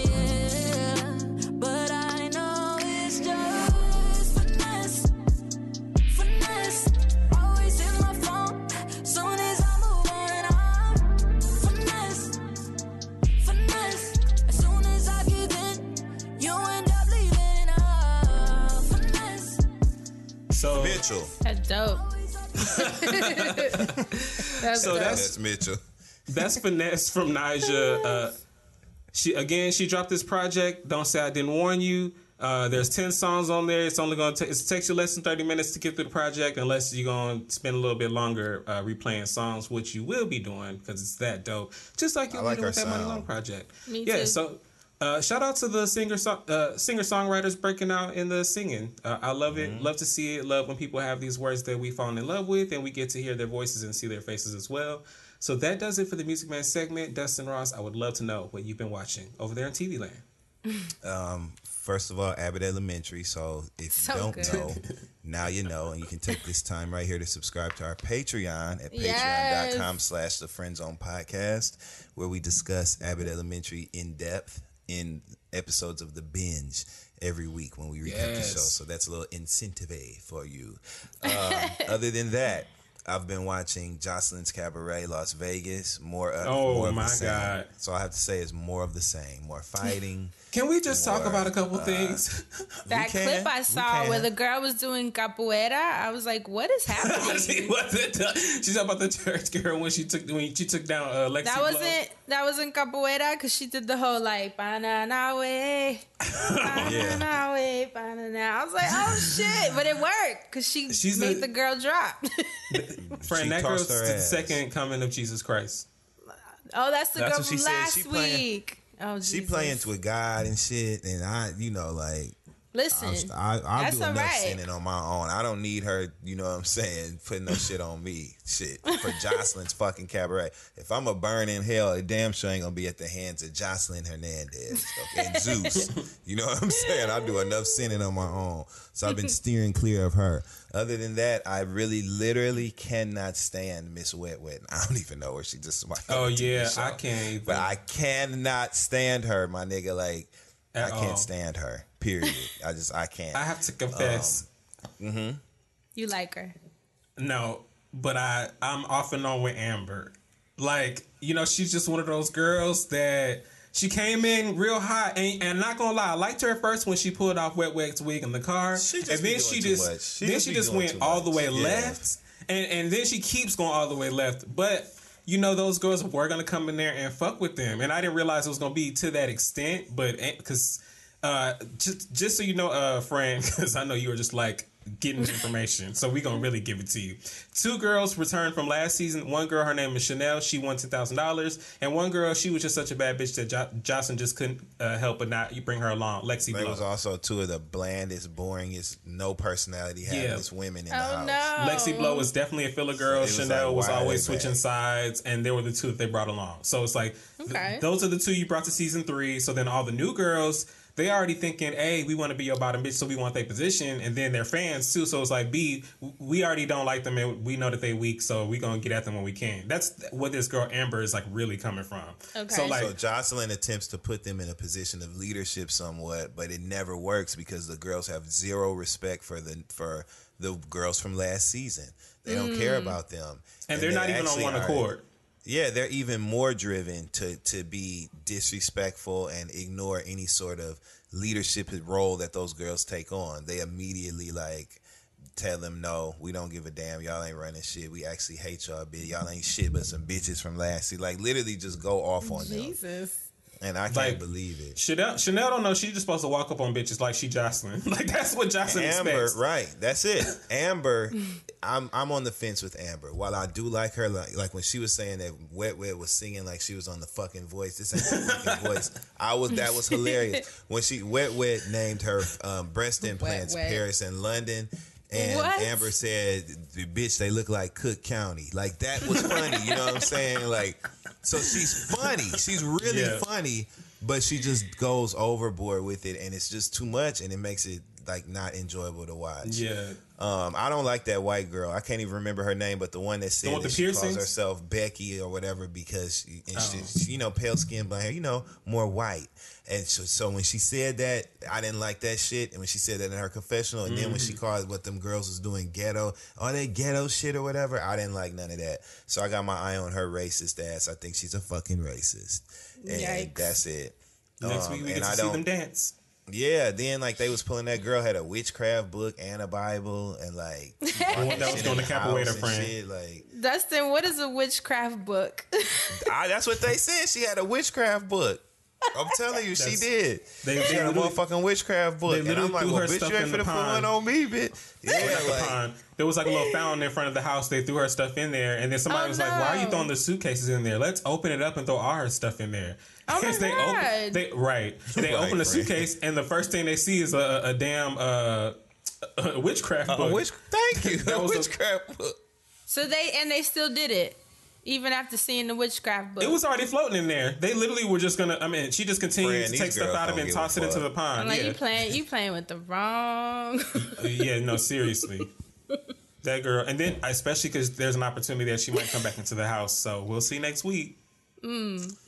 So, Mitchell. That's dope. that's so dope. That's Mitchell. That's Finesse from Nyjah. Uh, She again, she dropped this project. Don't say I didn't warn you. Uh, there's ten songs on there. It's only going to it takes you less than thirty minutes to get through the project, unless you're going to spend a little bit longer uh, replaying songs, which you will be doing because it's that dope. Just like you did like with that Money Long project. Me yeah, too. So uh, shout out to the singer so- uh, singer songwriters breaking out in the singing. Uh, I love mm-hmm. it. Love to see it. Love when people have these words that we fall in love with, and we get to hear their voices and see their faces as well. So that does it for the Music Man segment. Dustin Ross, I would love to know what you've been watching over there in T V land. Um, first of all, Abbott Elementary. So if so you don't good. know, now you know, and you can take this time right here to subscribe to our Patreon at yes. patreon.com slash the Friend Zone Podcast, where we discuss Abbott Elementary in depth in episodes of The Binge every week when we recap yes. the show. So that's a little incentive for you. Um, other than that, I've been watching Jocelyn's Cabaret, Las Vegas. More of, oh more of my the same. God! So I have to say, it's more of the same, more fighting. Can we just more, talk about a couple uh, things? That can, clip I saw where the girl was doing capoeira, I was like, "What is happening?" She wasn't. Uh, she's talking about the church girl when she took when she took down uh, Lexi. That wasn't Blow. That wasn't capoeira because she did the whole like banana way, banana way, banana. I was like, "Oh shit!" But it worked because she she's made a, the girl drop. Friend, that girl's the second coming of Jesus Christ. Oh, that's the that's girl from last she week. Playing, oh, Jesus. She playing with God and shit, and I, you know, like, listen, I, I, I'll do enough right. sinning on my own. I don't need her, you know what I'm saying, putting no shit on me. Shit for Jocelyn's fucking Cabaret. If I'm a burn in hell, it damn sure ain't gonna be at the hands of Jocelyn Hernandez, okay, and Zeus. You know what I'm saying? I do enough sinning on my own, so I've been steering clear of her. Other than that, I really, literally cannot stand Miss Wet Wet. I don't even know where she just. My oh yeah, I can't. Even. But I cannot stand her, my nigga. Like at I can't all. stand her. Period. I just I can't. I have to confess. Um, mm-hmm. You like her? No, but I I'm off and on with Amber. Like you know, she's just one of those girls that. She came in real hot, and, and not gonna lie, I liked her at first when she pulled off Wet Wet's wig in the car, she just and then she just, she then just she just went all the way yeah. left, and and then she keeps going all the way left. But you know those girls were gonna come in there and fuck with them, and I didn't realize it was gonna be to that extent. But because uh, just just so you know, uh, Fran, because I know you were just like getting information, so we gonna really give it to you. Two girls returned from last season. One girl, her name is Chanel. She won ten thousand dollars, and one girl, she was just such a bad bitch that jo- Jocelyn just couldn't uh, help but not you bring her along. Lexi Blow. There was also two of the blandest, boringest, no personality having women in the house. No. Lexi Blow was definitely a filler girl. Chanel like, was always switching bad? sides, and they were the two that they brought along. So it's like okay. th- those are the two you brought to season three. So then all the new girls. They already thinking, hey, we want to be your bottom bitch, so we want their position, and then their fans too. So it's like, B, we already don't like them, and we know that they weak, so we gonna get at them when we can. That's what this girl Amber is like really coming from. Okay. So like, so Jocelyn attempts to put them in a position of leadership somewhat, but it never works because the girls have zero respect for the for the girls from last season. They don't mm. care about them, and, and they're, they're not even on one accord. Yeah, they're even more driven to, to be disrespectful and ignore any sort of leadership role that those girls take on. They immediately, like, tell them, no, we don't give a damn. Y'all ain't running shit. We actually hate y'all, bitch. Y'all ain't shit but some bitches from last season. Like, literally just go off on Jesus. them. Jesus. And I can't like, believe it. Chanel, Chanel don't know she's just supposed to walk up on bitches like she Jocelyn. Like that's what Jocelyn Amber, expects. Right? That's it. Amber, I'm I'm on the fence with Amber. While I do like her, like, like when she was saying that Wet Wet was singing like she was on the fucking Voice. This ain't the fucking Voice. I was that was hilarious when she Wet Wet named her um, breast implants Wet, Wet. Paris and London. And what? Amber said, bitch, they look like Cook County. Like, that was funny. You know what I'm saying? Like, so she's funny. She's really yeah. funny, but she just goes overboard with it, and it's just too much, and it makes it, like, not enjoyable to watch. Yeah. Um, I don't like that white girl. I can't even remember her name, but the one that said that she calls herself Becky or whatever because, she, and oh. she, you know, pale skin, blonde hair, you know, more white. And so, so when she said that, I didn't like that shit. And when she said that in her confessional, and mm-hmm. then when she called what them girls was doing ghetto, all that ghetto shit or whatever, I didn't like none of that. So I got my eye on her racist ass. I think she's a fucking racist. And Yikes. that's it. Next um, week we get to I see them dance. Yeah, then like they was pulling that girl had a witchcraft book and a Bible and like that was going to capoeira friend. Shit, like Dustin, what is a witchcraft book? I, that's what they said. She had a witchcraft book. I'm telling you, she did. They did a motherfucking witchcraft book. And I'm like, well, bitch, you ain't finna put one on me, bitch. Yeah, like, the pond. There was like a little fountain in front of the house. They threw her stuff in there. And then somebody oh, was no. like, why are you throwing the suitcases in there? Let's open it up and throw all her stuff in there. Oh my they God. Open, they, right. They right, open the suitcase, and the first thing they see is a, a damn uh, a witchcraft uh, book. A witch, thank you. That a witchcraft a, book. So they, and they still did it. Even after seeing the witchcraft book. It was already floating in there. They literally were just going to... I mean, she just continued to take stuff out of it and toss it into the pond. I'm like, yeah. you, playing, you playing with the wrong... Yeah, no, seriously. That girl. And then, especially because there's an opportunity that she might come back into the house. So, we'll see next week. Mm.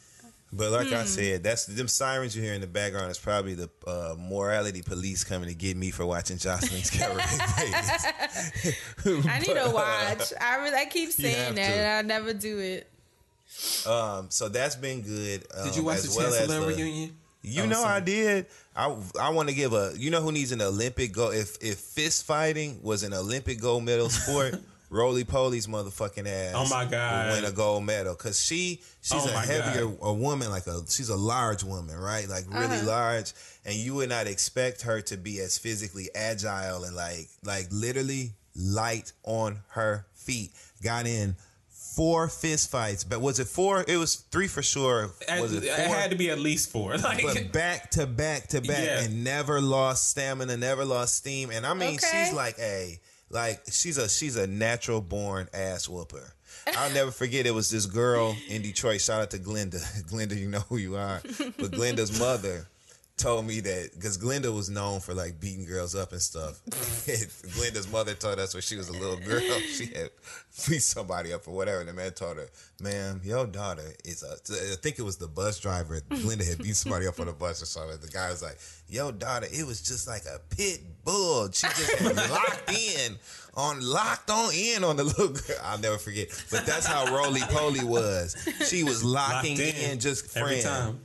But like mm. I said, that's them sirens you hear in the background is probably the uh, morality police coming to get me for watching Jocelyn's Cabaret Vegas. I need to watch. I really, I keep saying that, to. and I never do it. Um, so that's been good. Um, did you watch the well Chancellor reunion? You oh, know sorry. I did. I I want to give a. You know who needs an Olympic gold? If if fist fighting was an Olympic gold medal sport. Roly Poly's motherfucking ass. Oh my God! Will win a gold medal because she she's oh a heavier God. a woman like a she's a large woman, right? Like really uh-huh. large, and you would not expect her to be as physically agile and like like literally light on her feet. Got in four fist fights, but was it four? It was three for sure. Was it, it had to be at least four. Like, but back to back to back, yeah. and never lost stamina, never lost steam, and I mean okay. she's like a. Like she's a she's a natural born ass whooper. I'll never forget it was this girl in Detroit. Shout out to Glenda. Glenda, you know who you are. But Glenda's mother told me that because Glenda was known for like beating girls up and stuff. Glenda's mother told us when she was a little girl she had beat somebody up or whatever. And the man told her, "Ma'am, your daughter is a." I think it was the bus driver. Glenda had beat somebody up on the bus or something. The guy was like, "Your daughter, it was just like a pit bull. She just had locked in on locked on in on the little girl." I'll never forget. But that's how Roly Poly was. She was locking locked in, in just friend. Every time.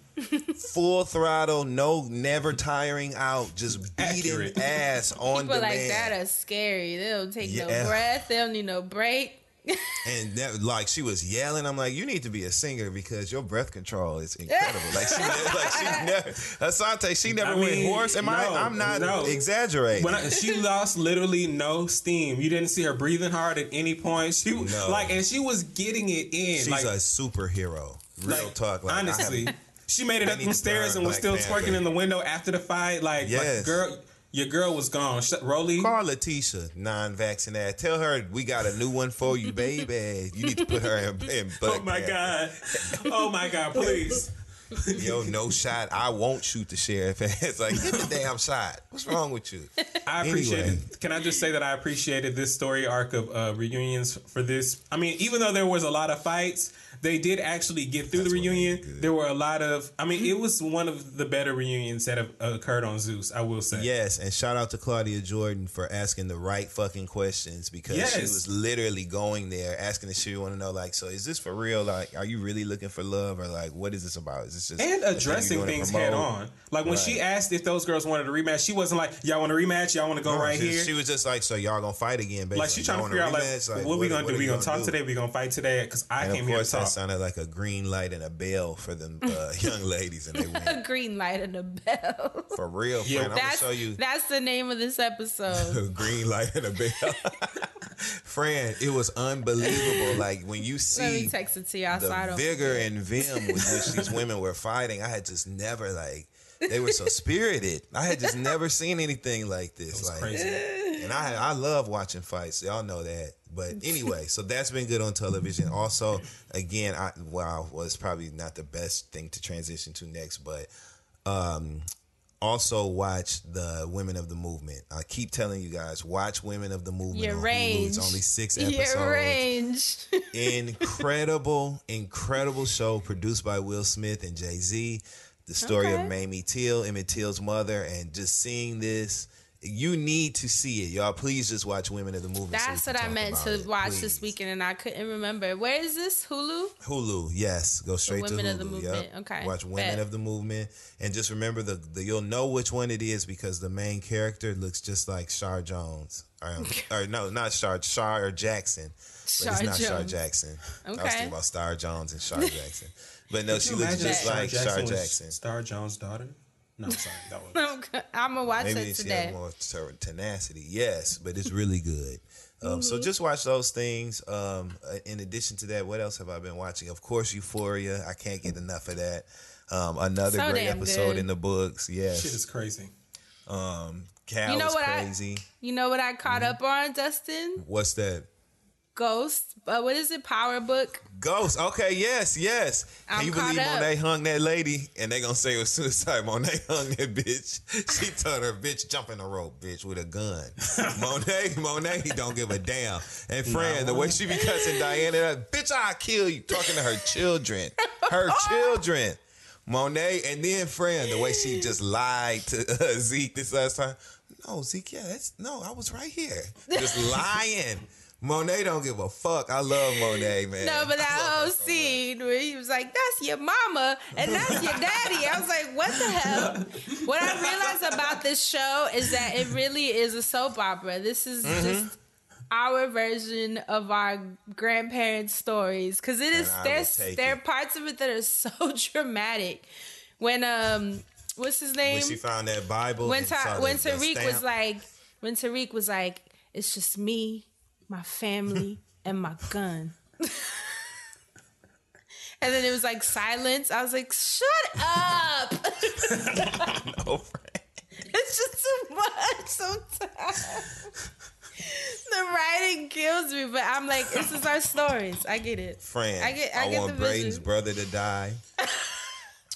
Full throttle, no, never tiring out, just beating Accurate. ass on People demand. People like that are scary. They don't take yeah. no breath. They don't need no break. And that, like she was yelling, I'm like, you need to be a singer because your breath control is incredible. Like she, like she never, Asante, she never I went mean, hoarse. Am no, I? I'm not no. exaggerating. When I, she lost literally no steam. You didn't see her breathing hard at any point. She no. like, and she was getting it in. She's like, a superhero. Real like, talk. Like, honestly. She made it I up the stairs and was still twerking in the window after the fight. Like, yes. like girl, your girl was gone. Sh- Roly. Call Leticia, non-vaccinated. Tell her we got a new one for you, baby. You need to put her in, in butt. Oh, my cap. God. Oh, my God, please. Yo, no shot. I won't shoot the sheriff. It's like, get the damn shot. What's wrong with you? I appreciate anyway. it. Can I just say that I appreciated this story arc of uh, reunions for this? I mean, even though there was a lot of fights, they did actually get through That's the reunion. There were a lot of... I mean, it was one of the better reunions that have occurred on Zeus, I will say. Yes, and shout out to Claudia Jordan for asking the right fucking questions because yes. she was literally going there asking if she wanted to know, like, so is this for real? Like, are you really looking for love? Or, like, what is this about? Is this just... And addressing things head on. Like, when right. she asked if those girls wanted a rematch, she wasn't like, y'all want a rematch? Y'all want to go no, right she, here? She was just like, so y'all going to fight again, basically. Like, she trying to figure out, rematch? like, what, what we going to do? We going to talk do? today? We going to fight today? Because I and came here to talk. Sounded like a green light and a bell for them uh, young ladies, and they went. A green light and a bell. For real, yeah. Friend, I'm gonna show you. That's the name of this episode. Green light and a bell. Friend, it was unbelievable. Like when you see Let me text it to y'all the so I don't vigor and vim with which these women were fighting, I had just never like. They were so spirited. I had just never seen anything like this. It was like, crazy. And I I love watching fights. Y'all know that. But anyway, so that's been good on television. Also, again, I wow, well, it's probably not the best thing to transition to next, but um, also watch the Women of the Movement. I keep telling you guys, watch Women of the Movement. Your on range. Hulu. It's only six episodes. Your range. Incredible, incredible show produced by Will Smith and Jay-Z. The story okay. of Mamie Till, Emmett Till's mother, and just seeing this, you need to see it, y'all. Please just watch Women of the Movement. That's so what I meant to it. watch Please. this weekend, and I couldn't remember. Where is this? Hulu? Hulu, yes. Go straight to Hulu. Women of the Movement. Yep. Okay. Watch Women Bet. of the Movement, and just remember the, the you'll know which one it is because the main character looks just like Shar Jones, um, or no, not Shar, Shar Jackson. But Shar it's not Jones. Shar Jackson. Okay. I was thinking about Star Jones and Shar Jackson. But no, she looks just that? like Star Jackson. Jackson. Star Jones' daughter? No, I'm sorry. That was... I'm going to watch Maybe it today. Maybe she had more tenacity. Yes, but it's really good. Um, mm-hmm. So just watch those things. Um, in addition to that, what else have I been watching? Of course, Euphoria. I can't get enough of that. Um, another so great episode good. in the books. Yes. Shit is crazy. Um, Cal you know is what crazy. I, you know what I caught mm-hmm. up on, Dustin? What's that? Ghost. Uh, what is it? Power book? Ghost. Okay, yes, yes. I'm Can you believe up. Monet hung that lady? And they gonna say it was suicide. Monet hung that bitch. She told her, bitch, jump in the rope, bitch, with a gun. Monet, Monet, don't give a damn. And friend, no. the way she be cussing Diana, that, bitch, I'll kill you. Talking to her children. Her children. Monet, and then friend, the way she just lied to uh, Zeke this last time. No, Zeke, yeah, that's, no, I was right here. Just lying. Monet don't give a fuck. I love Monet, man. No, but that whole scene where he was like, that's your mama and that's your daddy. I was like, what the hell? What I realized about this show is that it really is a soap opera. This is mm-hmm. just our version of our grandparents' stories. Because it is, there's, there are parts of it that are so dramatic. When, um, what's his name? When she found that Bible. When, ta- when that, Tariq that was like, when Tariq was like, it's just me, my family, and my gun. And then it was like silence. I was like, shut up. No, friend. It's just too much sometimes. The writing kills me, but I'm like, this is our stories. I get it. Friend, I, get, I, I get want Braden's brother to die.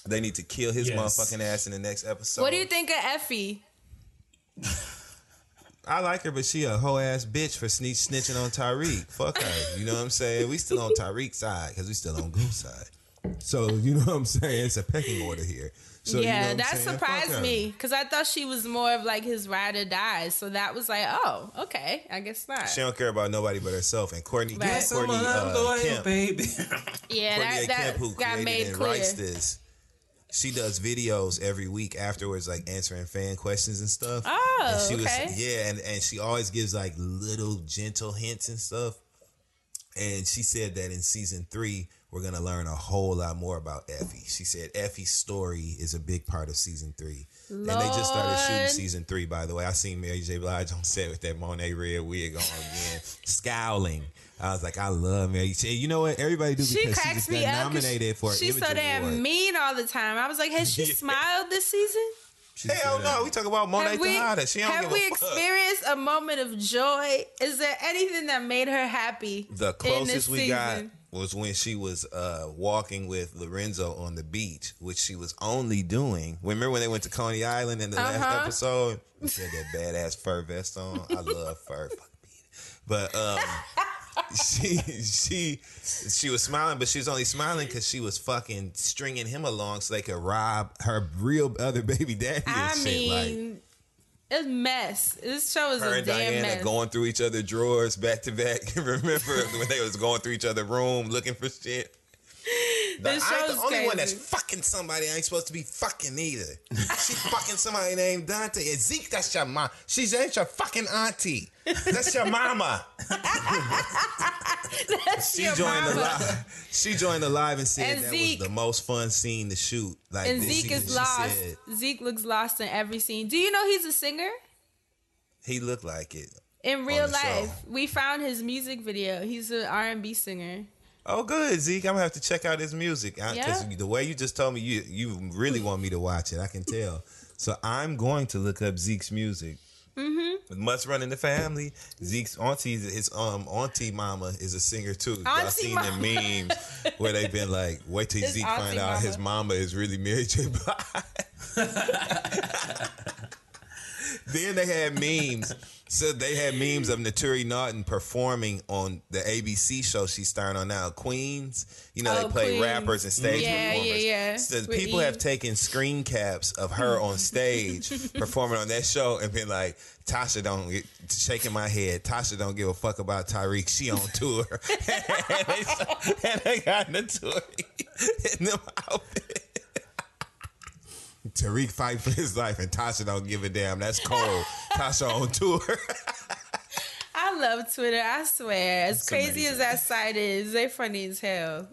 They need to kill his yes. motherfucking ass in the next episode. What do you think of Effie? I like her, but she a whole ass bitch for sneak snitching on Tariq. Fuck her. You know what I'm saying? We still on Tariq's side because we still on Goose side. So you know what I'm saying? It's a pecking order here. So, yeah, you know that surprised me because I thought she was more of like his ride or die. So that was like, oh, okay, I guess not. She don't care about nobody but herself. And Courtney, right. yeah, Courtney uh, Kemp, baby. yeah, Courtney that, that Kemp, who got made and clear. Writes this. She does videos every week afterwards, like answering fan questions and stuff. Oh, and she okay. was, yeah, and, and she always gives like little gentle hints and stuff. And she said that in season three, we're going to learn a whole lot more about Effie. She said Effie's story is a big part of season three. Lord. And they just started shooting season three, by the way. I seen Mary J. Blige on set with that Monet red wig on again, scowling. I was like, I love Mary J. You know what? Everybody do because she, she just got nominated for an Image Award. She's so damn mean all the time. I was like, has she yeah. smiled this season? She Hell no, we talk about Monet Tejada. She don't Have give we a fuck. experienced a moment of joy? Is there anything that made her happy? The closest in we season? got was when she was uh, walking with Lorenzo on the beach, which she was only doing. Remember when they went to Coney Island in the uh-huh. last episode? She had that badass fur vest on. I love fur. But um, she she she was smiling, but she was only smiling because she was fucking stringing him along so they could rob her real other baby daddy and I shit. Mean, like, it's mess. This show is her a and damn Diana mess. Going through each other drawers back to back. Remember when they was going through each other room looking for shit? The, this I ain't the only crazy. one that's fucking somebody I ain't supposed to be fucking either. She fucking somebody named Dante. And Zeke, that's your mom. She's that's your fucking auntie. That's your mama. That's she your joined mama. The live. She joined the live and said and that Zeke, was the most fun scene to shoot. Like and Zeke is lost. Said, Zeke looks lost in every scene. Do you know he's a singer? He looked like it in real life. Show. We found his music video. He's an R and B singer. Oh, good, Zeke. I'm going to have to check out his music. Because yeah. the way you just told me, you you really want me to watch it. I can tell. So I'm going to look up Zeke's music. Mm-hmm. Must run in the family. Zeke's auntie, his um auntie mama is a singer, too. I've seen mama. the memes where they've been like, wait till his Zeke find out mama. his mama is really Mary J. Blige. Then they had memes. So they had memes of Naturi Naughton performing on the A B C show she's starring on now, Queens. You know, oh, they play Queens. rappers and stage yeah, performers. Yeah, yeah. So We're people eating. have taken screen caps of her on stage performing on that show and been like, Tasha don't get, shaking my head. Tasha don't give a fuck about Tariq. She on tour. and, they, and they got Naturi in them outfits. Tariq fight for his life and Tasha don't give a damn. That's cold. Tasha on tour. I love Twitter. I swear. As it's crazy amazing. as that site is, they funny as hell.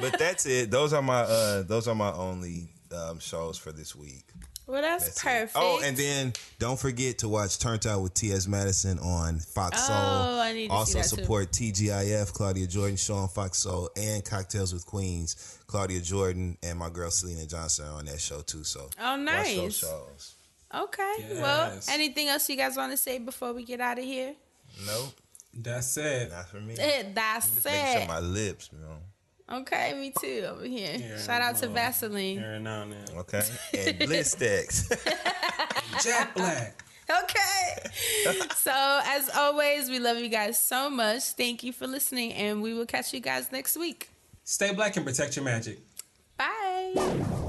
But that's it. Those are my uh, those are my only um, shows for this week. Well, that's, that's perfect. It. Oh, and then don't forget to watch Turned Out with T S Madison on Fox Soul. Oh, I need to also see that support too. T G I F, Claudia Jordan show on Fox Soul, and Cocktails with Queens. Claudia Jordan and my girl Selena Johnson are on that show too. So, oh, nice. Watch those shows. Okay. Yes. Well, anything else you guys want to say before we get out of here? Nope. That's it. Not for me. It, that's it. Make sure my lips, you know. Okay, me too, over here. Yeah, shout out to Vaseline. Every now and then. Okay. And Blistex. And Jack Black. Okay. So, as always, we love you guys so much. Thank you for listening, and we will catch you guys next week. Stay black and protect your magic. Bye.